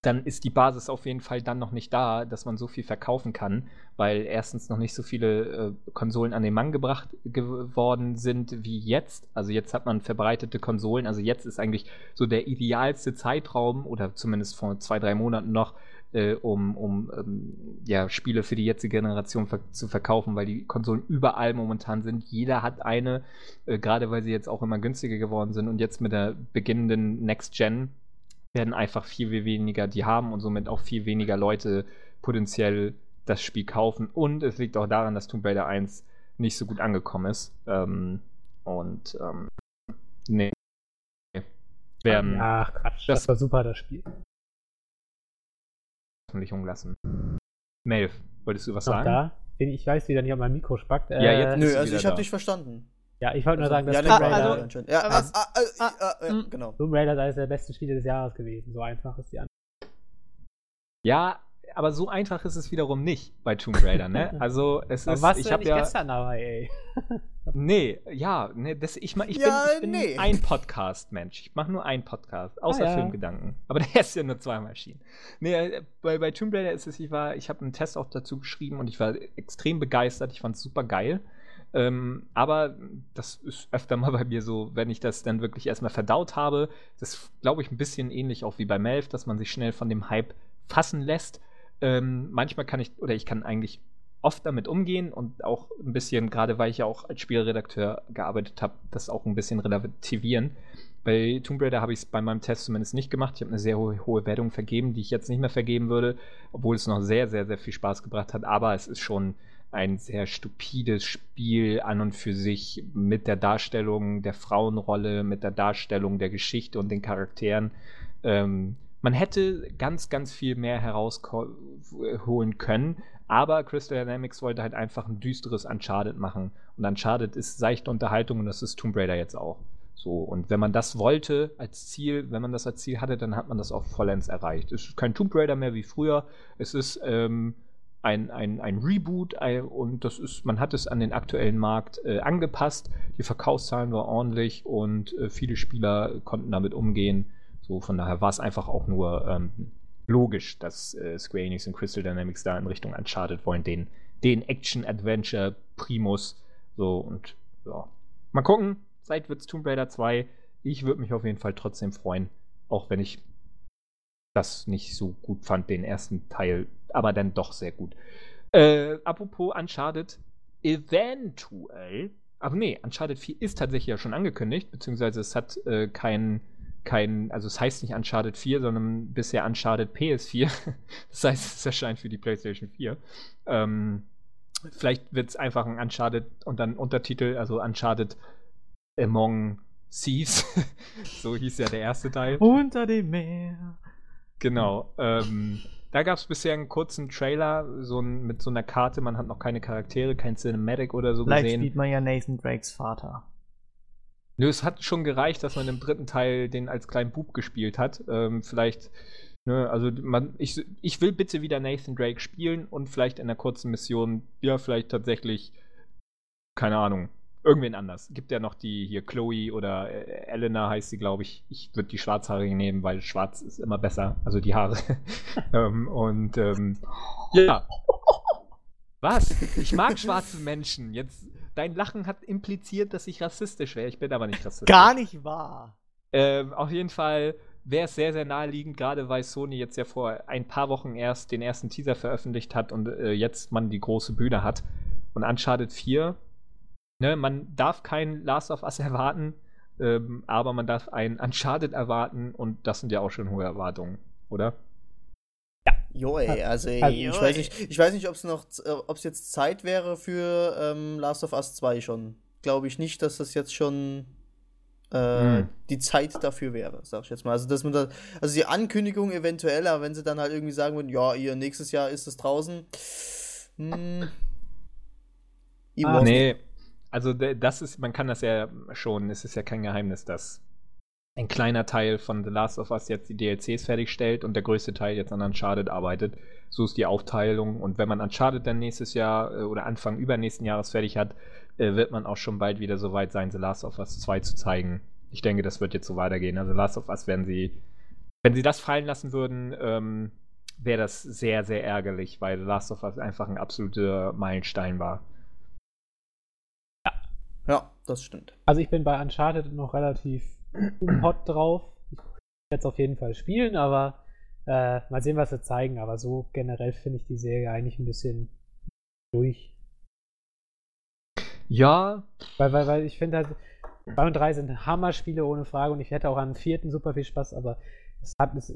dann ist die Basis auf jeden Fall dann noch nicht da, dass man so viel verkaufen kann, weil erstens noch nicht so viele äh, Konsolen an den Mann gebracht geworden sind wie jetzt. Also jetzt hat man verbreitete Konsolen, also jetzt ist eigentlich so der idealste Zeitraum oder zumindest vor zwei, drei Monaten noch, äh, um, um ähm, ja, Spiele für die jetzige Generation ver- zu verkaufen, weil die Konsolen überall momentan sind. Jeder hat eine, äh, gerade weil sie jetzt auch immer günstiger geworden sind und jetzt mit der beginnenden Next-Gen werden einfach viel, viel weniger die haben und somit auch viel weniger Leute potenziell das Spiel kaufen. Und es liegt auch daran, dass Tomb Raider eins nicht so gut angekommen ist. Ähm, und ähm, nee. Werden Ach Quatsch, das, das war super, das Spiel. Veröffentlichung lassen. Melf, wolltest du was Noch sagen? Da? Bin ich weiß wieder nicht, ob mein Mikro spackt. Äh, ja, jetzt nö, also ich habe dich verstanden. Ja, ich wollte nur also, sagen, dass Tomb Raider... Ja, ah, also, ah, ah, ah, ah, ja, genau. Tomb Raider sei eines der besten Spiele des Jahres gewesen. So einfach ist die Antwort. Ja, aber so einfach ist es wiederum nicht bei Tomb Raider, ne? Also, es aber ist... Warst ich du nicht ja, gestern dabei, ey? Nee, ja, nee, das, ich, ich, ich ja, bin, ich bin nee. ein Podcast-Mensch. Ich mache nur einen Podcast, außer ah, ja. Filmgedanken. Aber der ist ja nur zweimal erschienen. Nee, bei, bei Tomb Raider ist es, ich war, ich habe einen Test auch dazu geschrieben und ich war extrem begeistert. Ich fand es super geil. Ähm, aber das ist öfter mal bei mir so, wenn ich das dann wirklich erstmal verdaut habe, das glaube ich ein bisschen ähnlich auch wie bei Melf, dass man sich schnell von dem Hype fassen lässt. Ähm, manchmal kann ich, oder ich kann eigentlich oft damit umgehen und auch ein bisschen, gerade weil ich ja auch als Spielredakteur gearbeitet habe, das auch ein bisschen relativieren. Bei Tomb Raider habe ich es bei meinem Test zumindest nicht gemacht. Ich habe eine sehr ho- hohe Wertung vergeben, die ich jetzt nicht mehr vergeben würde, obwohl es noch sehr, sehr, sehr viel Spaß gebracht hat, aber es ist schon ein sehr stupides Spiel an und für sich mit der Darstellung der Frauenrolle, mit der Darstellung der Geschichte und den Charakteren. Ähm, Man hätte ganz, ganz viel mehr herausholen können, aber Crystal Dynamics wollte halt einfach ein düsteres Uncharted machen. Und Uncharted ist seichte Unterhaltung und das ist Tomb Raider jetzt auch. So, und wenn man das wollte als Ziel, wenn man das als Ziel hatte, dann hat man das auch vollends erreicht. Es ist kein Tomb Raider mehr wie früher, es ist ähm, ein, ein, ein Reboot ein, und das ist, man hat es an den aktuellen Markt äh, angepasst. Die Verkaufszahlen waren ordentlich und äh, viele Spieler konnten damit umgehen. So, von daher war es einfach auch nur ähm, logisch, dass äh, Square Enix und Crystal Dynamics da in Richtung Uncharted wollen, den, den Action-Adventure-Primus. So, und ja, mal gucken. Zeit wird's Tomb Raider zwei. Ich würde mich auf jeden Fall trotzdem freuen, auch wenn ich das nicht so gut fand, den ersten Teil, aber dann doch sehr gut. Äh, apropos Uncharted, eventuell, aber nee, Uncharted vier ist tatsächlich ja schon angekündigt, beziehungsweise es hat äh, keinen, kein, also es heißt nicht Uncharted vier, sondern bisher Uncharted P S vier. Das heißt, es erscheint für die PlayStation vier. Ähm, vielleicht wird es einfach ein Uncharted und dann Untertitel, also Uncharted Among Thieves, so hieß ja der erste Teil. Unter dem Meer. Genau. Ähm, da gab es bisher einen kurzen Trailer, so ein, mit so einer Karte, man hat noch keine Charaktere, kein Cinematic oder so Vielleicht gesehen. Vielleicht sieht man ja Nathan Drakes Vater. Nö, es hat schon gereicht, dass man im dritten Teil den als kleinen Bub gespielt hat. Ähm, vielleicht, ne, also man, ich, ich will bitte wieder Nathan Drake spielen und vielleicht in einer kurzen Mission, ja, vielleicht tatsächlich, keine Ahnung, irgendwen anders. Gibt ja noch die hier Chloe oder äh, Elena heißt sie, glaube ich. Ich würde die Schwarzhaarige nehmen, weil schwarz ist immer besser. Also die Haare. ähm, und ähm, ja. Was? Ich mag schwarze Menschen. Jetzt, dein Lachen hat impliziert, dass ich rassistisch wäre. Ich bin aber nicht rassistisch. Gar nicht wahr. Ähm, auf jeden Fall wäre es sehr, sehr naheliegend, gerade weil Sony jetzt ja vor ein paar Wochen erst den ersten Teaser veröffentlicht hat und äh, jetzt man die große Bühne hat. Und Uncharted vier... Ne, man darf kein Last of Us erwarten, ähm, aber man darf ein Uncharted erwarten und das sind ja auch schon hohe Erwartungen, oder? Ja. Jo, ey, also, ey, also ich, jo, weiß nicht, ich weiß nicht, ob es noch, ob es jetzt Zeit wäre für ähm, Last of Us zwei schon. Glaube ich nicht, dass das jetzt schon äh, hm. die Zeit dafür wäre, sag ich jetzt mal. Also dass man da, also die Ankündigung eventuell, aber wenn sie dann halt irgendwie sagen würden, ja, ihr nächstes Jahr ist es draußen. Hm, ah, nee. Nicht. Also das ist, man kann das ja schon, es ist ja kein Geheimnis, dass ein kleiner Teil von The Last of Us jetzt die D L Cs fertigstellt und der größte Teil jetzt an Uncharted arbeitet. So ist die Aufteilung und wenn man Uncharted dann nächstes Jahr oder Anfang übernächsten Jahres fertig hat, wird man auch schon bald wieder so weit sein, The Last of Us zwei zu zeigen. Ich denke, das wird jetzt so weitergehen. Also The Last of Us werden sie, wenn sie das fallen lassen würden, ähm, wäre das sehr, sehr ärgerlich, weil The Last of Us einfach ein absoluter Meilenstein war. Ja, das stimmt. Also ich bin bei Uncharted noch relativ hot drauf. Ich werde es auf jeden Fall spielen, aber äh, mal sehen, was sie zeigen. Aber so generell finde ich die Serie eigentlich ein bisschen durch. Ja. Weil, weil, weil ich finde halt, zwei und drei sind Hammerspiele ohne Frage und ich hätte auch am vierten super viel Spaß, aber es hat, es,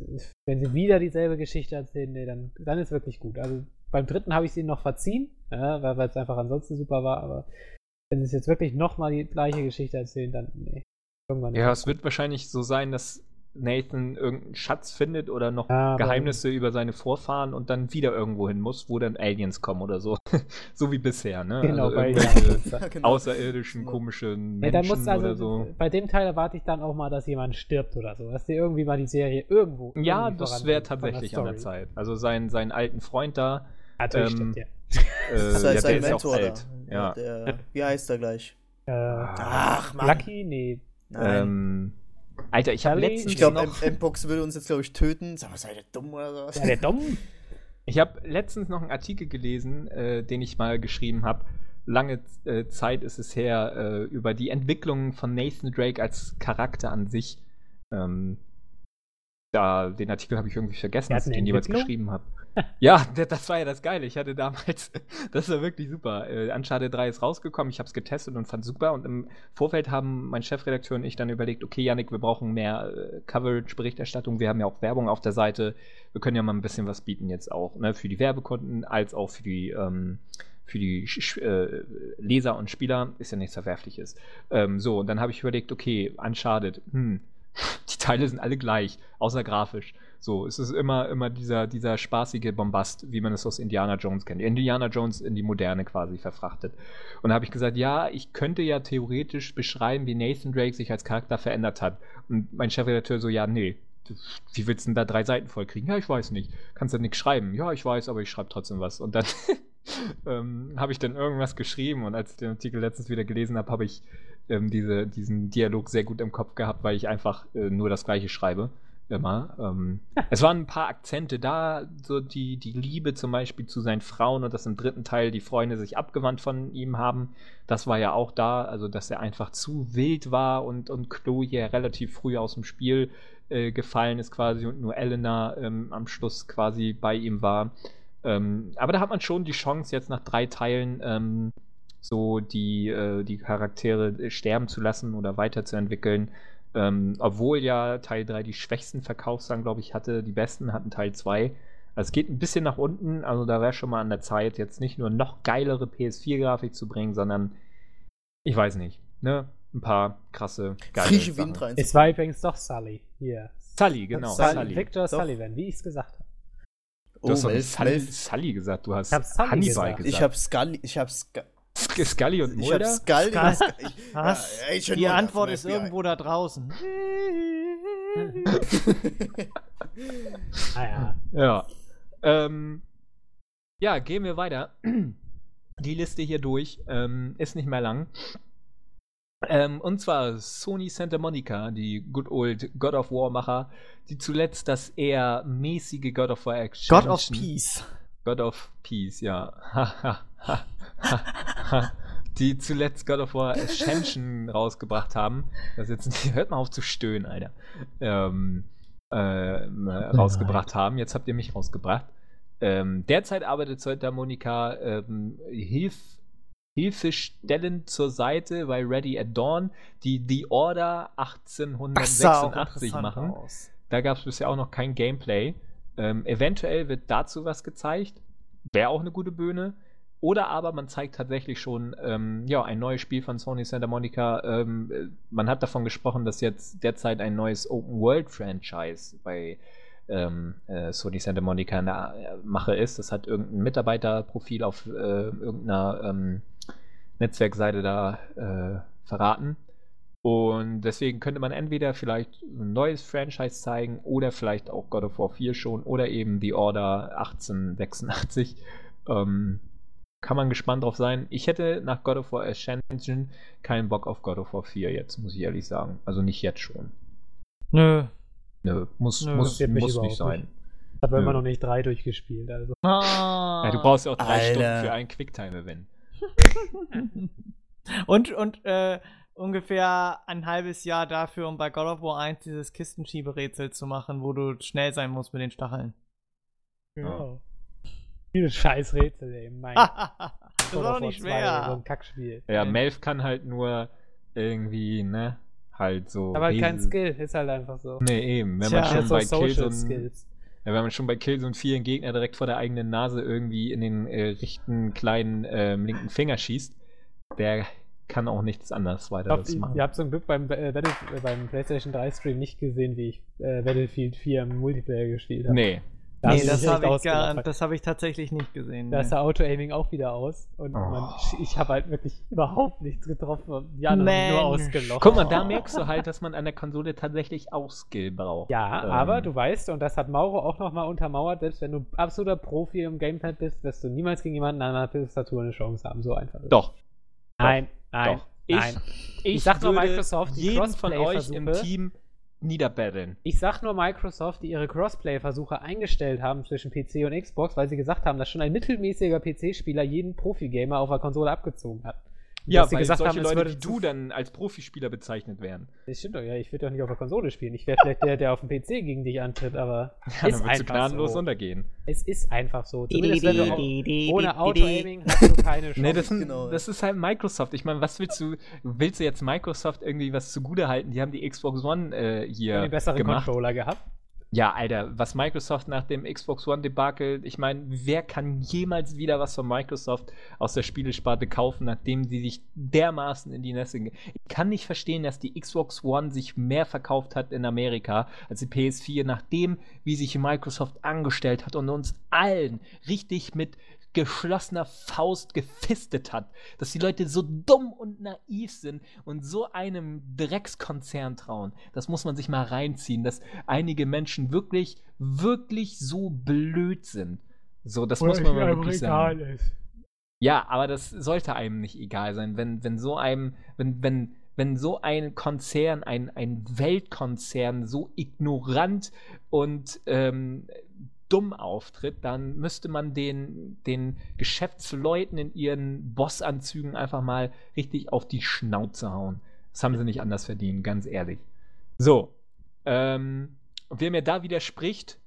wenn sie wieder dieselbe Geschichte erzählen, nee, dann, dann ist wirklich gut. Also beim dritten habe ich sie noch verziehen, ja, weil es einfach ansonsten super war, aber wenn es jetzt wirklich nochmal die gleiche Geschichte erzählen, dann nee. Irgendwann ja, es wird wahrscheinlich so sein, dass Nathan irgendeinen Schatz findet oder noch ja, Geheimnisse über seine Vorfahren und dann wieder irgendwo hin muss, wo dann Aliens kommen oder so. So wie bisher, ne? Genau, also bei ja, genau. Außerirdischen, komischen Menschen ja, dann musst du also, oder so. Bei dem Teil erwarte ich dann auch mal, dass jemand stirbt oder so, dass dir irgendwie mal die Serie irgendwo ja, das wäre tatsächlich an der Zeit. Also seinen, seinen alten Freund da. Natürlich ähm, stimmt, ja. Das heißt, ja, der ist auch alt. Ja. Der, wie heißt er gleich? Äh, Ach, Mann. Lucky? Nee. Ähm, Alter, ich habe letztens. Ich glaube, Mpox will uns jetzt, glaube ich, töten. Sag mal, seid ihr dumm oder so? Seid ihr dumm? Ich habe letztens noch einen Artikel gelesen, äh, den ich mal geschrieben habe. Lange äh, Zeit ist es her, äh, über die Entwicklung von Nathan Drake als Charakter an sich. Ähm, da, den Artikel habe ich irgendwie vergessen, dass ich den jeweils geschrieben habe. Ja, das war ja das Geile. Ich hatte damals, das war wirklich super. Äh, Uncharted drei ist rausgekommen, ich habe es getestet und fand super. Und im Vorfeld haben mein Chefredakteur und ich dann überlegt, okay, Yannick, wir brauchen mehr äh, Coverage, Berichterstattung. Wir haben ja auch Werbung auf der Seite. Wir können ja mal ein bisschen was bieten jetzt auch, ne, für die Werbekunden als auch für die, ähm, für die Sch- äh, Leser und Spieler. Ist ja nichts Verwerfliches. Ähm, so, und dann habe ich überlegt, okay, Uncharted, hm. Die Teile sind alle gleich, außer grafisch. So, es ist immer, immer dieser, dieser spaßige Bombast, wie man es aus Indiana Jones kennt. Indiana Jones in die Moderne quasi verfrachtet. Und da habe ich gesagt, ja, ich könnte ja theoretisch beschreiben, wie Nathan Drake sich als Charakter verändert hat. Und mein Chefredakteur so, ja, nee, wie willst du denn da drei Seiten vollkriegen? Ja, ich weiß nicht. Kannst du nichts schreiben? Ja, ich weiß, aber ich schreibe trotzdem was. Und dann ähm, habe ich dann irgendwas geschrieben. Und als ich den Artikel letztens wieder gelesen habe, habe ich ähm, diese, diesen Dialog sehr gut im Kopf gehabt, weil ich einfach äh, nur das Gleiche schreibe. Immer. Ähm, es waren ein paar Akzente da, so die, die Liebe zum Beispiel zu seinen Frauen und dass im dritten Teil die Freunde sich abgewandt von ihm haben. Das war ja auch da, also dass er einfach zu wild war und, und Chloe relativ früh aus dem Spiel äh, gefallen ist quasi und nur Elena ähm, am Schluss quasi bei ihm war. Ähm, aber da hat man schon die Chance, jetzt nach drei Teilen ähm, so die, äh, die Charaktere sterben zu lassen oder weiterzuentwickeln. Ähm, obwohl ja Teil drei die schwächsten Verkaufszahlen, glaube ich, hatte, die besten hatten Teil zwei. Also es geht ein bisschen nach unten, also da wäre schon mal an der Zeit, jetzt nicht nur noch geilere P S vier Grafik zu bringen, sondern, ich weiß nicht, ne, ein paar krasse, geile Frische Sachen. Wind rein. Es war übrigens doch Sully, hier. Sully, genau. Sully. Sully. Victor doch. Sullivan, wie ich es gesagt habe. Du oh, hast Melf, Sully, Melf. Sully gesagt, du hast Hannibal gesagt. gesagt. Ich habe Sully, ich habe Sully. Scully und Mulder? Ich hab Scully. Scully. Was? Ja, die Mulder Antwort ist irgendwo da draußen. ah, ja. Ja. Ähm, ja, gehen wir weiter. Die Liste hier durch. Ähm, ist nicht mehr lang. Ähm, und zwar Sony Santa Monica, die good old God of War-Macher, die zuletzt das eher mäßige God of War Action. God of Peace. God of Peace, ja. Die zuletzt God of War Ascension rausgebracht haben. Das jetzt, hört mal auf zu stöhnen, Alter. Ähm, äh, rausgebracht haben. Jetzt habt ihr mich rausgebracht. Ähm, derzeit arbeitet Santa Monica ähm, Hilf, Hilfestellend zur Seite bei Ready at Dawn, die The Order achtzehnhundertsechsundachtzig machen. Aus. Da gab es bisher auch noch kein Gameplay. Ähm, eventuell wird dazu was gezeigt. Wäre auch eine gute Bühne. Oder aber man zeigt tatsächlich schon ähm, ja, ein neues Spiel von Sony Santa Monica. Ähm, man hat davon gesprochen, dass jetzt derzeit ein neues Open-World-Franchise bei ähm, äh, Sony Santa Monica in der Mache ist. Das hat irgendein Mitarbeiterprofil auf äh, irgendeiner ähm, Netzwerkseite da äh, verraten. Und deswegen könnte man entweder vielleicht ein neues Franchise zeigen oder vielleicht auch God of War vier schon oder eben The Order achtzehnhundertsechsundachtzig. Ähm, Kann man gespannt drauf sein. Ich hätte nach God of War Ascension keinen Bock auf God of War vier jetzt, muss ich ehrlich sagen. Also nicht jetzt schon. Nö. Nö, muss, Nö, muss, muss nicht sein. Nicht. Ich habe immer noch nicht drei durchgespielt. Also. Ah, ja, du brauchst ja auch drei Alter. Stunden für einen Quicktime-Event. und und äh, ungefähr ein halbes Jahr dafür, um bei God of War eins dieses Kistenschieberätsel zu machen, wo du schnell sein musst mit den Stacheln. Genau. Ja. Dieses scheiß Rätsel, ey, mein das war doch nicht schwer. So ein Kackspiel. Ja, Melf kann halt nur irgendwie, ne, halt so. Aber halt kein Skill, ist halt einfach so. Nee, eben. Wenn Tja, man schon bei Killzone, ja, wenn man schon bei Killzone vier einen Gegner direkt vor der eigenen Nase irgendwie in den äh, rechten kleinen äh, linken Finger schießt, der kann auch nichts anderes weiter glaub, das machen. Ihr habt zum Glück beim, äh, beim PlayStation drei Stream nicht gesehen, wie ich äh, Battlefield vier im Multiplayer gespielt habe. Nee. Da nee, das habe ich, gar, das hab ich tatsächlich nicht gesehen. Da nee. ist der Auto-Aiming auch wieder aus. Und oh. man, ich habe halt wirklich überhaupt nichts getroffen. Ja, nur ausgelockt. Guck mal, da merkst du halt, dass man an der Konsole tatsächlich auch Skill braucht. Ja, ähm. aber du weißt, und das hat Mauro auch nochmal untermauert, selbst wenn du absoluter Profi im Gamepad bist, wirst du niemals gegen jemanden an einer Tastatur eine Chance haben. So einfach ist. Doch. Nein, nein, Doch. nein. Ich, ich, ich sag nur Microsoft, die jeden von euch im Team niederbaddeln. Ich sag nur Microsoft, die ihre Crossplay-Versuche eingestellt haben zwischen P C und Xbox, weil sie gesagt haben, dass schon ein mittelmäßiger P C-Spieler jeden Profi-Gamer auf der Konsole abgezogen hat. Und ja, weil sie gesagt solche haben, Leute würde wie du dann als Profispieler bezeichnet werden. Das stimmt doch, ja, ich würde doch nicht auf der Konsole spielen. Ich wäre vielleicht der, der auf dem P C gegen dich antritt, aber ja, ist dann würdest du gnadenlos so. untergehen. Es ist einfach so. Zumindest wenn du auch, ohne Auto-Aiming hast du keine Chance. Nee, das, sind, genau. das ist halt Microsoft. Ich meine, was willst du, willst du jetzt Microsoft irgendwie was zugutehalten? Die haben die Xbox One äh, hier gemacht. Haben die besseren Controller gehabt? Ja, Alter, was Microsoft nach dem Xbox One-Debakel, ich meine, wer kann jemals wieder was von Microsoft aus der Spielesparte kaufen, nachdem sie sich dermaßen in die Nässe gehen? Ich kann nicht verstehen, dass die Xbox One sich mehr verkauft hat in Amerika als die P S vier, nachdem, wie sich Microsoft angestellt hat und uns allen richtig mit geschlossener Faust gefistet hat, dass die Leute so dumm und naiv sind und so einem Dreckskonzern trauen. Das muss man sich mal reinziehen, dass einige Menschen wirklich, wirklich so blöd sind. So, das muss man mal wirklich sagen. Ist. Ja, aber das sollte einem nicht egal sein, wenn, wenn so einem, wenn, wenn, wenn so ein Konzern, ein, ein Weltkonzern so ignorant und ähm, dumm auftritt, dann müsste man den, den Geschäftsleuten in ihren Bossanzügen einfach mal richtig auf die Schnauze hauen. Das haben sie nicht anders verdient, ganz ehrlich. So, ähm, wer mir da widerspricht,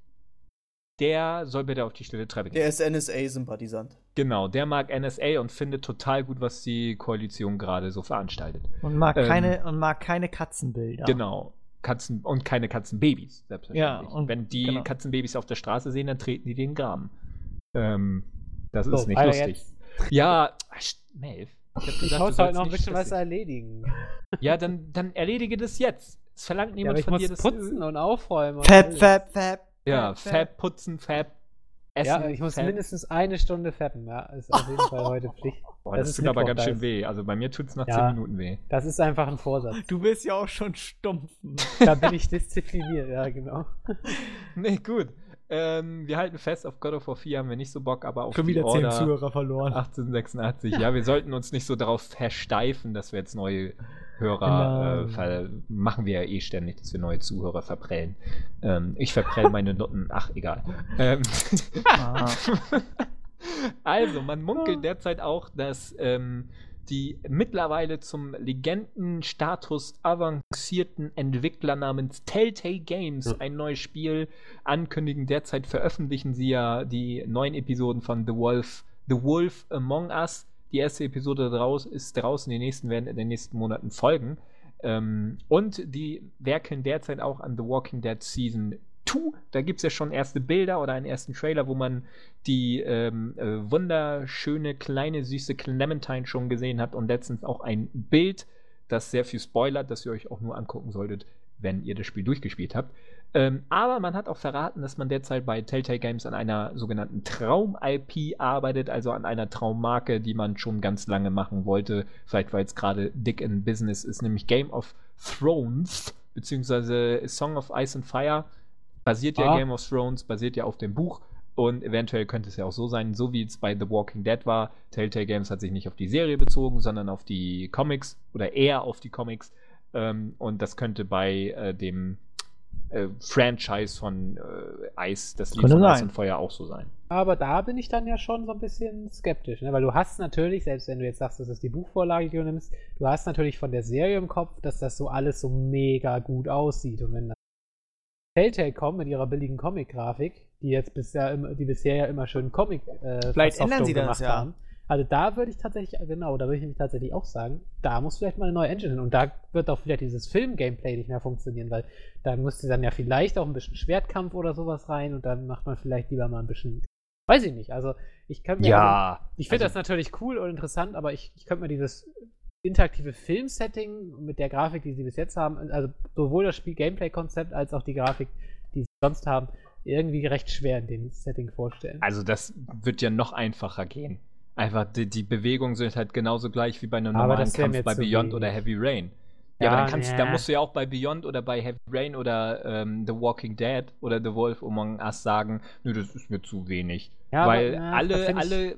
der soll bitte auf die stille Treppe gehen. Der ist N S A-Sympathisant. Genau, der mag N S A und findet total gut, was die Koalition gerade so veranstaltet. Und mag, ähm, keine, und mag keine Katzenbilder. Genau. Katzen und keine Katzenbabys, selbstverständlich. Ja, und wenn die genau. Katzenbabys auf der Straße sehen, dann treten die den Graben. Ähm, das so, ist nicht lustig. Jetzt. Ja, Melf, ich hab gesagt, ich muss halt noch ein bisschen stressig. Was erledigen. Ja, dann, dann erledige das jetzt. Es verlangt niemand ja, von dir das putzen und aufräumen. Und fab, fab, fab. Ja, fab, fab, putzen, fab, essen. Ja, ich muss fab. mindestens eine Stunde fappen. Ja, ist auf jeden Fall heute Pflicht. Boah, das, das tut Mittwoch, aber ganz schön weh. Also bei mir tut es nach ja, zehn Minuten weh. Das ist einfach ein Vorsatz. Du bist ja auch schon stumpf. Da bin ich diszipliniert, ja, genau. Nee, gut. Ähm, wir halten fest, auf God of War vier haben wir nicht so Bock, aber auf schon wieder zehn Zuhörer verloren. achtzehnhundertsechsundachtzig. Ja. Ja, wir sollten uns nicht so darauf versteifen, dass wir jetzt neue Hörer äh, machen wir ja eh ständig, dass wir neue Zuhörer verprellen. Ähm, ich verprelle meine Noten. Ach, egal. Ähm, ah. Also, man munkelt derzeit auch, dass ähm, die mittlerweile zum Legendenstatus avancierten Entwickler namens Telltale Games ja. ein neues Spiel ankündigen. Derzeit veröffentlichen sie ja die neuen Episoden von The Wolf, The Wolf Among Us. Die erste Episode draus, ist draußen, die nächsten werden in den nächsten Monaten folgen. Ähm, und die werkeln derzeit auch an The Walking Dead Season zwei. Da gibt es ja schon erste Bilder oder einen ersten Trailer, wo man die ähm, äh, wunderschöne, kleine, süße Clementine schon gesehen hat und letztens auch ein Bild, das sehr viel spoilert, das ihr euch auch nur angucken solltet, wenn ihr das Spiel durchgespielt habt. Ähm, aber man hat auch verraten, dass man derzeit bei Telltale Games an einer sogenannten Traum-I P arbeitet, also an einer Traummarke, die man schon ganz lange machen wollte, vielleicht weil es gerade dick in Business ist, nämlich Game of Thrones, beziehungsweise Song of Ice and Fire, basiert ja ah. Game of Thrones, basiert ja auf dem Buch und eventuell könnte es ja auch so sein, so wie es bei The Walking Dead war. Telltale Games hat sich nicht auf die Serie bezogen, sondern auf die Comics oder eher auf die Comics ähm, und das könnte bei äh, dem äh, Franchise von äh, Eis, das Lied von Eis und Feuer auch so sein. Aber da bin ich dann ja schon so ein bisschen skeptisch, ne? Weil du hast natürlich, selbst wenn du jetzt sagst, das ist die Buchvorlage, die du nimmst, du hast natürlich von der Serie im Kopf, dass das so alles so mega gut aussieht und wenn Telltale kommt mit ihrer billigen Comic-Grafik, die jetzt bisher, die bisher ja immer schön Comic äh, vielleicht ändern sie das, ja. Haben. Also da würde ich tatsächlich, genau, da würde ich nämlich tatsächlich auch sagen, da muss vielleicht mal eine neue Engine hin und da wird auch vielleicht dieses Film-Gameplay nicht mehr funktionieren, weil da müsste dann ja vielleicht auch ein bisschen Schwertkampf oder sowas rein und dann macht man vielleicht lieber mal ein bisschen, weiß ich nicht, also ich könnte mir, ja, also, ich finde also, das natürlich cool und interessant, aber ich, ich könnte mir dieses interaktive Filmsetting mit der Grafik, die sie bis jetzt haben, also sowohl das Spiel-Gameplay-Konzept als auch die Grafik, die sie sonst haben, irgendwie recht schwer in dem Setting vorstellen. Also das wird ja noch einfacher gehen. Einfach, die, die Bewegungen sind halt genauso gleich wie bei einem aber normalen Kampf bei Beyond wenig. Oder Heavy Rain. Ja, ja aber dann kannst, ja. da musst du ja auch bei Beyond oder bei Heavy Rain oder ähm, The Walking Dead oder The Wolf Among Us sagen, nö, das ist mir zu wenig. Ja, weil aber, na, alle, alle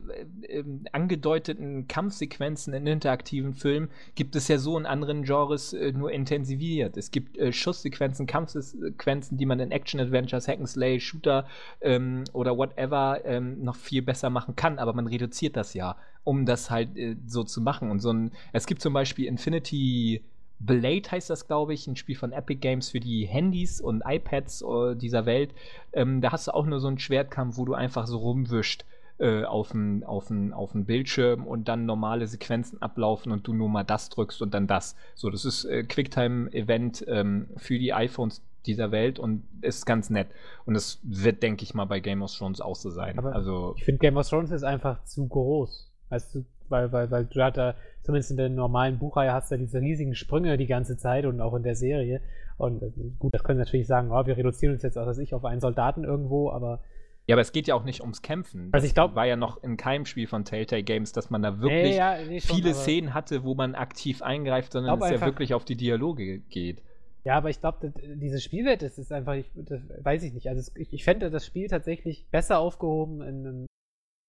äh, angedeuteten Kampfsequenzen in interaktiven Filmen gibt es ja so in anderen Genres äh, nur intensiviert. Es gibt äh, Schusssequenzen, Kampfsequenzen, die man in Action-Adventures, Hack'n'Slay, Shooter ähm, oder whatever ähm, noch viel besser machen kann, aber man reduziert das ja, um das halt äh, so zu machen. Und so ein, es gibt zum Beispiel Infinity Blade heißt das, glaube ich, ein Spiel von Epic Games für die Handys und iPads äh, dieser Welt. Ähm, da hast du auch nur so einen Schwertkampf, wo du einfach so rumwischst äh, auf dem auf dem auf dem Bildschirm und dann normale Sequenzen ablaufen und du nur mal das drückst und dann das. So, das ist äh, Quicktime-Event ähm, für die iPhones, dieser Welt und ist ganz nett. Und das wird, denke ich mal, bei Game of Thrones auch so sein. Aber also, ich finde, Game of Thrones ist einfach zu groß. Weißt du, weil, weil, weil du da, zumindest in der normalen Buchreihe, hast du da diese riesigen Sprünge die ganze Zeit und auch in der Serie. Und gut, das können sie natürlich sagen, oh, wir reduzieren uns jetzt, was weiß ich, auf einen Soldaten irgendwo, aber... Ja, aber es geht ja auch nicht ums Kämpfen. Das also ich glaub, war ja noch in keinem Spiel von Telltale Games, dass man da wirklich nee, ja, nee, schon, viele Szenen hatte, wo man aktiv eingreift, sondern es ja wirklich auf die Dialoge geht. Ja, aber ich glaube, diese Spielwelt ist, ist einfach, ich, das weiß ich nicht. Also ich, ich fände das Spiel tatsächlich besser aufgehoben in einem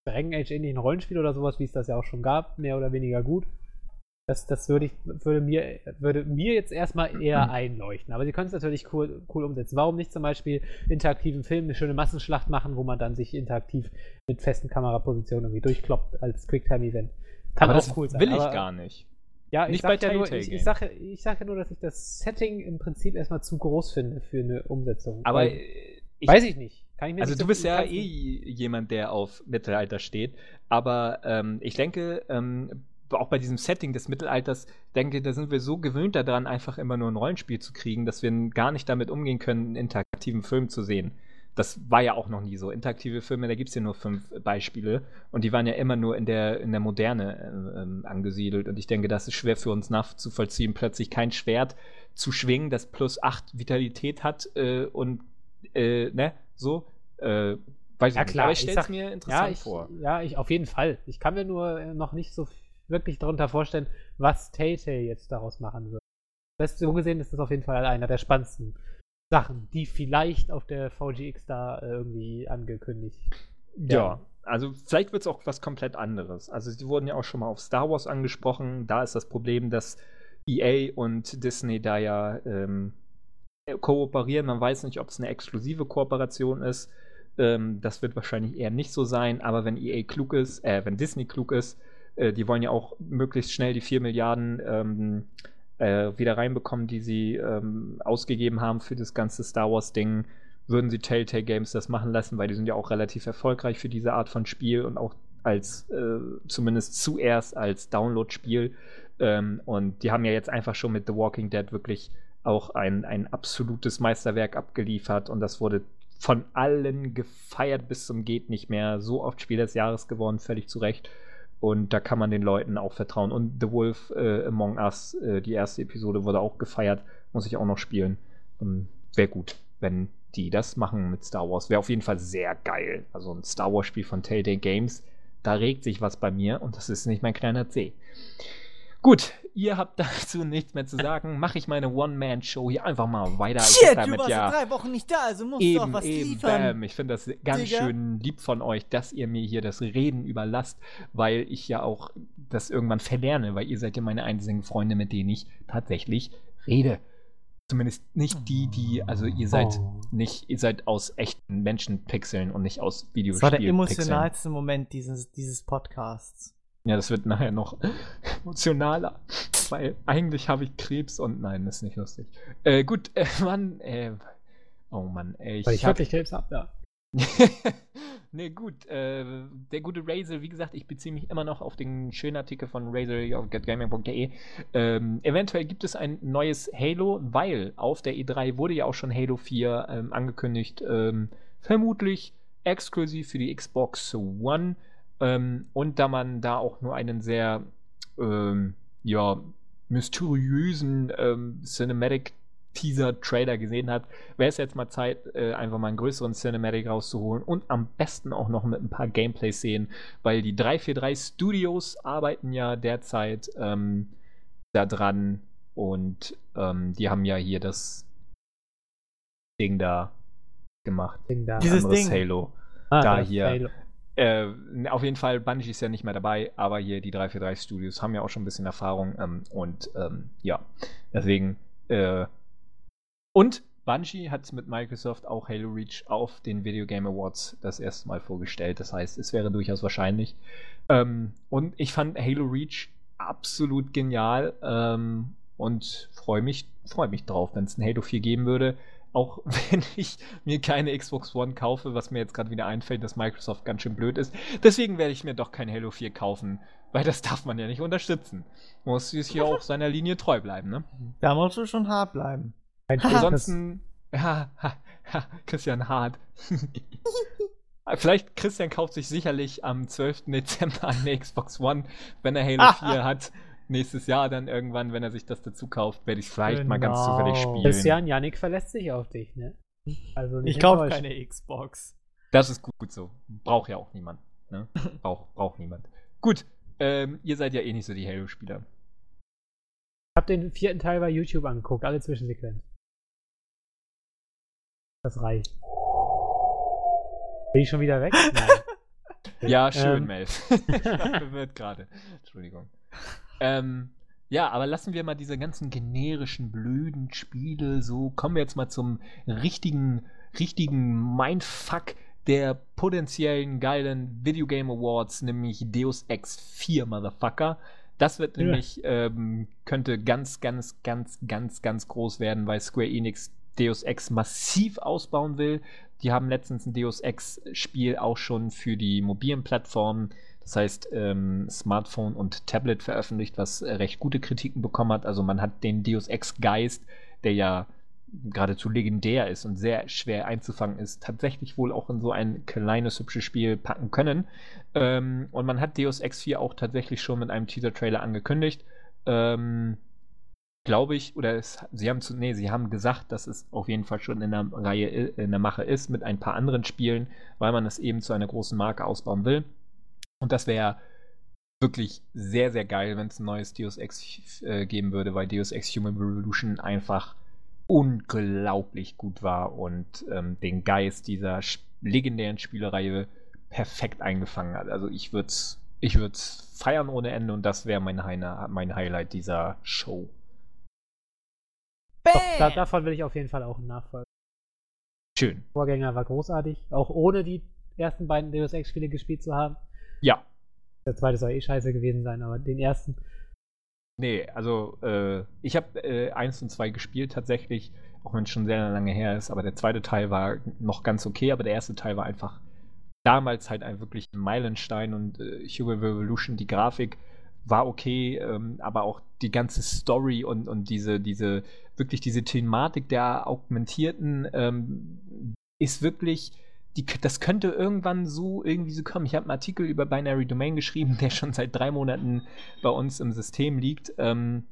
Dragon Age-ähnlichen Rollenspiel oder sowas, wie es das ja auch schon gab, mehr oder weniger gut. Das, das würde, ich, würde, mir, würde mir jetzt erstmal eher einleuchten. Aber sie können es natürlich cool, cool umsetzen. Warum nicht zum Beispiel interaktiven Film eine schöne Massenschlacht machen, wo man dann sich interaktiv mit festen Kamerapositionen irgendwie durchkloppt als Quicktime-Event? Kann aber auch cool sein. Das will ich aber gar nicht. Ja, nicht ich sage ja nur, ich, ich sag, ich sag ja nur, dass ich das Setting im Prinzip erstmal zu groß finde für eine Umsetzung. Aber also, ich, weiß ich nicht. Kann ich mir also nicht du so bist ja eh jemand, der auf Mittelalter steht. Aber ähm, ich denke, ähm, auch bei diesem Setting des Mittelalters, denke, da sind wir so gewöhnt daran, einfach immer nur ein Rollenspiel zu kriegen, dass wir gar nicht damit umgehen können, einen interaktiven Film zu sehen. Das war ja auch noch nie so. Interaktive Filme, da gibt es ja nur fünf Beispiele und die waren ja immer nur in der, in der Moderne ähm, angesiedelt und ich denke, das ist schwer für uns nachzuvollziehen, plötzlich kein Schwert zu schwingen, das plus acht Vitalität hat äh, und äh, ne, so, äh, weiß ja, ich klar, nicht. Aber ich stelle es mir interessant ja, ich, vor. Ja, ich auf jeden Fall. Ich kann mir nur noch nicht so wirklich darunter vorstellen, was Telltale jetzt daraus machen wird. Das, so gesehen ist das auf jeden Fall einer der spannendsten Sachen, die vielleicht auf der V G X da irgendwie angekündigt werden. Ja, also vielleicht wird es auch was komplett anderes. Also sie wurden ja auch schon mal auf Star Wars angesprochen. Da ist das Problem, dass E A und Disney da ja ähm, kooperieren. Man weiß nicht, ob es eine exklusive Kooperation ist. Ähm, das wird wahrscheinlich eher nicht so sein. Aber wenn E A klug ist, äh, wenn Disney klug ist, äh, die wollen ja auch möglichst schnell die vier Milliarden ähm, wieder reinbekommen, die sie ähm, ausgegeben haben für das ganze Star Wars-Ding, würden sie Telltale Games das machen lassen, weil die sind ja auch relativ erfolgreich für diese Art von Spiel und auch als, äh, zumindest zuerst als Download-Spiel. Ähm, und die haben ja jetzt einfach schon mit The Walking Dead wirklich auch ein, ein absolutes Meisterwerk abgeliefert und das wurde von allen gefeiert bis zum geht nicht mehr. So oft Spiel des Jahres geworden, völlig zu Recht. Und da kann man den Leuten auch vertrauen. Und The Wolf äh, Among Us, äh, die erste Episode, wurde auch gefeiert. Muss ich auch noch spielen. Um, wäre gut, wenn die das machen mit Star Wars. Wäre auf jeden Fall sehr geil. Also ein Star Wars-Spiel von Telltale Games, da regt sich was bei mir. Und das ist nicht mein kleiner C. Gut, ihr habt dazu nichts mehr zu sagen. Mache ich meine One-Man-Show hier einfach mal weiter. Shit, damit, du warst ja drei Wochen nicht da, also musst eben, du auch was eben, liefern. Bam. Ich finde das ganz Digga. schön lieb von euch, dass ihr mir hier das Reden überlasst, weil ich ja auch das irgendwann verlerne, weil ihr seid ja meine einzigen Freunde, mit denen ich tatsächlich rede. Zumindest nicht die, die, also ihr seid oh. nicht, ihr seid aus echten Menschenpixeln und nicht aus Videospielpixeln. Das war der emotionalste Moment dieses, dieses Podcasts. Ja, das wird nachher noch emotionaler, weil eigentlich habe ich Krebs und nein, das ist nicht lustig. Äh, gut, äh, Mann, äh, oh Mann, ey. Weil ich wirklich hab... Krebs habe, ja. Ne, gut, äh, der gute Razel, wie gesagt, ich beziehe mich immer noch auf den schönen Artikel von Razel auf get gaming punkt de. Ähm, eventuell gibt es ein neues Halo, weil auf der E drei wurde ja auch schon Halo vier ähm, angekündigt, ähm, vermutlich exklusiv für die Xbox One. Ähm, und da man da auch nur einen sehr ähm, ja, mysteriösen ähm, Cinematic-Teaser-Trailer gesehen hat, wäre es jetzt mal Zeit, äh, einfach mal einen größeren Cinematic rauszuholen und am besten auch noch mit ein paar Gameplay-Szenen, weil die drei vier drei Studios arbeiten ja derzeit ähm, da dran und ähm, die haben ja hier das Ding da gemacht. Ding da. Dieses anderes Ding. Halo. Ah, da hier. Halo. Äh, auf jeden Fall, Bungie ist ja nicht mehr dabei, aber hier die drei vier drei Studios haben ja auch schon ein bisschen Erfahrung ähm, und ähm, ja, deswegen äh, und Bungie hat mit Microsoft auch Halo Reach auf den Video Game Awards das erste Mal vorgestellt, das heißt, es wäre durchaus wahrscheinlich ähm, und ich fand Halo Reach absolut genial ähm, und freue mich, freu mich drauf, wenn es ein Halo vier geben würde. Auch wenn ich mir keine Xbox One kaufe, was mir jetzt gerade wieder einfällt, dass Microsoft ganz schön blöd ist. Deswegen werde ich mir doch kein Halo vier kaufen, weil das darf man ja nicht unterstützen. Man muss sich hier auch seiner Linie treu bleiben, ne? Da musst du schon hart bleiben. Ansonsten Christian hart. Vielleicht, Christian kauft sich sicherlich am zwölften Dezember eine Xbox One, wenn er Halo vier hat. Nächstes Jahr dann irgendwann, wenn er sich das dazu kauft, werde ich es vielleicht genau. mal ganz zufällig spielen. Christian, Yannick verlässt sich auf dich, ne? Also nicht ich kaufe keine Xbox. Das ist gut so. Braucht ja auch niemand. Ne? Braucht brauch niemand. Gut, ähm, ihr seid ja eh nicht so die Halo-Spieler. Ich habe den vierten Teil bei YouTube angeguckt, alle Zwischensequenzen. Das reicht. Bin ich schon wieder weg? Nein. Ja, schön, ähm. Melf. Ich war verwirrt gerade. Entschuldigung. Ähm, ja, aber lassen wir mal diese ganzen generischen, blöden Spiele so. Kommen wir jetzt mal zum richtigen, richtigen Mindfuck der potenziellen geilen Video Game Awards, nämlich Deus Ex vier, Motherfucker. Das wird ja. nämlich, ähm, könnte ganz, ganz, ganz, ganz, ganz groß werden, weil Square Enix Deus Ex massiv ausbauen will. Die haben letztens ein Deus Ex-Spiel auch schon für die mobilen Plattformen, das heißt ähm, Smartphone und Tablet veröffentlicht, was recht gute Kritiken bekommen hat. Also man hat den Deus Ex-Geist, der ja geradezu legendär ist und sehr schwer einzufangen ist, tatsächlich wohl auch in so ein kleines, hübsches Spiel packen können. Ähm, und man hat Deus Ex vier auch tatsächlich schon mit einem Teaser-Trailer angekündigt. Ähm, glaube ich, oder es, sie haben zu, nee, sie haben gesagt, dass es auf jeden Fall schon in der Reihe, in der Mache ist, mit ein paar anderen Spielen, weil man es eben zu einer großen Marke ausbauen will. Und das wäre wirklich sehr, sehr geil, wenn es ein neues Deus Ex äh, geben würde, weil Deus Ex Human Revolution einfach unglaublich gut war und ähm, den Geist dieser legendären Spielereihe perfekt eingefangen hat. Also ich würde es ich würd's feiern ohne Ende und das wäre mein, mein Highlight dieser Show. Doch, da, davon will ich auf jeden Fall auch einen Nachfolger. Schön. Der Vorgänger war großartig, auch ohne die ersten beiden Deus Ex-Spiele gespielt zu haben. Ja. Der zweite soll eh scheiße gewesen sein, aber den ersten... Nee, also äh, ich habe äh, eins und zwei gespielt tatsächlich, auch wenn es schon sehr lange her ist, aber der zweite Teil war noch ganz okay, aber der erste Teil war einfach damals halt ein wirklich Meilenstein und äh, Human Revolution, die Grafik war okay, ähm, aber auch die ganze Story und, und diese, diese, wirklich diese Thematik der Augmentierten ähm, ist wirklich, die, das könnte irgendwann so irgendwie so kommen. Ich habe einen Artikel über Binary Domain geschrieben, der schon seit drei Monaten bei uns im System liegt. Ähm,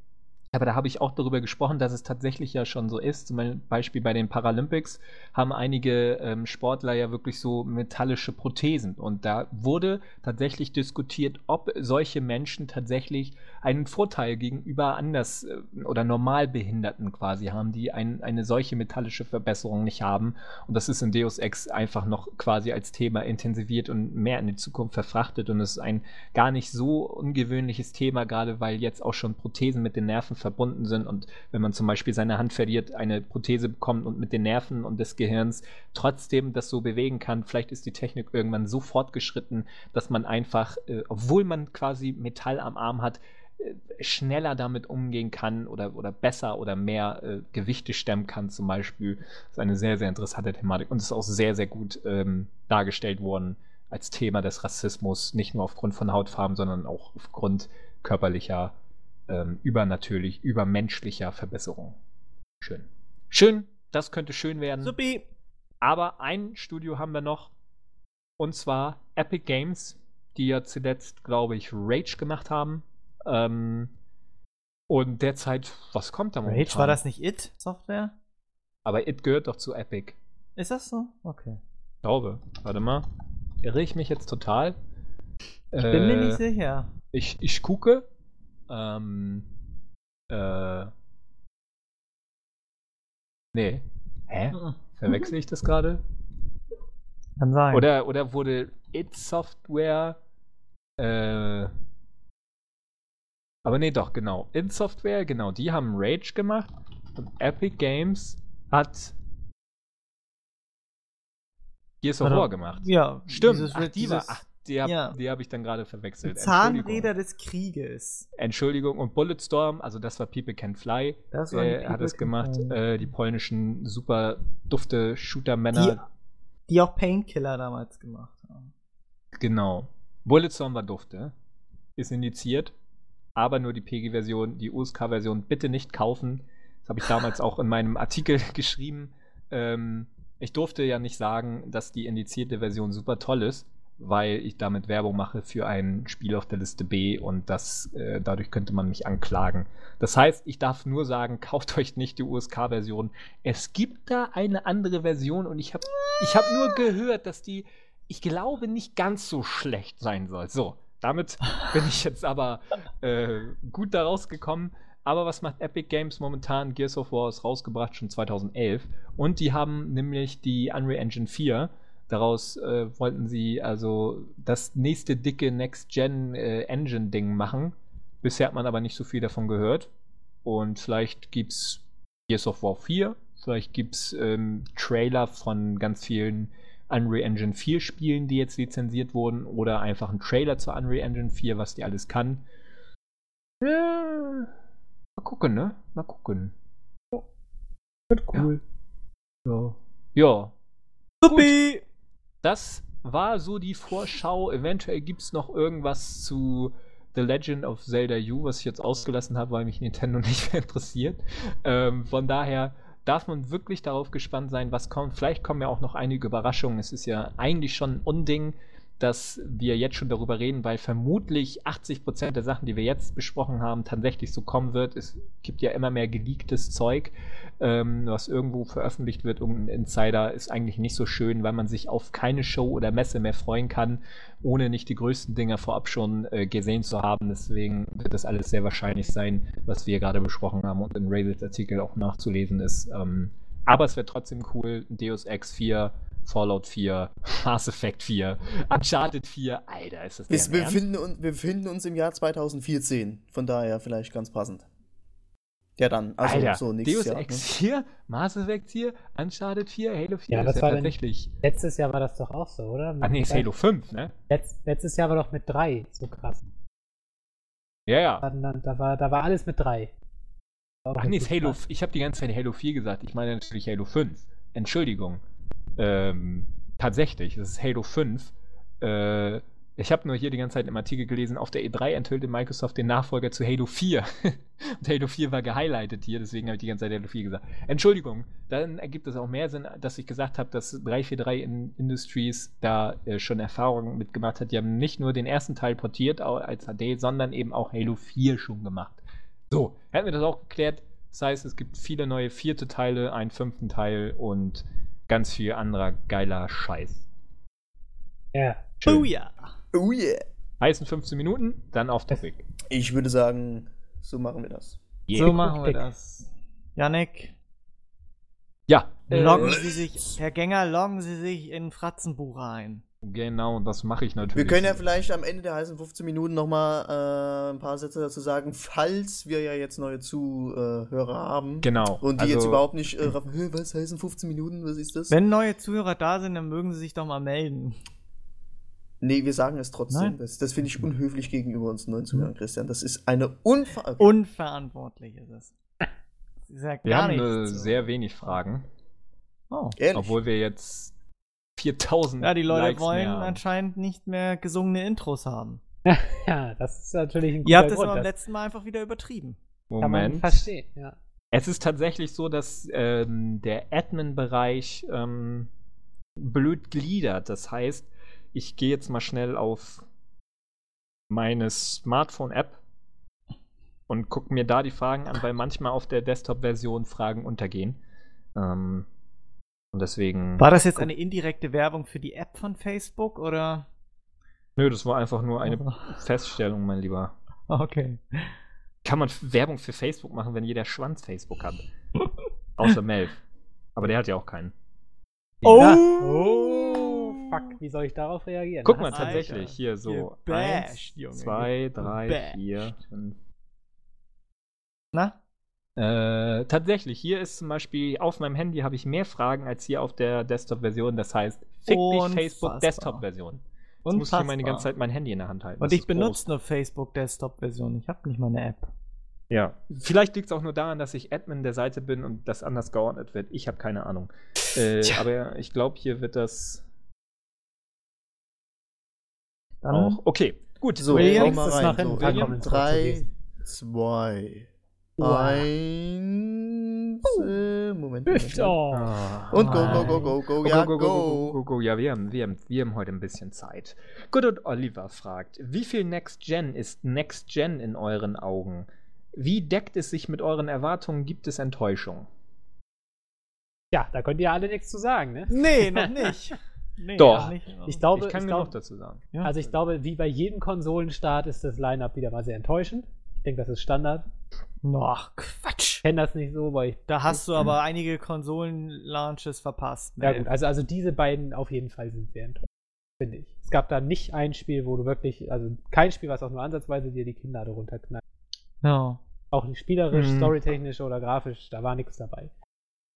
aber da habe ich auch darüber gesprochen, dass es tatsächlich ja schon so ist. Zum Beispiel bei den Paralympics haben einige ähm, Sportler ja wirklich so metallische Prothesen. Und da wurde tatsächlich diskutiert, ob solche Menschen tatsächlich einen Vorteil gegenüber anders oder Normalbehinderten quasi haben, die ein, eine solche metallische Verbesserung nicht haben. Und das ist in Deus Ex einfach noch quasi als Thema intensiviert und mehr in die Zukunft verfrachtet. Und es ist ein gar nicht so ungewöhnliches Thema, gerade weil jetzt auch schon Prothesen mit den Nerven verbunden sind und wenn man zum Beispiel seine Hand verliert, eine Prothese bekommt und mit den Nerven und des Gehirns trotzdem das so bewegen kann. Vielleicht ist die Technik irgendwann so fortgeschritten, dass man einfach, äh, obwohl man quasi Metall am Arm hat, äh, schneller damit umgehen kann oder, oder besser oder mehr äh, Gewichte stemmen kann zum Beispiel. Das ist eine sehr, sehr interessante Thematik und ist auch sehr, sehr gut ähm, dargestellt worden als Thema des Rassismus, nicht nur aufgrund von Hautfarben, sondern auch aufgrund körperlicher Ähm, übernatürlich, übermenschlicher Verbesserung. Schön. Schön, das könnte schön werden. Supi. Aber ein Studio haben wir noch, und zwar Epic Games, die ja zuletzt, glaube ich, Rage gemacht haben. Ähm, und derzeit, was kommt da momentan? Rage, war das nicht It Software? Aber It gehört doch zu Epic. Ist das so? Okay. Ich glaube, warte mal. Irre ich mich jetzt total? Ich äh, bin mir nicht sicher. Ich, ich gucke. Ähm, äh, nee. Hä? Verwechsel ich das gerade? Kann sein. Oder, oder wurde It Software, äh, aber nee, doch, genau. It Software, genau, die haben Rage gemacht und Epic Games hat Gears of War gemacht. Ja. Stimmt, ach, die war, ach, Die habe ja. hab ich dann gerade verwechselt. Zahnräder des Krieges. Entschuldigung. Und Bulletstorm, also das war People Can Fly, das war äh, People hat es gemacht. Äh, die polnischen super dufte Shooter-Männer. Die, die auch Painkiller damals gemacht haben. Genau. Bulletstorm war dufte. Ist indiziert. Aber nur die P G-Version, die U S K-Version bitte nicht kaufen. Das habe ich damals auch in meinem Artikel geschrieben. ähm, ich durfte ja nicht sagen, dass die indizierte Version super toll ist, weil ich damit Werbung mache für ein Spiel auf der Liste B und das, äh, dadurch könnte man mich anklagen. Das heißt, ich darf nur sagen, kauft euch nicht die U S K-Version. Es gibt da eine andere Version und ich habe ich hab nur gehört, dass die, ich glaube, nicht ganz so schlecht sein soll. So, damit bin ich jetzt aber äh, gut da rausgekommen. Aber was macht Epic Games momentan? Gears of War ist rausgebracht, schon zweitausendelf. Und die haben nämlich die Unreal Engine vier. Daraus äh, wollten sie also das nächste dicke Next-Gen-Engine-Ding äh, machen. Bisher hat man aber nicht so viel davon gehört. Und vielleicht gibt's Gears of War vier, vielleicht gibt's ähm, Trailer von ganz vielen Unreal Engine vier Spielen, die jetzt lizenziert wurden, oder einfach einen Trailer zur Unreal Engine vier, was die alles kann. Äh, mal gucken, ne? Mal gucken. Ja. Wird cool. Ja. Ja. Supi! Das war so die Vorschau. Eventuell gibt es noch irgendwas zu The Legend of Zelda U, was ich jetzt ausgelassen habe, weil mich Nintendo nicht mehr interessiert. Ähm, von daher darf man wirklich darauf gespannt sein, was kommt. Vielleicht kommen ja auch noch einige Überraschungen. Es ist ja eigentlich schon ein Unding, dass wir jetzt schon darüber reden, weil vermutlich achtzig Prozent der Sachen, die wir jetzt besprochen haben, tatsächlich so kommen wird. Es gibt ja immer mehr geleaktes Zeug, ähm, was irgendwo veröffentlicht wird. Irgendein Insider ist eigentlich nicht so schön, weil man sich auf keine Show oder Messe mehr freuen kann, ohne nicht die größten Dinger vorab schon äh, gesehen zu haben. Deswegen wird das alles sehr wahrscheinlich sein, was wir gerade besprochen haben und in Raisels Artikel auch nachzulesen ist. Ähm, aber es wäre trotzdem cool, Deus Ex vier, Fallout vier, Mass Effect vier, Uncharted vier, Alter, ist das ist, wir, befinden uns, wir befinden uns im Jahr zweitausendvierzehn, von daher vielleicht ganz passend. Ja dann, also Alter, so nächstes Deus Jahr. Deus Ex vier, ne? Mass Effect vier, Uncharted vier, Halo vier, ja, das ist ja war tatsächlich... Denn, letztes Jahr war das doch auch so, oder? Mit Ach nee, ist Halo fünf, ne? Letz, letztes Jahr war doch mit drei so krass. Ja, ja. Da, da, war, da war alles mit drei. Ach nee, ist Halo... Krass. Ich habe die ganze Zeit Halo vier gesagt, ich meine natürlich Halo fünf. Entschuldigung. Ähm, tatsächlich, es ist Halo fünf. Äh, ich habe nur hier die ganze Zeit im Artikel gelesen, auf der E drei enthüllte Microsoft den Nachfolger zu Halo vier. Und Halo vier war gehighlightet hier, deswegen habe ich die ganze Zeit Halo vier gesagt. Entschuldigung, dann ergibt es auch mehr Sinn, dass ich gesagt habe, dass drei vier drei in Industries da äh, schon Erfahrungen mitgemacht hat. Die haben nicht nur den ersten Teil portiert als H D, sondern eben auch Halo vier schon gemacht. So, hätten wir das auch geklärt. Das heißt, es gibt viele neue vierte Teile, einen fünften Teil und ganz viel anderer geiler Scheiß. Ja. Yeah. Oh ja. Yeah. Oh ja. Yeah. Heißen fünfzehn Minuten, dann auf den Weg. Ich würde sagen, so machen wir das. Yeah. So machen wir das. Yannick. Ja. Loggen äh, Sie sich, Herr Gänger, loggen Sie sich in ein Fratzenbuch ein. Genau, das mache ich natürlich. Wir können ja vielleicht am Ende der heißen fünfzehn Minuten nochmal äh, ein paar Sätze dazu sagen, falls wir ja jetzt neue Zuhörer haben. Genau. Und die also, jetzt überhaupt nicht äh, raffen, was heißen fünfzehn Minuten, was ist das? Wenn neue Zuhörer da sind, dann mögen sie sich doch mal melden. Nee, wir sagen es trotzdem. Nein? Das, das finde ich unhöflich gegenüber uns neuen Zuhörern, Christian. Das ist eine unver- unverantwortliche. Das ist ja gar wir haben äh, sehr wenig Fragen. Oh. Ehrlich? Obwohl wir jetzt viertausend Ja, die Leute Likes wollen anscheinend nicht mehr gesungene Intros haben. Ja, das ist natürlich ein guter Ihr habt Grund, das beim letzten Mal einfach wieder übertrieben. Moment. Kann man verstehen, ja. Es ist tatsächlich so, dass ähm, der Admin-Bereich ähm, blöd gliedert. Das heißt, ich gehe jetzt mal schnell auf meine Smartphone-App und gucke mir da die Fragen an, weil manchmal auf der Desktop-Version Fragen untergehen. Ähm, Und deswegen war das jetzt eine indirekte Werbung für die App von Facebook, oder? Nö, das war einfach nur eine Feststellung, mein Lieber. Okay. Kann man Werbung für Facebook machen, wenn jeder Schwanz Facebook hat? Außer Melf. Aber der hat ja auch keinen. Oh! Oh! Fuck, wie soll ich darauf reagieren? Guck mal, tatsächlich. Alter, hier so bashed, eins, zwei, drei, bashed. vier, fünf. Na? Äh, tatsächlich, hier ist zum Beispiel auf meinem Handy habe ich mehr Fragen als hier auf der Desktop-Version. Das heißt, fick dich Facebook-Desktop-Version. Jetzt muss ich immer die ganze Zeit mein Handy in der Hand halten. Und ich benutze nur Facebook-Desktop-Version. Ich habe nicht mal eine App. Ja, vielleicht liegt es auch nur daran, dass ich Admin der Seite bin und das anders geordnet wird. Ich habe keine Ahnung. Äh, aber ich glaube, hier wird das dann auch. Okay, gut. So, Williams ist nach hinten. drei, zwei... Wow. Eins, äh, Moment. Moment. Oh. Und go, go, go, go, go, go, ja, go. go, go, go, go, go. Ja, wir haben, wir, haben, wir haben heute ein bisschen Zeit. Good und Oliver fragt, wie viel Next Gen ist Next Gen in euren Augen? Wie deckt es sich mit euren Erwartungen? Gibt es Enttäuschung? Ja, da könnt ihr alle nichts zu sagen, ne? Nee, noch nicht. Nee, doch. Nicht. Ich, glaube, ich kann ich genug glaub, dazu sagen. Ja. Also ich glaube, wie bei jedem Konsolenstart ist das Line-Up wieder mal sehr enttäuschend. Ich denke, das ist Standard. Ach, Quatsch. Ich kenne das nicht so, weil ich... Da hast du aber einige Konsolen-Launches verpasst. Ne? Ja gut, also, also diese beiden auf jeden Fall sind sehr enttäuschend, finde ich. Es gab da nicht ein Spiel, wo du wirklich... Also kein Spiel, was auch nur ansatzweise dir die Kinnlade runterknallt. No. Auch nicht spielerisch, hm. storytechnisch oder grafisch, da war nichts dabei.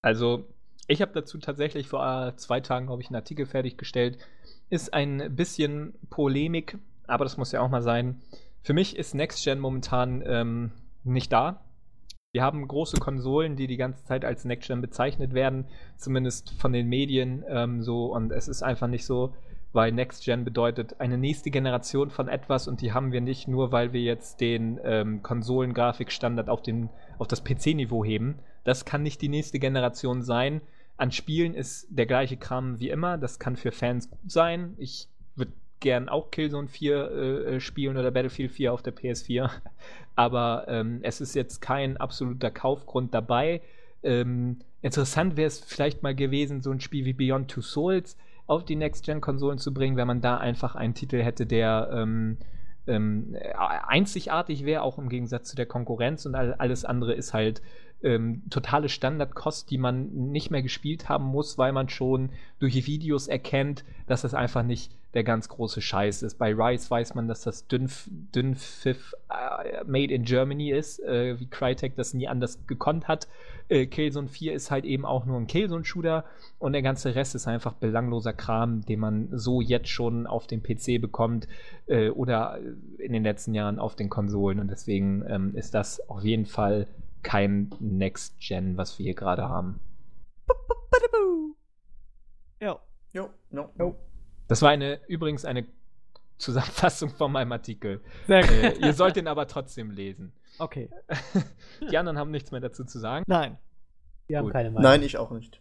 Also... Ich habe dazu tatsächlich vor zwei Tagen, glaube ich, einen Artikel fertiggestellt. Ist ein bisschen Polemik, aber das muss ja auch mal sein. Für mich ist Next Gen momentan ähm, nicht da. Wir haben große Konsolen, die die ganze Zeit als Next Gen bezeichnet werden, zumindest von den Medien ähm, so. Und es ist einfach nicht so, weil Next Gen bedeutet eine nächste Generation von etwas und die haben wir nicht nur, weil wir jetzt den ähm, Konsolengrafikstandard auf, den, auf das P C-Niveau heben. Das kann nicht die nächste Generation sein. An Spielen ist der gleiche Kram wie immer. Das kann für Fans gut sein. Ich würde gern auch Killzone vier äh, spielen oder Battlefield vier auf der P S vier. Aber ähm, es ist jetzt kein absoluter Kaufgrund dabei. Ähm, interessant wäre es vielleicht mal gewesen, so ein Spiel wie Beyond Two Souls auf die Next-Gen-Konsolen zu bringen, wenn man da einfach einen Titel hätte, der ähm, ähm, einzigartig wäre, auch im Gegensatz zu der Konkurrenz. Und alles andere ist halt Ähm, totale Standardkost, die man nicht mehr gespielt haben muss, weil man schon durch die Videos erkennt, dass das einfach nicht der ganz große Scheiß ist. Bei Rise weiß man, dass das Dünnpfiff dünn äh, made in Germany ist, äh, wie Crytek das nie anders gekonnt hat. Äh, Killzone vier ist halt eben auch nur ein Killzone-Shooter und der ganze Rest ist einfach belangloser Kram, den man so jetzt schon auf dem P C bekommt äh, oder in den letzten Jahren auf den Konsolen und deswegen ähm, ist das auf jeden Fall kein Next Gen, was wir hier gerade haben. Ja. Jo, no, no. Das war eine übrigens eine Zusammenfassung von meinem Artikel. Sehr gut. Äh, ihr sollt ihn aber trotzdem lesen. Okay. Die anderen haben nichts mehr dazu zu sagen. Nein. Wir haben keine Meinung. Nein, ich auch nicht.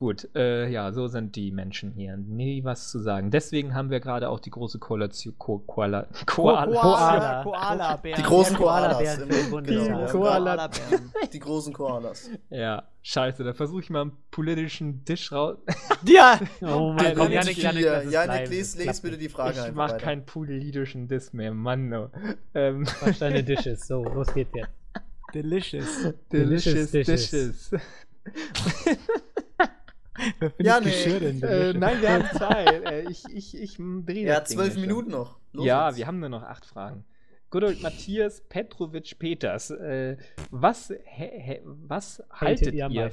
Gut, äh, ja, so sind die Menschen hier. Nie was zu sagen. Deswegen haben wir gerade auch die große Koalition. Ko- Koala- Koala- Koala- Koala- Koala-Bären. Die großen Koalas. Die, Koala- die großen Koalas. Ja, scheiße, da versuche ich mal einen politischen Tisch raus. Ja! Oh mein Gott, Yannick, Yannick, lese bitte die Frage ein. Ich mach weiter. Keinen politischen Diss mehr, Mann. No. Ähm. Was deine Dishes? So, los geht's jetzt. Delicious. Delicious Dishes. Wer ja, nee. Geschirr denn äh, nein, wir haben Zeit. Äh, ich ich, ich drehe ja, das Ding zwölf Minuten schon. Noch. Los ja, jetzt. Wir haben nur noch acht Fragen. Good old Matthias Petrovic Peters. Äh, was he, he, was haltet, haltet ihr? ihr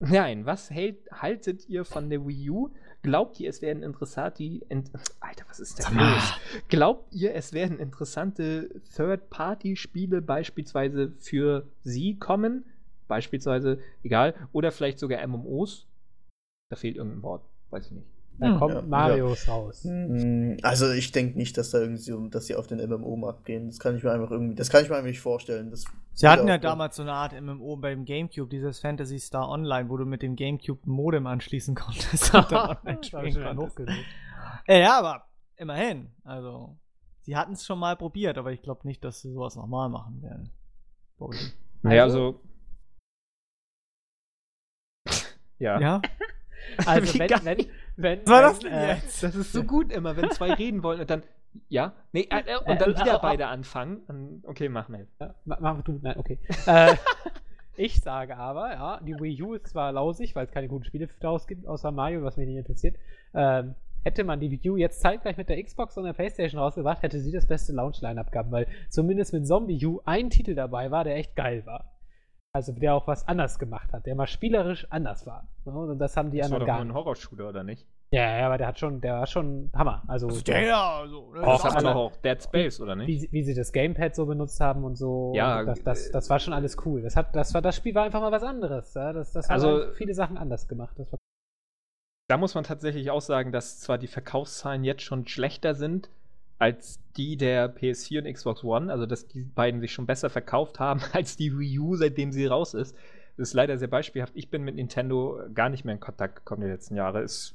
nein, was hält, haltet ihr von der Wii U? Glaubt ihr, es werden interessant die ent- Alter, was ist denn los? Glaubt ihr, es werden interessante Third-Party-Spiele beispielsweise für sie kommen? Beispielsweise, egal. Oder vielleicht sogar M M Os? Da fehlt irgendein Wort, weiß ich nicht. Da kommt ja, Marios ja. raus. Also ich denke nicht, dass da irgendwie, dass sie auf den M M O-Markt gehen. Das kann ich mir einfach irgendwie, das kann ich mir einfach nicht vorstellen. Das sie hatten ja damals so eine Art M M O beim GameCube, dieses Phantasy Star Online, wo du mit dem GameCube ein Modem anschließen konntest. Ja, aber immerhin. Also sie hatten es schon mal probiert, aber ich glaube nicht, dass sie sowas nochmal machen werden. Naja, also ja. Ja. Also, wenn, wenn, wenn, was war das denn äh, jetzt? Das ist so gut immer, wenn zwei reden wollen und dann, ja, nee, äh, äh, und dann äh, wieder äh, beide äh, anfangen. Okay, mach mal. Äh, mach du, nein, okay. äh, ich sage aber, ja, die Wii U ist zwar lausig, weil es keine guten Spiele daraus gibt, außer Mario, was mich nicht interessiert. Ähm, hätte man die Wii U jetzt zeitgleich mit der Xbox und der PlayStation rausgebracht, hätte sie das beste Launch-Line-Up gehabt, weil zumindest mit Zombie U ein Titel dabei war, der echt geil war. Also der auch was anders gemacht hat, der mal spielerisch anders war. Und das haben die das anderen gar nicht. Das war doch ein Horror-Shooter, oder nicht? Ja, ja, aber der hat schon, der war schon Hammer. Also, also der, ja, so, das, das hat man doch auch Dead Space, oder nicht? Wie, wie sie das Gamepad so benutzt haben und so. Ja. Und das, das, das war schon alles cool. Das, hat, das, war, das Spiel war einfach mal was anderes. Ja? Das, das also, haben viele Sachen anders gemacht. Das war da muss man tatsächlich auch sagen, dass zwar die Verkaufszahlen jetzt schon schlechter sind, als die der P S vier und Xbox One, also dass die beiden sich schon besser verkauft haben als die Wii U, seitdem sie raus ist. Das ist leider sehr beispielhaft. Ich bin mit Nintendo gar nicht mehr in Kontakt gekommen die letzten Jahre. Ist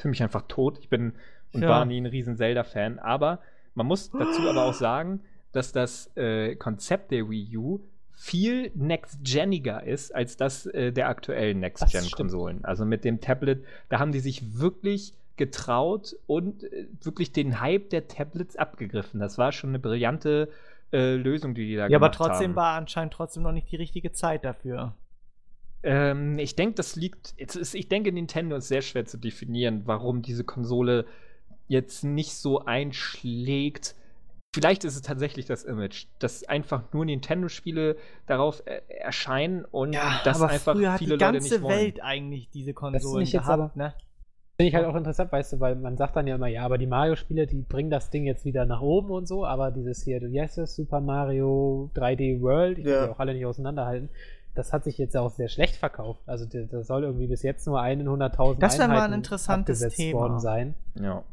für mich einfach tot. Ich bin und ja. war nie ein riesen Zelda-Fan. Aber man muss dazu aber auch sagen, dass das äh, Konzept der Wii U viel next-geniger ist als das äh, der aktuellen Next-Gen-Konsolen. Also mit dem Tablet, da haben die sich wirklich getraut und äh, wirklich den Hype der Tablets abgegriffen. Das war schon eine brillante äh, Lösung, die die da ja, gemacht haben. Ja, aber trotzdem haben. war anscheinend trotzdem noch nicht die richtige Zeit dafür. Ähm, ich denke, das liegt, jetzt ist, ich denke, Nintendo ist sehr schwer zu definieren, warum diese Konsole jetzt nicht so einschlägt. Vielleicht ist es tatsächlich das Image, dass einfach nur Nintendo-Spiele darauf äh, erscheinen und ja, das einfach viele Leute nicht wollen. Aber früher hat die ganze Welt eigentlich diese Konsolen gehabt, ne? Finde ich halt auch interessant, weißt du, weil man sagt dann ja immer, ja, aber die Mario-Spiele, die bringen das Ding jetzt wieder nach oben und so, aber dieses hier, yes, Super Mario drei D World, ich will ja auch alle nicht auseinanderhalten, das hat sich jetzt auch sehr schlecht verkauft. Also da soll irgendwie bis jetzt nur eine in hunderttausend Einheiten abgesetzt worden sein. Das wäre mal ein interessantes Thema. Ja.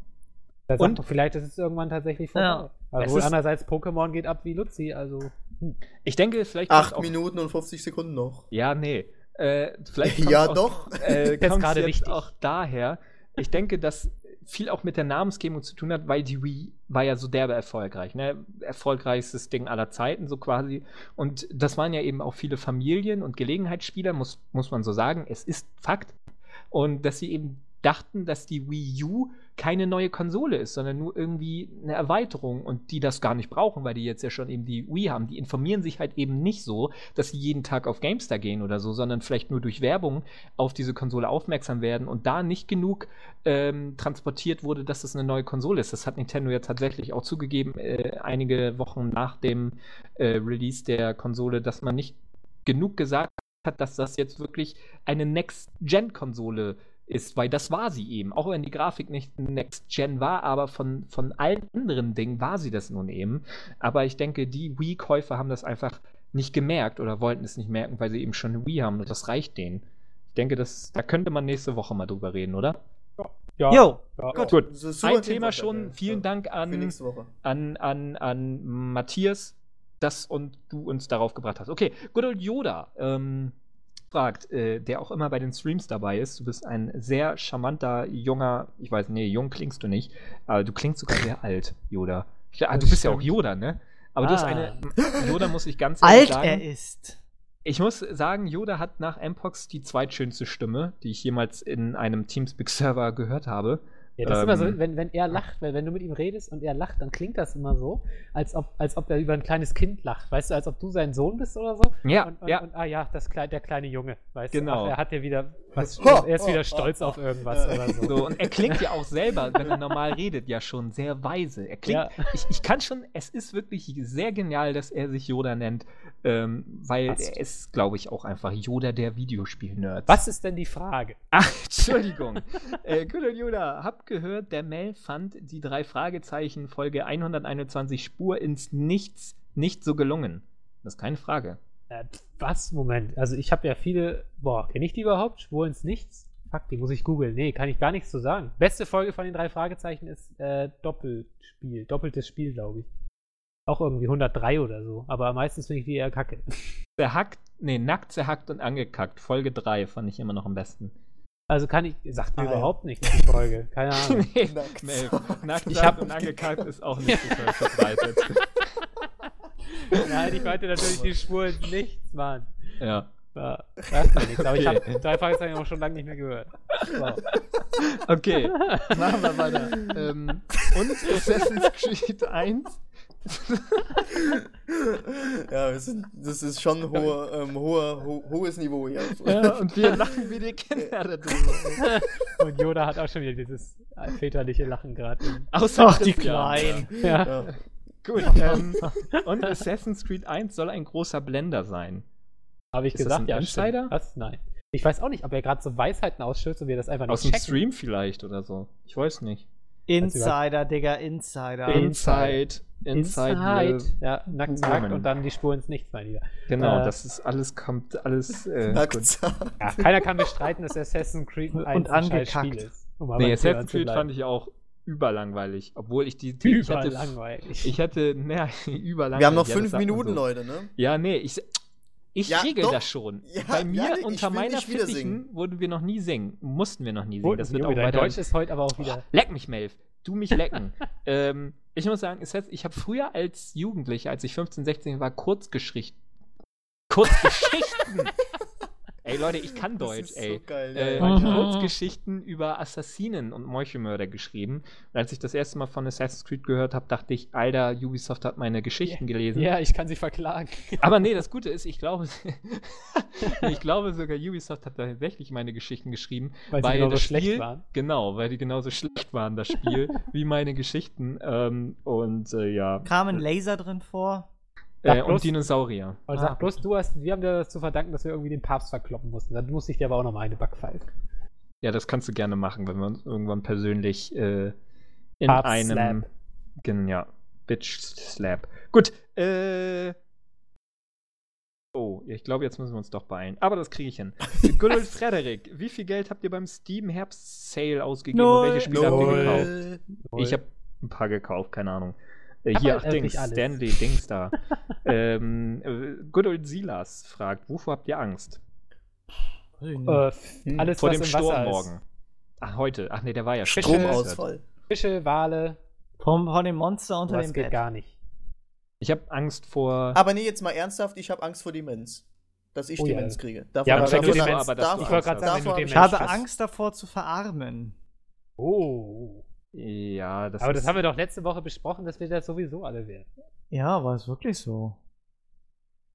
Das und sagt, vielleicht ist es irgendwann tatsächlich vorbei. Ja. Also andererseits, Pokémon geht ab wie Luzi, also hm. Ich denke, vielleicht acht Minuten und fünfzig Sekunden noch. Ja, nee. Äh, vielleicht ja, auch, doch. Äh, das ist gerade richtig. Auch daher, ich denke, dass viel auch mit der Namensgebung zu tun hat, weil die Wii war ja so derbe erfolgreich, ne? Erfolgreichstes Ding aller Zeiten, so quasi. Und das waren ja eben auch viele Familien- und Gelegenheitsspieler, muss, muss man so sagen. Es ist Fakt. Und dass sie eben dachten, dass die Wii U keine neue Konsole ist, sondern nur irgendwie eine Erweiterung und die das gar nicht brauchen, weil die jetzt ja schon eben die Wii haben. Die informieren sich halt eben nicht so, dass sie jeden Tag auf GameStar gehen oder so, sondern vielleicht nur durch Werbung auf diese Konsole aufmerksam werden und da nicht genug ähm, transportiert wurde, dass das eine neue Konsole ist. Das hat Nintendo ja tatsächlich auch zugegeben, äh, einige Wochen nach dem äh, Release der Konsole, dass man nicht genug gesagt hat, dass das jetzt wirklich eine Next-Gen-Konsole ist. ist, weil das war sie eben. Auch wenn die Grafik nicht Next-Gen war, aber von, von allen anderen Dingen war sie das nun eben. Aber ich denke, die Wii-Käufer haben das einfach nicht gemerkt oder wollten es nicht merken, weil sie eben schon eine Wii haben und das reicht denen. Ich denke, das, da könnte man nächste Woche mal drüber reden, oder? Ja. Jo, ja. Gut. Gut. Ein Thema, Thema schon. Ja. Vielen Dank an, an, an, an Matthias, dass und du uns darauf gebracht hast. Okay, Good Old Yoda. Ähm, fragt, äh, der auch immer bei den Streams dabei ist. Du bist ein sehr charmanter, junger, ich weiß, nee, jung klingst du nicht, aber du klingst sogar sehr alt, Yoda. Ich, ah, du bist ja auch Yoda, ne? Aber ah. du hast eine, Yoda muss ich ganz ehrlich sagen. Alt er ist. Ich muss sagen, Yoda hat nach Mpox die zweitschönste Stimme, die ich jemals in einem Teamspeak-Server gehört habe. Ja, das ähm, ist immer so, wenn, wenn er lacht, weil wenn du mit ihm redest und er lacht, dann klingt das immer so, als ob, als ob er über ein kleines Kind lacht, weißt du, als ob du sein Sohn bist oder so. Ja, und, und, ja. Und, ah ja, das, der kleine Junge, weißt du, genau. Ach, er hat ja wieder, was, oh, er ist oh, wieder oh, stolz oh, auf irgendwas ja. oder so. so. Und er klingt ja auch selber, wenn er normal redet, ja schon sehr weise. Er klingt, ja. ich, ich kann schon, es ist wirklich sehr genial, dass er sich Yoda nennt, ähm, weil was? er ist, glaube ich, auch einfach Yoda der Videospiel-Nerds. Was ist denn die Frage? Ach, Entschuldigung. äh, Good old Yoda, hab gehört, der Mel fand die drei Fragezeichen Folge hunderteinundzwanzig Spur ins Nichts nicht so gelungen. Das ist keine Frage. Äh, was? Moment. Also ich habe ja viele, boah, kenne ich die überhaupt? Spur ins Nichts? Fuck, die muss ich googeln. Nee, kann ich gar nichts zu sagen. Beste Folge von den drei Fragezeichen ist äh, Doppelspiel. Doppeltes Spiel, glaube ich. Auch irgendwie hundertdrei oder so. Aber meistens finde ich die eher kacke. Zerhackt, nee, nackt, zerhackt und angekackt. Folge drei fand ich immer noch am besten. Also kann ich, sagt mir ah, überhaupt ja. nichts die Folge, keine Ahnung. Nee, nackt, nackt, nackt ich hab und angekackt ist auch nicht so verbreitet. Nein, ich meinte natürlich die Spur ins Nichts, Mann. Ja. ja sagt mir nichts, okay. aber ich habe drei Fragezeichen auch schon lange nicht mehr gehört. Wow. Okay, machen wir weiter. ähm, und Assassin's Creed eins. Ja, das ist, das ist schon ein hohe, ähm, hohe, ho- hohes Niveau hier. Ja, und wir lachen wie die Kinder darüber. Und Yoda hat auch schon wieder dieses väterliche Lachen gerade. Außer die Kleinen. Ja. Ja. Ja. Gut. Ähm, und Assassin's Creed eins soll ein großer Blender sein. Habe ich ist gesagt, ja. Insider? Was? Nein. Ich weiß auch nicht, ob er gerade so Weisheiten ausschüttet und wir das einfach nicht aus checken. Aus dem Stream vielleicht oder so. Ich weiß nicht. Insider, Digga, Insider. Inside. Inside. Inside. Ja, nackt, nackt und dann die Spur ins Nichts, mein Lieber. Genau, äh, das ist alles, kommt alles. Äh, nackt. Ja, keiner kann bestreiten, dass Assassin's Creed ein scheiß Spiel ist. Um nee, Assassin's Creed fand ich auch überlangweilig. Obwohl ich die. die überlangweilig. Ich hatte. Ich hatte, naja, überlangweilig. Wir haben noch fünf ja, Minuten, so. Leute, ne? Ja, nee, ich. Ich ja, regel doch. das schon. Ja, Bei mir Yannick, unter meiner Fittichen wurden wir noch nie singen. Mussten wir noch nie singen. Das wird auch weiter. Deutsch ist heute aber auch wieder. Leck mich, Melf. Du mich lecken. ähm, ich muss sagen, es heißt, ich habe früher als Jugendlicher, als ich fünfzehn, sechzehn war, Kurzgeschichten. Kurzgeschichten! Ey, Leute, ich kann Deutsch, das ist ey. So geil, äh, ja. Ich habe Kurzgeschichten über Assassinen und Meuchelmörder geschrieben. Und als ich das erste Mal von Assassin's Creed gehört habe, dachte ich, Alter, Ubisoft hat meine Geschichten yeah. gelesen. Ja, yeah, ich kann sie verklagen. Aber nee, das Gute ist, ich glaube, ich glaube sogar, Ubisoft hat tatsächlich meine Geschichten geschrieben. Weil, weil sie genau so schlecht waren. Genau, weil die genauso schlecht waren, das Spiel, wie meine Geschichten. Ähm, und äh, ja. Kamen Laser drin vor? Äh, bloß, und Dinosaurier. Und sag ah, bloß, du hast, wir haben dir das zu verdanken, dass wir irgendwie den Papst verkloppen mussten. Dann musste ich dir aber auch nochmal eine Backpfeife. Ja, das kannst du gerne machen, wenn wir uns irgendwann persönlich äh, in Papst einem. Genau, ja, Bitch Slap. Gut, äh. Oh, ich glaube, jetzt müssen wir uns doch beeilen. Aber das kriege ich hin. Good old Frederik, wie viel Geld habt ihr beim Steam Herbst Sale ausgegeben Null. und welche Spiele Null. habt ihr gekauft? Null. Ich habe ein paar gekauft, keine Ahnung. Hier, ach, Dings, Stanley, Dings da. ähm, Good old Silas fragt, wovor habt ihr Angst? Äh, alles, vor was dem im Sturm Wasser morgen. Ist. Ach, heute. Ach nee, der war ja schon. Stromausfall. Fische, Wale. Vom, von dem Monster unter dem Bett. Das geht gar nicht. Ich hab Angst vor... Aber nee, jetzt mal ernsthaft, ich hab Angst vor Demenz. Dass ich oh, Demenz ja. kriege. Davon ja, aber wenn du Demenz... Davor, ich habe Angst davor zu verarmen. Oh... Ja, das aber das haben wir doch letzte Woche besprochen, dass wir das sowieso alle werden. Ja, war es wirklich so?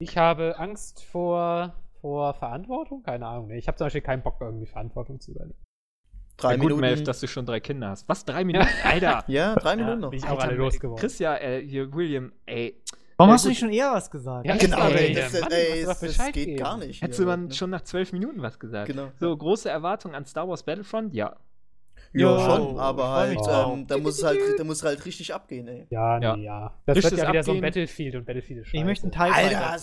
Ich habe Angst vor, vor Verantwortung? Keine Ahnung. Ich habe zum Beispiel keinen Bock, irgendwie Verantwortung zu übernehmen. Drei ja, Minuten. Gut, Melf, dass du schon drei Kinder hast. Was, drei Minuten? Alter! Ja, drei Minuten ja, noch. Bin ich auch Alter, alle losgeworden. Christian, äh, hier, William, ey. Warum ja, hast du nicht schon eher was gesagt? Ja, genau, ey, das, Mann, ey, das, das geht geben. gar nicht. Hättest du dann schon nach zwölf Minuten was gesagt? Genau. So, große Erwartung an Star Wars Battlefront? Ja. Ja, jo, schon, aber halt, oh. ähm, da muss es halt, da muss halt richtig abgehen, ey. Ja, ja. Nee, ja. Das richtig wird ja wieder abgehen. So ein Battlefield und Battlefield ist scheiße. Ich möchte einen Teil Alter, Alter,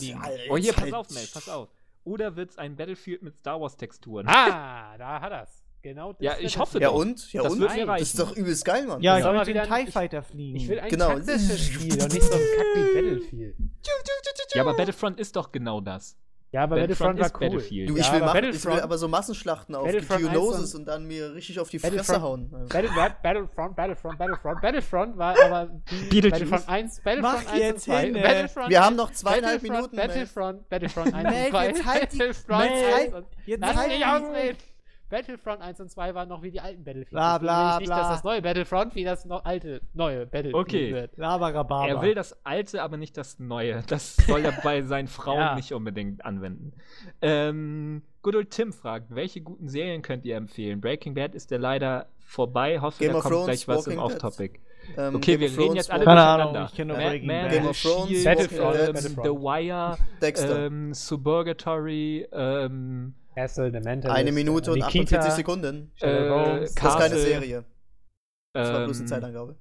oh, hier, pass auf, Mel, pass auf. Oder wird's ein Battlefield mit Star Wars Texturen? Ah, da hat er's. Genau das. Ja, ich hoffe das. Ja und? Ja das und? Wird das ist doch übelst geil, Mann. Ja, ich soll mal wieder einen TIE Fighter fliegen. Ich will ein genau. taktisches Spiel und nicht so ein kackig Battlefield. Ja, aber Battlefront ist doch genau das. Ja, aber Battlefront, Battlefront war cool. Battlefield. Du, ich, ja, will aber machen, ich will aber so Massenschlachten auf Geonosis und dann mir richtig auf die Fresse hauen. Battlefront, Battlefront, Battlefront, Battlefront. Battlefront war aber Battlefront eins, Battlefront Mach eins jetzt und zwei. Hin, Battlefront wir haben noch zweieinhalb Minuten. Battlefront, Battlefront, Battlefront eins und zwei. Halt Battlefront eins und zwei. Lass halt nicht ausreden. Battlefront eins und zwei waren noch wie die alten Battlefield. Bla, bla, ich will nicht, bla. Dass das neue Battlefront wie das no- alte, neue Battlefield okay. wird. Okay, er will das alte, aber nicht das neue. Das soll er bei seinen Frauen ja. nicht unbedingt anwenden. Ähm, Good old Tim fragt, welche guten Serien könnt ihr empfehlen? Breaking Bad ist ja leider vorbei. Hoffe, Game da kommt Thrones, gleich was Walking im Off-Topic. Ähm, okay, Game wir reden Thrones, jetzt alle miteinander. Ich kenne nur Breaking Bad. Game of Thrones, Battlefront, The Wire, Dexter. Ähm, Suburgatory, ähm, Castle, Dementor, eine Minute und achtundvierzig Sekunden. Äh, das Castle, ist keine Serie. Das ähm, war bloß eine Zeitangabe. Du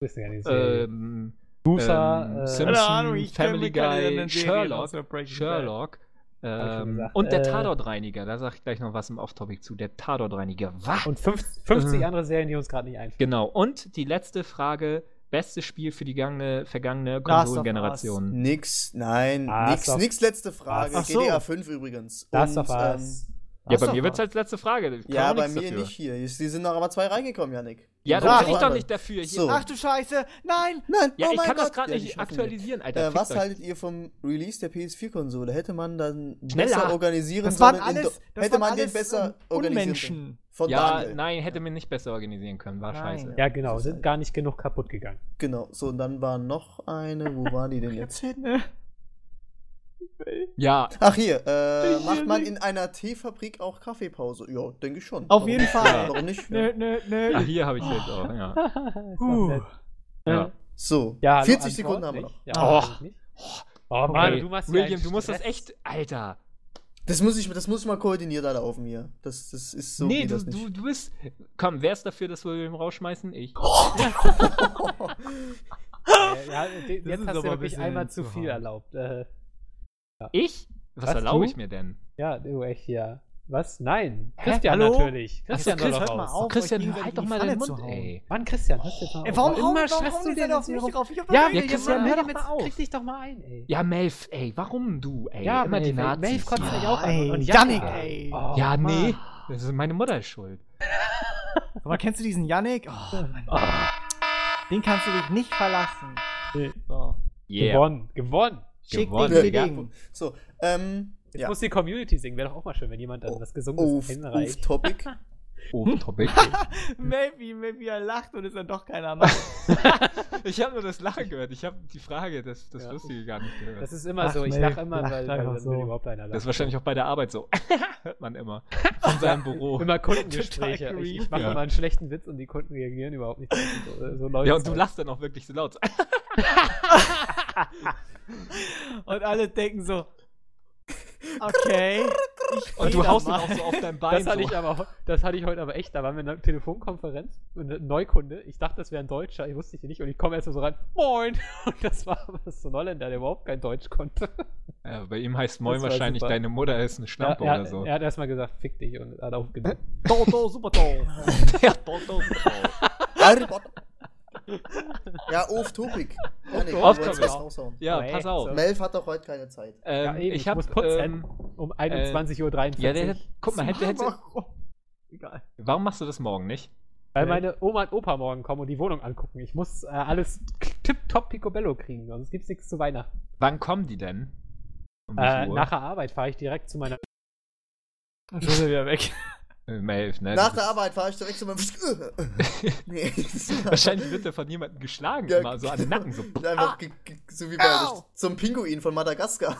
bist ja nicht Serie. Ähm, Booster, ähm, Simpson, äh, Family Guy, Sherlock, Sherlock ähm, und der äh, Tatortreiniger. Da sage ich gleich noch was im Off-Topic zu. Der Tatortreiniger, was? Und fünfzig äh, andere Serien, die uns gerade nicht einfallen. Genau. Und die letzte Frage. Bestes Spiel für die gangene, vergangene Konsolengeneration. Nix, nein, ah, nix, doch, nix letzte Frage. So. G T A fünf übrigens. Das doch was. Ähm, ja, bei mir wird's als letzte Frage. Ja, bei mir dafür. Nicht hier. Sie sind noch aber zwei reingekommen, Yannick. Ja, da bin ich doch nicht dafür. Hier. So. Ach du Scheiße, nein, nein. Ja, oh ich kann Gott. Das gerade ja, nicht aktualisieren, Alter. Äh, was euch. haltet ihr vom Release der P S vier Konsole? Hätte man dann schneller besser organisieren das sollen? Alles, das hätte man den besser organisieren können? Von ja, Daniel. Nein, hätte man nicht besser organisieren können, war nein. scheiße. Ja, genau, sind gar nicht genug kaputt gegangen. Genau, so und dann war noch eine, wo war die denn jetzt? Ja. Ach hier, äh, macht man in einer Teefabrik auch Kaffeepause? Ja, denke ich schon. Auf warum jeden nicht? Fall. Ja. Warum nicht? Nö, nö, nö. Ach, hier habe ich jetzt auch, ja. uh. ja. So, ja, also vierzig Sekunden haben wir noch. Ja, oh. Oh, oh Mann, du machst William, du musst das echt, Alter. Das muss ich, das muss ich mal koordiniert laufen hier. Das, das ist so. Nee, du, das nicht. Du, du bist. Komm, wer ist dafür, dass wir ihn rausschmeißen? Ich. ja, jetzt das hast du wirklich einmal zu viel erlaubt. Äh, ja. Ich? Was, Was erlaube ich mir denn? Ja, du echt, ja. Was? Nein. Christian Hä? natürlich. Christian, so, Chris, hört mal auf. Christian, halt doch mal den Mund, ey. Mann, Christian, hört jetzt mal auf. Warum immer schreibst du denn auf mich drauf? Ja, Christian, hör doch mal auf. Krieg dich doch mal ein, ey. Ja, Melf, ey, warum du, ey? Ja, immer die Nazis. Melf konnte ich auch an. Und Yannick, ey. Ja, nee. Das ist meine Mutter schuld. Aber kennst du diesen Yannick? Oh, mein Gott. Den kannst du dich nicht verlassen. Nee. So. Yeah. Gewonnen. Gewonnen. Schick gewonnen. Ding. So, ähm. Jetzt ja. muss die Community singen. Wäre doch auch mal schön, wenn jemand oh, das gesungen oh, ist. Off Topic. Off Topic. maybe, maybe er lacht und ist dann doch keiner mehr. Ich habe nur das Lachen gehört. Ich habe die Frage, das, das ja. Lustige gar nicht gehört. Das ist immer Ach, so. Ich lache immer, lach weil, weil dann so. Will überhaupt einer lachen. Das ist wahrscheinlich auch bei der Arbeit so. Hört man immer. Von seinem Büro. Immer Kundengespräche. Ich, ich mache ja. immer einen schlechten Witz und die Kunden reagieren überhaupt nicht. So, so Leute ja, und du lachst dann auch wirklich so laut. Und alle denken so, okay. Ich und du haust ihn auch so auf dein Bein. Das hatte, so. ich aber, das hatte ich heute aber echt. Da waren wir in einer Telefonkonferenz und ein Neukunde. Ich dachte, das wäre ein Deutscher. Ich wusste ich nicht. Und ich komme erst so rein. Moin! Und das war aber so ein Holländer, der überhaupt kein Deutsch konnte. Ja, bei ihm heißt Moin wahrscheinlich, super. Deine Mutter ist eine Schlampe ja, oder so. Er hat erstmal gesagt, fick dich und hat aufgenommen. Toto, super toll. Ja, Toto, super toll. Ja, off topic. Off ja, off topic. Ja, ja, ja, pass auf. Melf hat doch heute keine Zeit. Ähm, ja, eben, ich, ich hab, muss putzen ähm, um einundzwanzig Uhr dreiundvierzig. Ja, der hat, guck mal, hätte, hätte. Egal. Warum machst du das morgen nicht? Weil meine Oma und Opa morgen kommen und die Wohnung angucken. Ich muss äh, alles tipptopp picobello kriegen, sonst gibt's nichts zu Weihnachten. Wann kommen die denn? Um äh, nach der Arbeit fahre ich direkt zu meiner. Und schon sind wir wieder weg. Melf, ne? Nach der Arbeit fahre ich direkt zu meinem. Nee. Wahrscheinlich wird er von jemandem geschlagen, ja, immer so an den Nacken. So, einfach ge- ge- so wie bei so einem Pinguin von Madagaskar.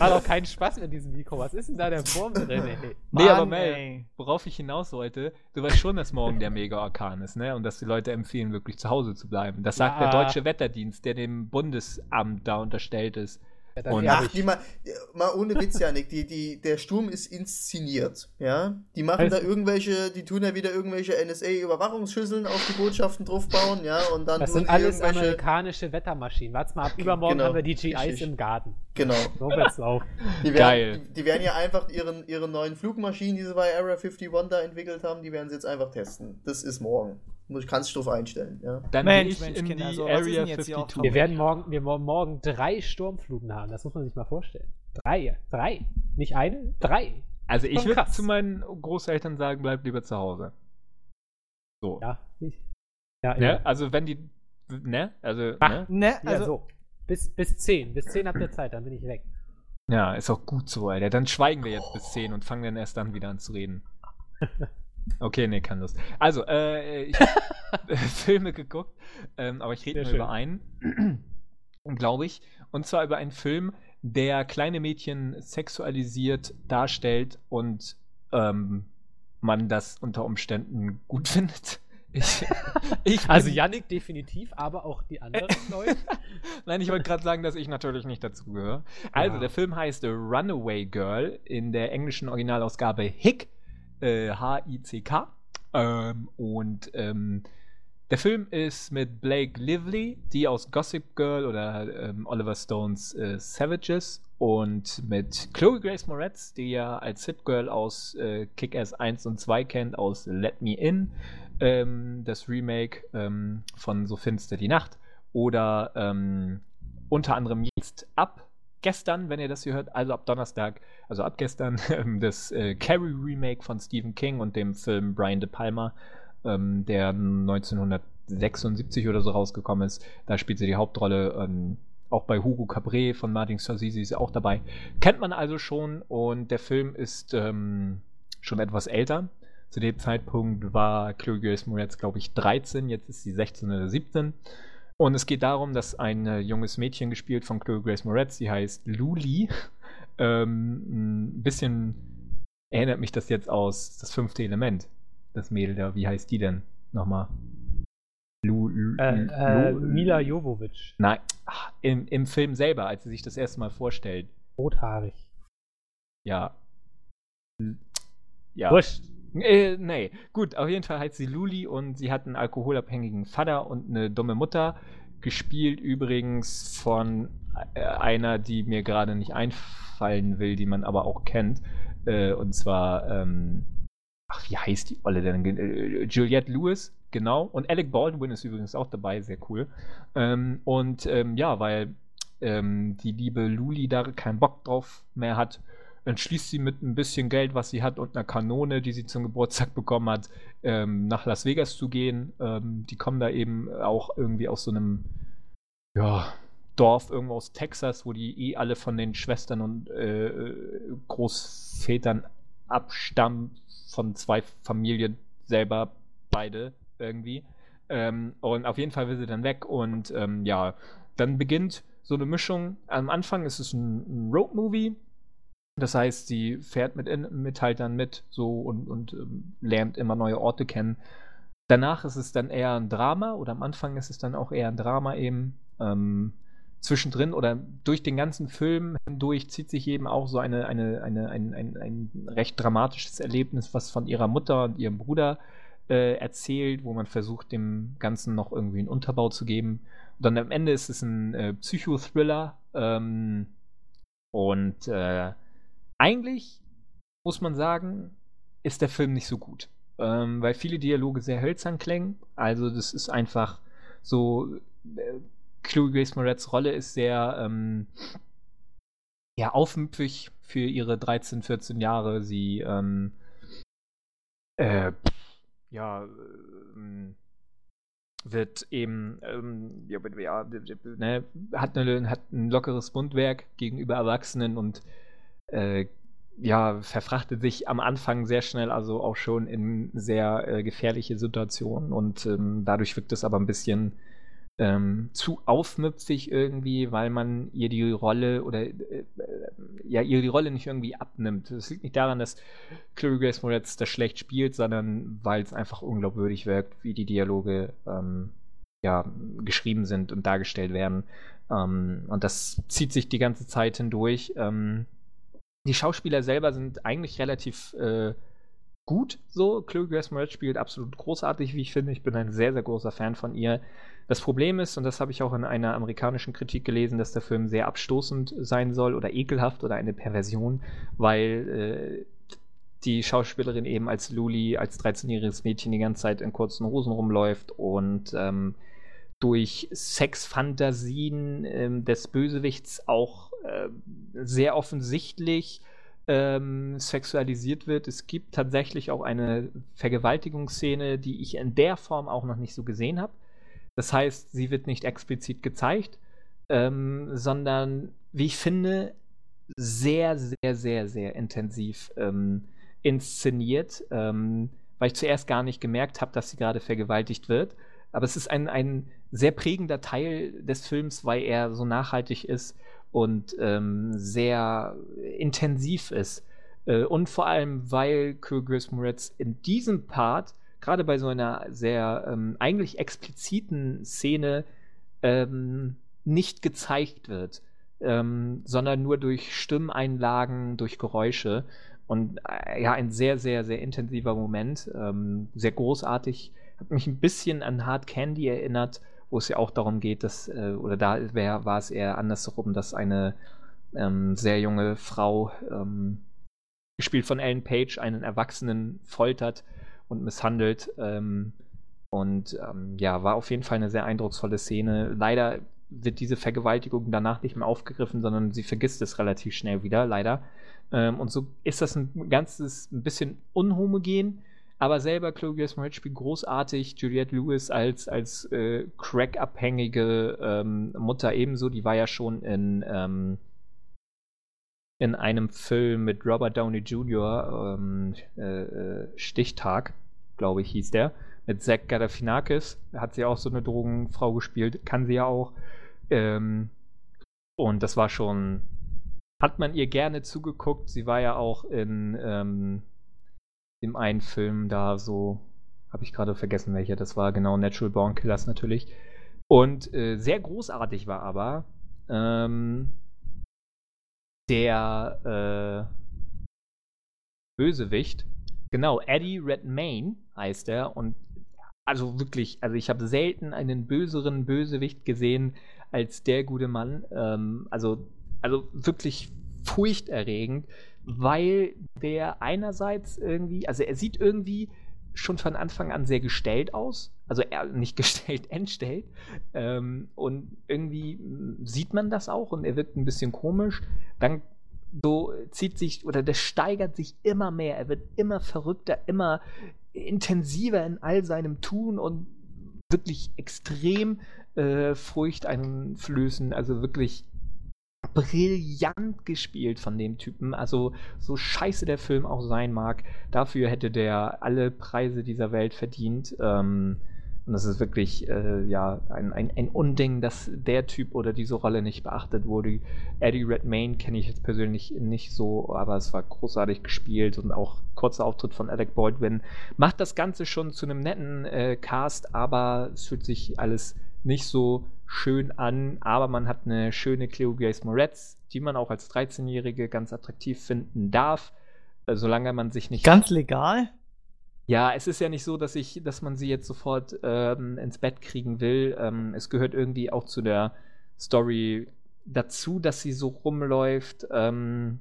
War doch kein Spaß mit diesem Mikro. Was ist denn da der Wurm drin, ey? Nee, Mann, aber Melf, worauf ich hinaus wollte, du weißt schon, dass morgen der Mega-Orkan ist, ne? Und dass die Leute empfehlen, wirklich zu Hause zu bleiben. Das sagt ja. der Deutsche Wetterdienst, der dem Bundesamt da unterstellt ist. Ja, und ach, die mal, mal ohne Witz, Yannick, die, die, der Sturm ist inszeniert, ja, die machen also, da irgendwelche, die tun ja wieder irgendwelche N S A-Überwachungsschüsseln auf die Botschaften draufbauen, ja, und dann das sind alles amerikanische Wettermaschinen, wart's mal ab, übermorgen genau. haben wir die G Is im Garten. Genau. So wird's laufen. Die werden, Geil. Die, die werden ja einfach ihren, ihren neuen Flugmaschinen, die sie bei Area einundfünfzig da entwickelt haben, die werden sie jetzt einfach testen. Das ist morgen. Ich kann es drauf einstellen, ja. Dann Mensch, Mensch, in Kinder, die also, Area zweiundfünfzig. Wir werden morgen, wir morgen drei Sturmfluten haben, das muss man sich mal vorstellen. Drei, drei, nicht eine, drei. Also ich würde zu meinen Großeltern sagen, bleibt lieber zu Hause. So. Ja, ich, ja, ne? ja. Also wenn die, ne? Also, Ach, ne? ne? Also, ja, so. Bis, bis zehn, bis zehn habt ihr Zeit, dann bin ich weg. Ja, ist auch gut so, Alter. Dann schweigen wir jetzt oh. bis zehn und fangen dann erst dann wieder an zu reden. Okay, nee, kann das. Also, äh, ich habe Filme geguckt, ähm, aber ich rede nur über einen, glaube ich. Und zwar über einen Film, der kleine Mädchen sexualisiert darstellt und ähm, man das unter Umständen gut findet. Ich, ich also Yannick definitiv, aber auch die anderen Leute. Nein, ich wollte gerade sagen, dass ich natürlich nicht dazu gehöre. Also, ja. der Film heißt Runaway Girl, in der englischen Originalausgabe Hick. H I C K ähm, und ähm, der Film ist mit Blake Lively, die aus Gossip Girl oder ähm, Oliver Stones äh, Savages und mit Chloe Grace Moretz, die ja als Hit Girl aus äh, Kick-Ass eins und zwei kennt, aus Let Me In, ähm, das Remake ähm, von So finster die Nacht oder ähm, unter anderem jetzt ab gestern, wenn ihr das hier hört, also ab Donnerstag, also ab gestern, das äh, Carrie-Remake von Stephen King und dem Film Brian De Palma, ähm, der neunzehnhundertsechsundsiebzig oder so rausgekommen ist. Da spielt sie die Hauptrolle, ähm, auch bei Hugo Cabret von Martin Scorsese ist sie auch dabei. Kennt man also schon und der Film ist ähm, schon etwas älter. Zu dem Zeitpunkt war Chloe Grace Moretz, glaube ich, dreizehn, jetzt ist sie sechzehn oder siebzehn. Und es geht darum, dass ein äh, junges Mädchen, gespielt von Chloe Grace Moretz, die heißt Luli, ähm, ein bisschen erinnert mich das jetzt aus das fünfte Element, das Mädel da, wie heißt die denn nochmal? Lu, Lu, äh, äh, Lu, Mila Jovovich. Nein, ach, im, im Film selber, als sie sich das erste Mal vorstellt. Rothaarig. Ja. Ja. Wurscht. Äh, nee, gut, auf jeden Fall heißt sie Luli und sie hat einen alkoholabhängigen Vater und eine dumme Mutter, gespielt übrigens von einer, die mir gerade nicht einfallen will, die man aber auch kennt, Äh, und zwar, ähm, ach, wie heißt die Olle denn? Äh, Juliette Lewis, genau. Und Alec Baldwin ist übrigens auch dabei, sehr cool. Ähm, und ähm, ja, weil ähm, die liebe Luli da keinen Bock drauf mehr hat, entschließt sie mit ein bisschen Geld, was sie hat, und einer Kanone, die sie zum Geburtstag bekommen hat, ähm, nach Las Vegas zu gehen. Ähm, die kommen da eben auch irgendwie aus so einem, ja, Dorf irgendwo aus Texas, wo die eh alle von den Schwestern und äh, Großvätern abstammen, von zwei Familien selber, beide irgendwie. Ähm, und auf jeden Fall will sie dann weg und ähm, ja, dann beginnt so eine Mischung. Am Anfang ist es ein Road-Movie. Das heißt, sie fährt mit, in, mit halt dann mit so und, und ähm, lernt immer neue Orte kennen. Danach ist es dann eher ein Drama, oder am Anfang ist es dann auch eher ein Drama eben. Ähm, zwischendrin oder durch den ganzen Film hindurch zieht sich eben auch so eine, eine, eine, ein, ein, ein recht dramatisches Erlebnis, was von ihrer Mutter und ihrem Bruder äh, erzählt, wo man versucht, dem Ganzen noch irgendwie einen Unterbau zu geben. Und dann am Ende ist es ein äh, Psychothriller. Ähm, und äh, eigentlich muss man sagen, ist der Film nicht so gut, ähm, weil viele Dialoge sehr hölzern klingen. Also das ist einfach so, äh, Chloe Grace Moretz Rolle ist sehr ähm, ja, aufmüpfig für ihre dreizehn, vierzehn Jahre. Sie ähm, äh, ja, äh, wird eben ähm, ja, ja, ne, hat, eine, hat ein lockeres Mundwerk gegenüber Erwachsenen und Äh, ja, verfrachtet sich am Anfang sehr schnell, also auch schon in sehr äh, gefährliche Situationen, und ähm, dadurch wirkt es aber ein bisschen ähm, zu aufmüpfig irgendwie, weil man ihr die Rolle oder äh, ja, ihr die Rolle nicht irgendwie abnimmt. Das liegt nicht daran, dass Chloe Grace Moretz das schlecht spielt, sondern weil es einfach unglaubwürdig wirkt, wie die Dialoge ähm, ja, geschrieben sind und dargestellt werden. Ähm, und das zieht sich die ganze Zeit hindurch. Ähm, Die Schauspieler selber sind eigentlich relativ äh, gut so. Chloe Grace Moretz spielt absolut großartig, wie ich finde. Ich bin ein sehr, sehr großer Fan von ihr. Das Problem ist, und das habe ich auch in einer amerikanischen Kritik gelesen, dass der Film sehr abstoßend sein soll oder ekelhaft oder eine Perversion, weil äh, die Schauspielerin eben als Luli, als dreizehnjähriges Mädchen die ganze Zeit in kurzen Hosen rumläuft und ähm, durch Sexfantasien äh, des Bösewichts auch äh, sehr offensichtlich ähm, sexualisiert wird. Es gibt tatsächlich auch eine Vergewaltigungsszene, die ich in der Form auch noch nicht so gesehen habe. Das heißt, sie wird nicht explizit gezeigt, ähm, sondern, wie ich finde, sehr, sehr, sehr, sehr intensiv ähm, inszeniert, ähm, weil ich zuerst gar nicht gemerkt habe, dass sie gerade vergewaltigt wird. Aber es ist ein, ein sehr prägender Teil des Films, weil er so nachhaltig ist und ähm, sehr intensiv ist. Äh, und vor allem, weil Chloe Grace Moretz in diesem Part, gerade bei so einer sehr ähm, eigentlich expliziten Szene, ähm, nicht gezeigt wird, ähm, sondern nur durch Stimmeinlagen, durch Geräusche. Und äh, ja, ein sehr, sehr, sehr intensiver Moment, ähm, sehr großartig. Hat mich ein bisschen an Hard Candy erinnert, wo es ja auch darum geht, dass, äh, oder da wär, war es eher andersherum, dass eine ähm, sehr junge Frau, ähm, gespielt von Ellen Page, einen Erwachsenen foltert und misshandelt. Ähm, und ähm, ja, war auf jeden Fall eine sehr eindrucksvolle Szene. Leider wird diese Vergewaltigung danach nicht mehr aufgegriffen, sondern sie vergisst es relativ schnell wieder, leider. Ähm, und so ist das ein ganzes, ein bisschen unhomogen. Aber selber Chloe Grace Moretz spielt großartig. Juliette Lewis als, als äh, Crack-abhängige ähm, Mutter ebenso. Die war ja schon in, ähm, in einem Film mit Robert Downey Junior Ähm, äh, Stichtag, glaube ich, hieß der. Mit Zach Galifianakis. Hat sie auch so eine Drogenfrau gespielt. Kann sie ja auch. Ähm, und das war schon... Hat man ihr gerne zugeguckt. Sie war ja auch in... Ähm, dem einen Film da so, habe ich gerade vergessen, welcher das war, genau, Natural Born Killers natürlich. Und äh, sehr großartig war aber ähm, der äh, Bösewicht, genau, Eddie Redmayne heißt er, und also wirklich, also ich habe selten einen böseren Bösewicht gesehen als der gute Mann, ähm, also, also wirklich furchterregend, weil der einerseits irgendwie, also er sieht irgendwie schon von Anfang an sehr gestellt aus, also er nicht gestellt, entstellt, ähm, und irgendwie sieht man das auch und er wirkt ein bisschen komisch, dann so zieht sich, oder das steigert sich immer mehr, er wird immer verrückter, immer intensiver in all seinem Tun und wirklich extrem äh, furchteinflößend, also wirklich brillant gespielt von dem Typen, also so scheiße der Film auch sein mag, dafür hätte der alle Preise dieser Welt verdient, ähm, und das ist wirklich äh, ja, ein, ein, ein Unding, dass der Typ oder diese Rolle nicht beachtet wurde. Eddie Redmayne kenne ich jetzt persönlich nicht so, aber es war großartig gespielt und auch kurzer Auftritt von Alec Baldwin macht das Ganze schon zu einem netten äh, Cast, aber es fühlt sich alles nicht so schön an, aber man hat eine schöne Cleo Grace Moretz, die man auch als dreizehnjährige ganz attraktiv finden darf, solange man sich nicht... Ganz legal? Ja, es ist ja nicht so, dass ich, dass man sie jetzt sofort ähm, ins Bett kriegen will. Ähm, es gehört irgendwie auch zu der Story dazu, dass sie so rumläuft. Ähm,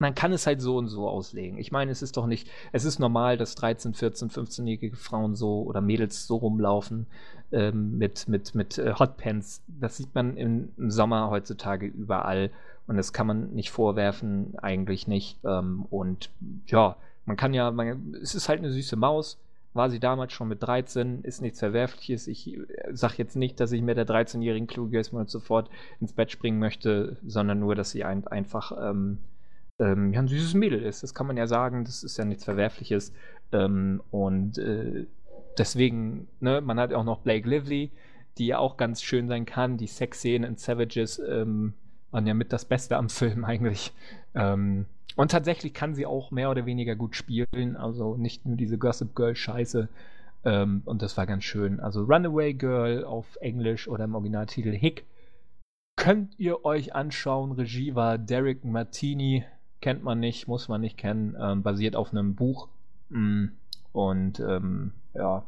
man kann es halt so und so auslegen. Ich meine, es ist doch nicht, es ist normal, dass dreizehn-, vierzehn-, fünfzehnjährige Frauen so oder Mädels so rumlaufen ähm, mit, mit, mit Hotpants. Das sieht man im, im Sommer heutzutage überall und das kann man nicht vorwerfen, eigentlich nicht. Ähm, und ja, Man kann ja, man, es ist halt eine süße Maus, war sie damals schon mit dreizehn, ist nichts Verwerfliches. Ich sage jetzt nicht, dass ich mit der dreizehnjährigen Klugelsmann sofort ins Bett springen möchte, sondern nur, dass sie ein, einfach ähm, ähm, ja, ein süßes Mädel ist. Das kann man ja sagen, das ist ja nichts Verwerfliches. Ähm, und äh, deswegen, ne, man hat auch noch Blake Lively, die ja auch ganz schön sein kann. Die Sexszenen in Savages ähm, waren ja mit das Beste am Film eigentlich. Ähm, Und tatsächlich kann sie auch mehr oder weniger gut spielen, also nicht nur diese Gossip Girl-Scheiße. Ähm, und das war ganz schön. Also Runaway Girl auf Englisch oder im Originaltitel Hick. Könnt ihr euch anschauen. Regie war Derek Martini. Kennt man nicht, muss man nicht kennen. Ähm, basiert auf einem Buch. Und ähm, ja,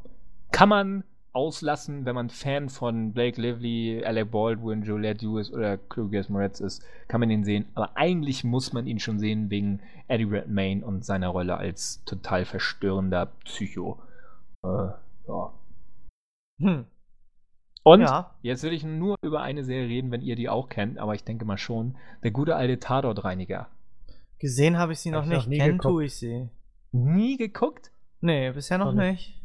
kann man auslassen, wenn man Fan von Blake Lively, Alec Baldwin, Juliette Lewis oder Chloe Grace Moretz ist, kann man den sehen. Aber eigentlich muss man ihn schon sehen wegen Eddie Redmayne und seiner Rolle als total verstörender Psycho. Äh, ja. Hm. Und ja. Jetzt will ich nur über eine Serie reden, wenn ihr die auch kennt, aber ich denke mal schon. Der gute alte Tatort-Reiniger. Gesehen habe ich sie noch hab nicht. Kennen tue ich sie. Nie geguckt? Nee, bisher noch Sorry. nicht.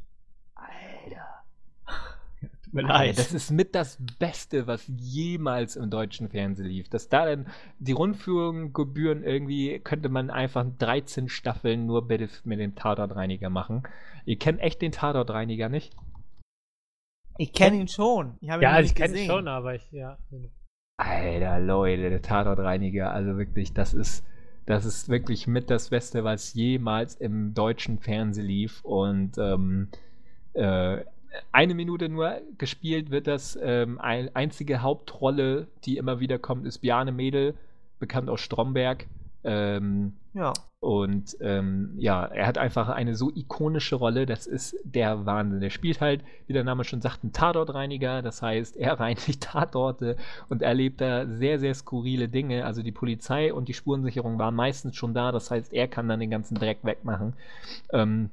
Alter, das ist mit das Beste, was jemals im deutschen Fernsehen lief. Dass da dann die Rundführungsgebühren irgendwie, könnte man einfach dreizehn Staffeln nur bitte mit dem Tatortreiniger machen. Ihr kennt echt den Tatortreiniger nicht? Ich kenne ihn schon. Ich hab ihn ja, ich kenne ihn schon, aber ich, ja. Alter, Leute, der Tatortreiniger, also wirklich, das ist, das ist wirklich mit das Beste, was jemals im deutschen Fernsehen lief. Und, ähm, äh, eine Minute nur gespielt wird das. Ähm, ein, einzige Hauptrolle, die immer wieder kommt, ist Bjarne Mädel, bekannt aus Stromberg. Ähm, ja. Und ähm, ja, er hat einfach eine so ikonische Rolle, das ist der Wahnsinn. Er spielt halt, wie der Name schon sagt, einen Tatortreiniger, das heißt, er reinigt Tatorte und erlebt da sehr, sehr skurrile Dinge. Also die Polizei und die Spurensicherung waren meistens schon da, das heißt, er kann dann den ganzen Dreck wegmachen. Ähm,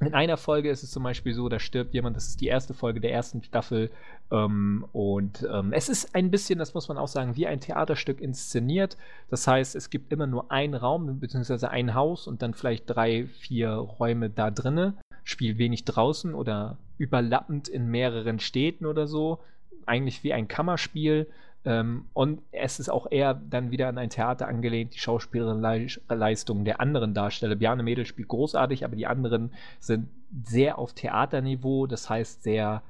In einer Folge ist es zum Beispiel so, da stirbt jemand, das ist die erste Folge der ersten Staffel ähm, und ähm, es ist ein bisschen, das muss man auch sagen, wie ein Theaterstück inszeniert, das heißt, es gibt immer nur einen Raum, beziehungsweise ein Haus und dann vielleicht drei, vier Räume da drinne, spielt wenig draußen oder überlappend in mehreren Städten oder so, eigentlich wie ein Kammerspiel. Ähm, und es ist auch eher dann wieder an ein Theater angelehnt, die Schauspielleistungen der anderen Darsteller. Bjarne Mädel spielt großartig, aber die anderen sind sehr auf Theaterniveau, das heißt sehr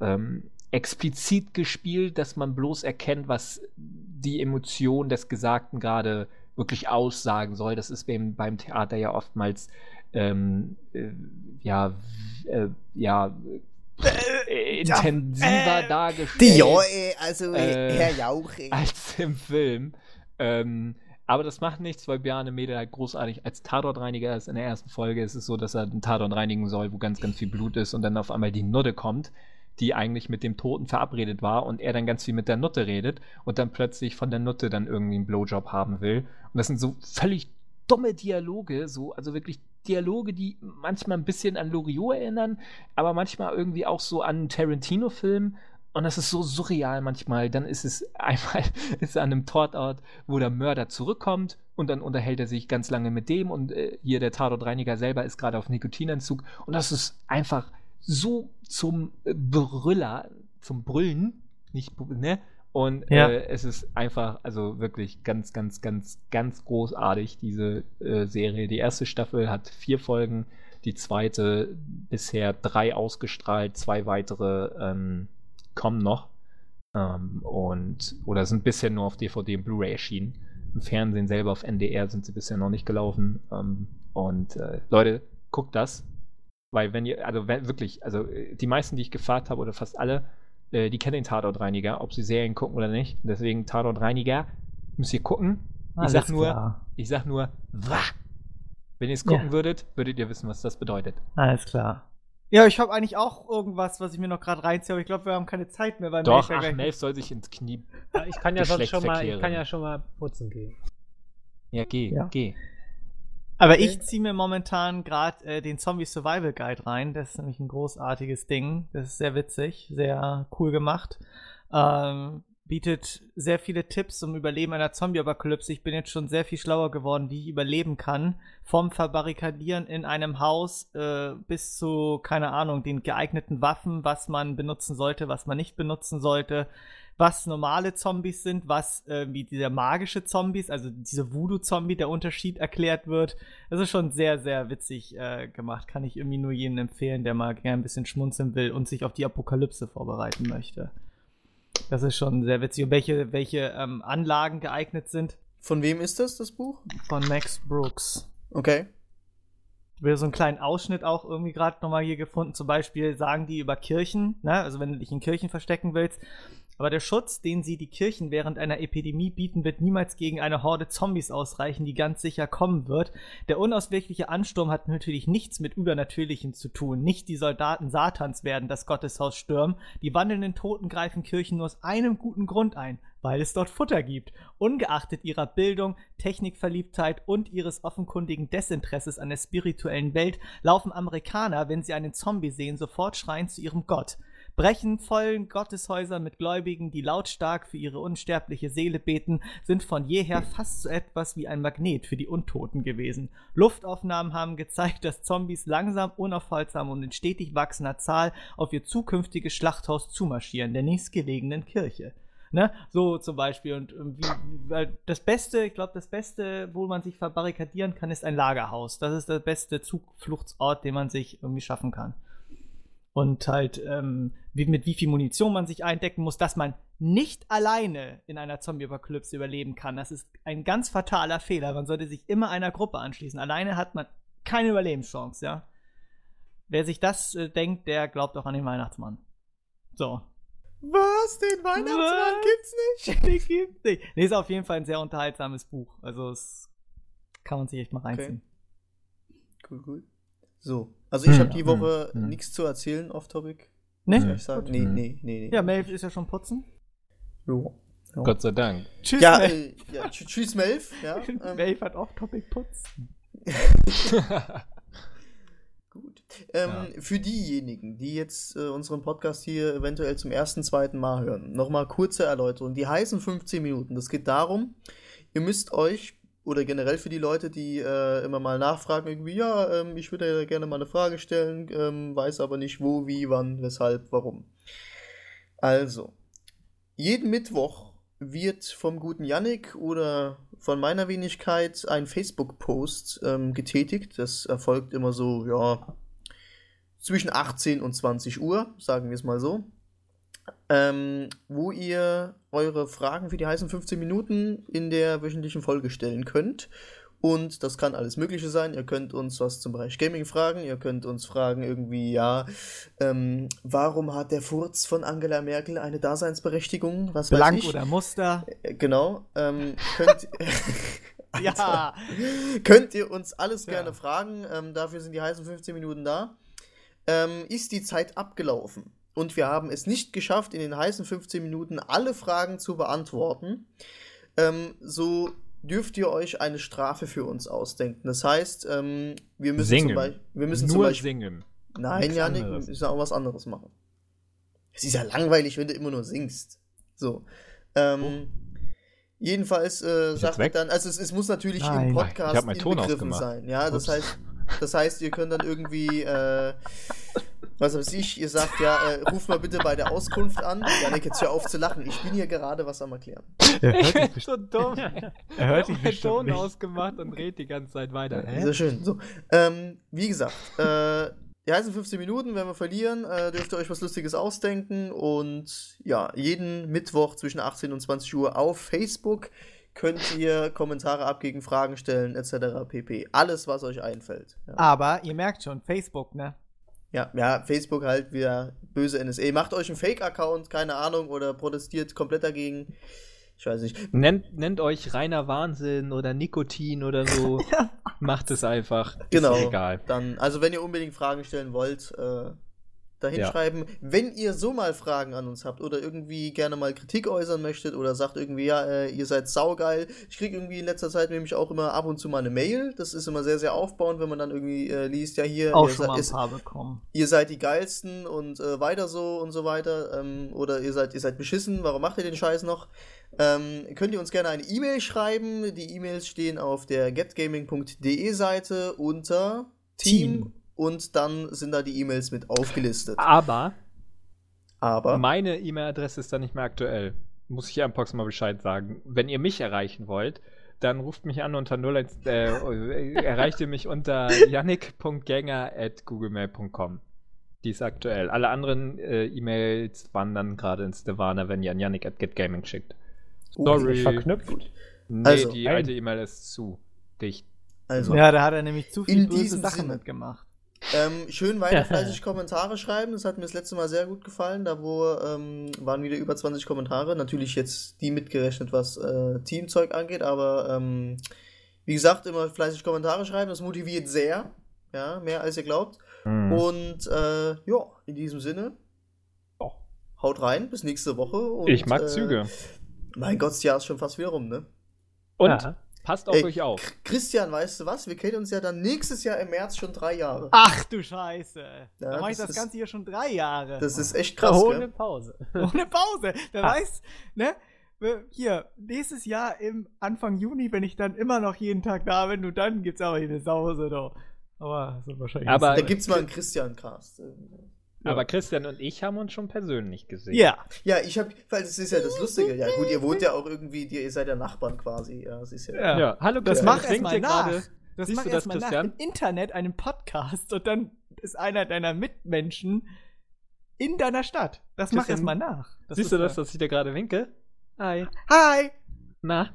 ähm, explizit gespielt, dass man bloß erkennt, was die Emotion des Gesagten gerade wirklich aussagen soll. Das ist beim, beim Theater ja oftmals ähm, äh, ja, äh, ja, intensiver äh, dargestellt ja, äh, also, äh, Herr Jauch, äh. als im Film. Ähm, aber das macht nichts, weil Bjarne Mädel halt großartig als Tatortreiniger ist. In der ersten Folge ist es so, dass er einen Tatort reinigen soll, wo ganz, ganz viel Blut ist und dann auf einmal die Nudde kommt, die eigentlich mit dem Toten verabredet war und er dann ganz viel mit der Nutte redet und dann plötzlich von der Nutte dann irgendwie einen Blowjob haben will. Und das sind so völlig dumme Dialoge, so, also wirklich Dialoge, die manchmal ein bisschen an Loriot erinnern, aber manchmal irgendwie auch so an einen Tarantino-Film. Und das ist so surreal manchmal. Dann ist es einmal ist er an einem Tatort, wo der Mörder zurückkommt und dann unterhält er sich ganz lange mit dem und äh, hier der Tatortreiniger selber ist gerade auf Nikotinentzug. Und das ist einfach so zum Brüller, zum Brüllen, nicht, ne? Und ja. äh, es ist einfach, also wirklich ganz, ganz, ganz, ganz großartig, diese äh, Serie. Die erste Staffel hat vier Folgen, die zweite bisher drei ausgestrahlt, zwei weitere ähm, kommen noch ähm, und oder sind bisher nur auf D V D und Blu-ray erschienen. Im Fernsehen selber auf N D R sind sie bisher noch nicht gelaufen. Ähm, und äh, Leute, guckt das, weil wenn ihr, also wenn, wirklich, also die meisten, die ich gefragt habe oder fast alle, die kennen den Tatortreiniger, ob sie Serien gucken oder nicht. Deswegen Tatortreiniger müsst ihr gucken. Ich Alles sag nur, klar. ich sag nur, wah! Wenn ihr es gucken ja. würdet, würdet ihr wissen, was das bedeutet. Alles klar. Ja, ich habe eigentlich auch irgendwas, was ich mir noch gerade reinziehe, aber ich glaube, wir haben keine Zeit mehr. Weil Doch, ach, Melf soll sich ins Knie. Ja, ich kann ja sonst schon mal, ich kann ja schon mal putzen gehen. Ja, geh, ja. geh. Aber okay. ich ziehe mir momentan gerade äh, den Zombie Survival Guide rein. Das ist nämlich ein großartiges Ding. Das ist sehr witzig, sehr cool gemacht. Ähm, bietet sehr viele Tipps zum Überleben einer Zombie-Apokalypse. Ich bin jetzt schon sehr viel schlauer geworden, wie ich überleben kann. Vom Verbarrikadieren in einem Haus äh, bis zu, keine Ahnung, den geeigneten Waffen, was man benutzen sollte, was man nicht benutzen sollte. Was normale Zombies sind, was äh, wie dieser magische Zombies, also diese Voodoo-Zombie, der Unterschied erklärt wird. Das ist schon sehr, sehr witzig äh, gemacht. Kann ich irgendwie nur jedem empfehlen, der mal gerne ein bisschen schmunzeln will und sich auf die Apokalypse vorbereiten möchte. Das ist schon sehr witzig. Und welche, welche ähm, Anlagen geeignet sind. Von wem ist das, das Buch? Von Max Brooks. Okay. Ich habe so einen kleinen Ausschnitt auch irgendwie gerade nochmal hier gefunden. Zum Beispiel sagen die über Kirchen, ne? Also wenn du dich in Kirchen verstecken willst. Aber der Schutz, den sie die Kirchen während einer Epidemie bieten, wird niemals gegen eine Horde Zombies ausreichen, die ganz sicher kommen wird. Der unausweichliche Ansturm hat natürlich nichts mit Übernatürlichem zu tun. Nicht die Soldaten Satans werden das Gotteshaus stürmen. Die wandelnden Toten greifen Kirchen nur aus einem guten Grund ein, weil es dort Futter gibt. Ungeachtet ihrer Bildung, Technikverliebtheit und ihres offenkundigen Desinteresses an der spirituellen Welt laufen Amerikaner, wenn sie einen Zombie sehen, sofort schreiend zu ihrem Gott. Brechen vollen Gotteshäuser mit Gläubigen, die lautstark für ihre unsterbliche Seele beten, sind von jeher fast so etwas wie ein Magnet für die Untoten gewesen. Luftaufnahmen haben gezeigt, dass Zombies langsam, unaufhaltsam und in stetig wachsender Zahl auf ihr zukünftiges Schlachthaus zumarschieren, der nächstgelegenen Kirche. Ne? So zum Beispiel. Und wie, das Beste, ich glaube, das Beste, wo man sich verbarrikadieren kann, ist ein Lagerhaus. Das ist der beste Zufluchtsort, den man sich irgendwie schaffen kann. Und halt, ähm, wie, mit wie viel Munition man sich eindecken muss, dass man nicht alleine in einer Zombie-Apokalypse überleben kann. Das ist ein ganz fataler Fehler. Man sollte sich immer einer Gruppe anschließen. Alleine hat man keine Überlebenschance, ja. Wer sich das äh, denkt, der glaubt auch an den Weihnachtsmann. So. Was? Den Weihnachtsmann Was? gibt's nicht? Den gibt's nicht. Nee, ist auf jeden Fall ein sehr unterhaltsames Buch. Also, es kann man sich echt mal reinziehen. Okay. Cool, cool. So. Also ich habe die Woche hm, hm. nichts zu erzählen, off-topic. Nee? Soll ich sagen? Nee, nee, nee, nee. Ja, Melf ist ja schon putzen. Jo. jo. Gott sei Dank. Tschüss, ja, Melf. Äh, ja, tsch- tschüss, Melf. Ja, ähm. Melf hat off-topic putzen. Gut. Ähm, ja. Für diejenigen, die jetzt äh, unseren Podcast hier eventuell zum ersten, zweiten Mal hören, nochmal kurze Erläuterung. Die heißen fünfzehn Minuten. Das geht darum, ihr müsst euch oder generell für die Leute, die äh, immer mal nachfragen, irgendwie, ja, ähm, ich würde ja gerne mal eine Frage stellen, ähm, weiß aber nicht wo, wie, wann, weshalb, warum. Also, jeden Mittwoch wird vom guten Yannick oder von meiner Wenigkeit ein Facebook-Post ähm, getätigt. Das erfolgt immer so, ja, zwischen achtzehn und zwanzig Uhr, sagen wir es mal so. Ähm, wo ihr eure Fragen für die heißen fünfzehn Minuten in der wöchentlichen Folge stellen könnt. Und das kann alles Mögliche sein. Ihr könnt uns was zum Bereich Gaming fragen. Ihr könnt uns fragen irgendwie, ja, ähm, warum hat der Furz von Angela Merkel eine Daseinsberechtigung? Was Blank weiß ich? Oder Muster. Genau. Ähm, könnt, ja. könnt ihr uns alles ja. gerne fragen. Ähm, dafür sind die heißen fünfzehn Minuten da. Ähm, ist die Zeit abgelaufen? Und wir haben es nicht geschafft, in den heißen fünfzehn Minuten alle Fragen zu beantworten. Ähm, so dürft ihr euch eine Strafe für uns ausdenken. Das heißt, ähm, wir müssen singen. zum Beispiel... Wir müssen Nur zum Beispiel, singen. Nein, Nichts Yannick, wir müssen auch was anderes machen. Es ist ja langweilig, wenn du immer nur singst. So. Ähm, oh. Jedenfalls äh, sagt man dann... Also es, es muss natürlich nein, im Podcast inbegriffen sein. Ja, das heißt, das heißt, ihr könnt dann irgendwie... Äh, was weiß ich, ihr sagt ja, äh, ruf mal bitte bei der Auskunft an. Yannick, jetzt hör auf zu lachen. Ich bin hier gerade was am Erklären. Er hört dich best- so dumm. Er hört dich bestimmt Ton nicht. Ausgemacht und redet die ganze Zeit weiter. Hä? Sehr schön. So. Ähm, wie gesagt, äh, die heißen fünfzehn Minuten, wenn wir verlieren, äh, dürft ihr euch was Lustiges ausdenken. Und ja, jeden Mittwoch zwischen achtzehn und zwanzig Uhr auf Facebook könnt ihr Kommentare abgeben, Fragen stellen, et cetera pp. Alles, was euch einfällt. Ja. Aber ihr merkt schon, Facebook, ne? Ja, ja, Facebook halt wieder böse N S A. Macht euch einen Fake-Account, keine Ahnung, oder protestiert komplett dagegen. Ich weiß nicht. Nennt, nennt euch reiner Wahnsinn oder Nikotin oder so. Macht es einfach. Genau. Ist egal. Dann, also wenn ihr unbedingt Fragen stellen wollt, äh, dahin ja. schreiben. Wenn ihr so mal Fragen an uns habt oder irgendwie gerne mal Kritik äußern möchtet oder sagt irgendwie, ja, äh, ihr seid saugeil. Ich kriege irgendwie in letzter Zeit nämlich auch immer ab und zu mal eine Mail. Das ist immer sehr, sehr aufbauend, wenn man dann irgendwie äh, liest, ja hier, auch ihr, schon se- mal ein paar ist, bekommen. Ihr seid die geilsten und äh, weiter so und so weiter. Ähm, oder ihr seid, ihr seid beschissen, warum macht ihr den Scheiß noch? Ähm, könnt ihr uns gerne eine E-Mail schreiben. Die E-Mails stehen auf der get gaming punkt de Seite unter Team. Team. Und dann sind da die E-Mails mit aufgelistet. Aber, aber meine E-Mail-Adresse ist dann nicht mehr aktuell. Muss ich Mpox mal Bescheid sagen. Wenn ihr mich erreichen wollt, dann ruft mich an unter null eins, äh, erreicht ihr mich unter yannick punkt gänger at googlemail punkt com. Die ist aktuell. Alle anderen äh, E-Mails wandern gerade ins Nirvana, wenn ihr an yannick at getgaming schickt. Sorry. Oh, verknüpft. Nee, also, die alte E-Mail ist zu dicht. Also, ja, da hat er nämlich zu viele böse Sachen mitgemacht. Ähm, schön weiter fleißig Kommentare schreiben, das hat mir das letzte Mal sehr gut gefallen, da wo ähm, waren wieder über zwanzig Kommentare, natürlich jetzt die mitgerechnet, was äh, Teamzeug angeht, aber ähm, wie gesagt, immer fleißig Kommentare schreiben, das motiviert sehr, ja, mehr als ihr glaubt mhm. und äh, ja, in diesem Sinne, oh. haut rein, bis nächste Woche. Und, ich mag äh, Züge. Mein Gott, das Jahr ist schon fast wieder rum, ne? Und? Ja. Passt auf Ey, euch auf. Christian, weißt du was? Wir kennen uns ja dann nächstes Jahr im März schon drei Jahre. Ach du Scheiße. Ja, da mach ich das ist, Ganze hier schon drei Jahre. Das ist echt krass, oh, ohne Pause. Ohne Pause. Da ah. weißt du, ne? Hier, nächstes Jahr im Anfang Juni, wenn ich dann immer noch jeden Tag da bin, und dann gibt's aber hier eine Sause, doch. Aber so wahrscheinlich. Aber da gibt's mal einen Christian-Cast. Ja. Aber Christian und ich haben uns schon persönlich gesehen. Ja. Ja, ich hab, weil das ist ja das Lustige. Ja gut, ihr wohnt ja auch irgendwie, ihr seid ja Nachbarn quasi. Ja, das ist ja. ja. ja. Hallo, das ja. macht erst mal nach. Grade, das macht erst mal nach im Internet einen Podcast und dann ist einer deiner Mitmenschen in deiner Stadt. Das macht erst mal nach. Das siehst du das, dass ich da gerade winke? Hi. Hi. Na?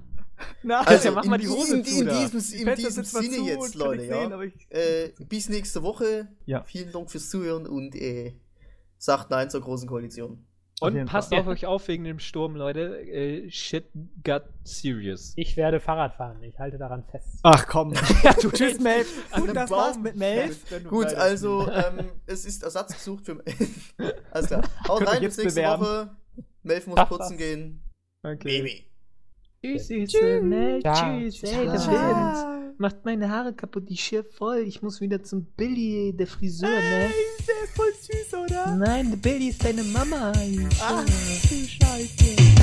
Na, also, mach mal die Hose zu. In diesem Sinne jetzt, Leute, ja. Äh, bis nächste Woche. Ja. Vielen Dank fürs Zuhören und äh, sagt Nein zur Großen Koalition. Und passt auf euch auf wegen dem Sturm, Leute. Äh, shit got serious. Ich werde Fahrrad fahren. Ich halte daran fest. Ach komm. Du tschüss, Melf. Und das war's mit Melf. Gut, also, ähm, es ist Ersatz gesucht für Melf. Alles klar. Haut rein, bis nächste Woche. Melf muss putzen gehen. Okay. Tschüss, tschüss, tschüss, tschüss, ey, der Wind macht meine Haare kaputt, die Schere voll, ich muss wieder zum Billy, der Friseur, ey, ne? Der ist voll süß, oder? Nein, der Billy ist deine Mama. Ach, du Scheiße.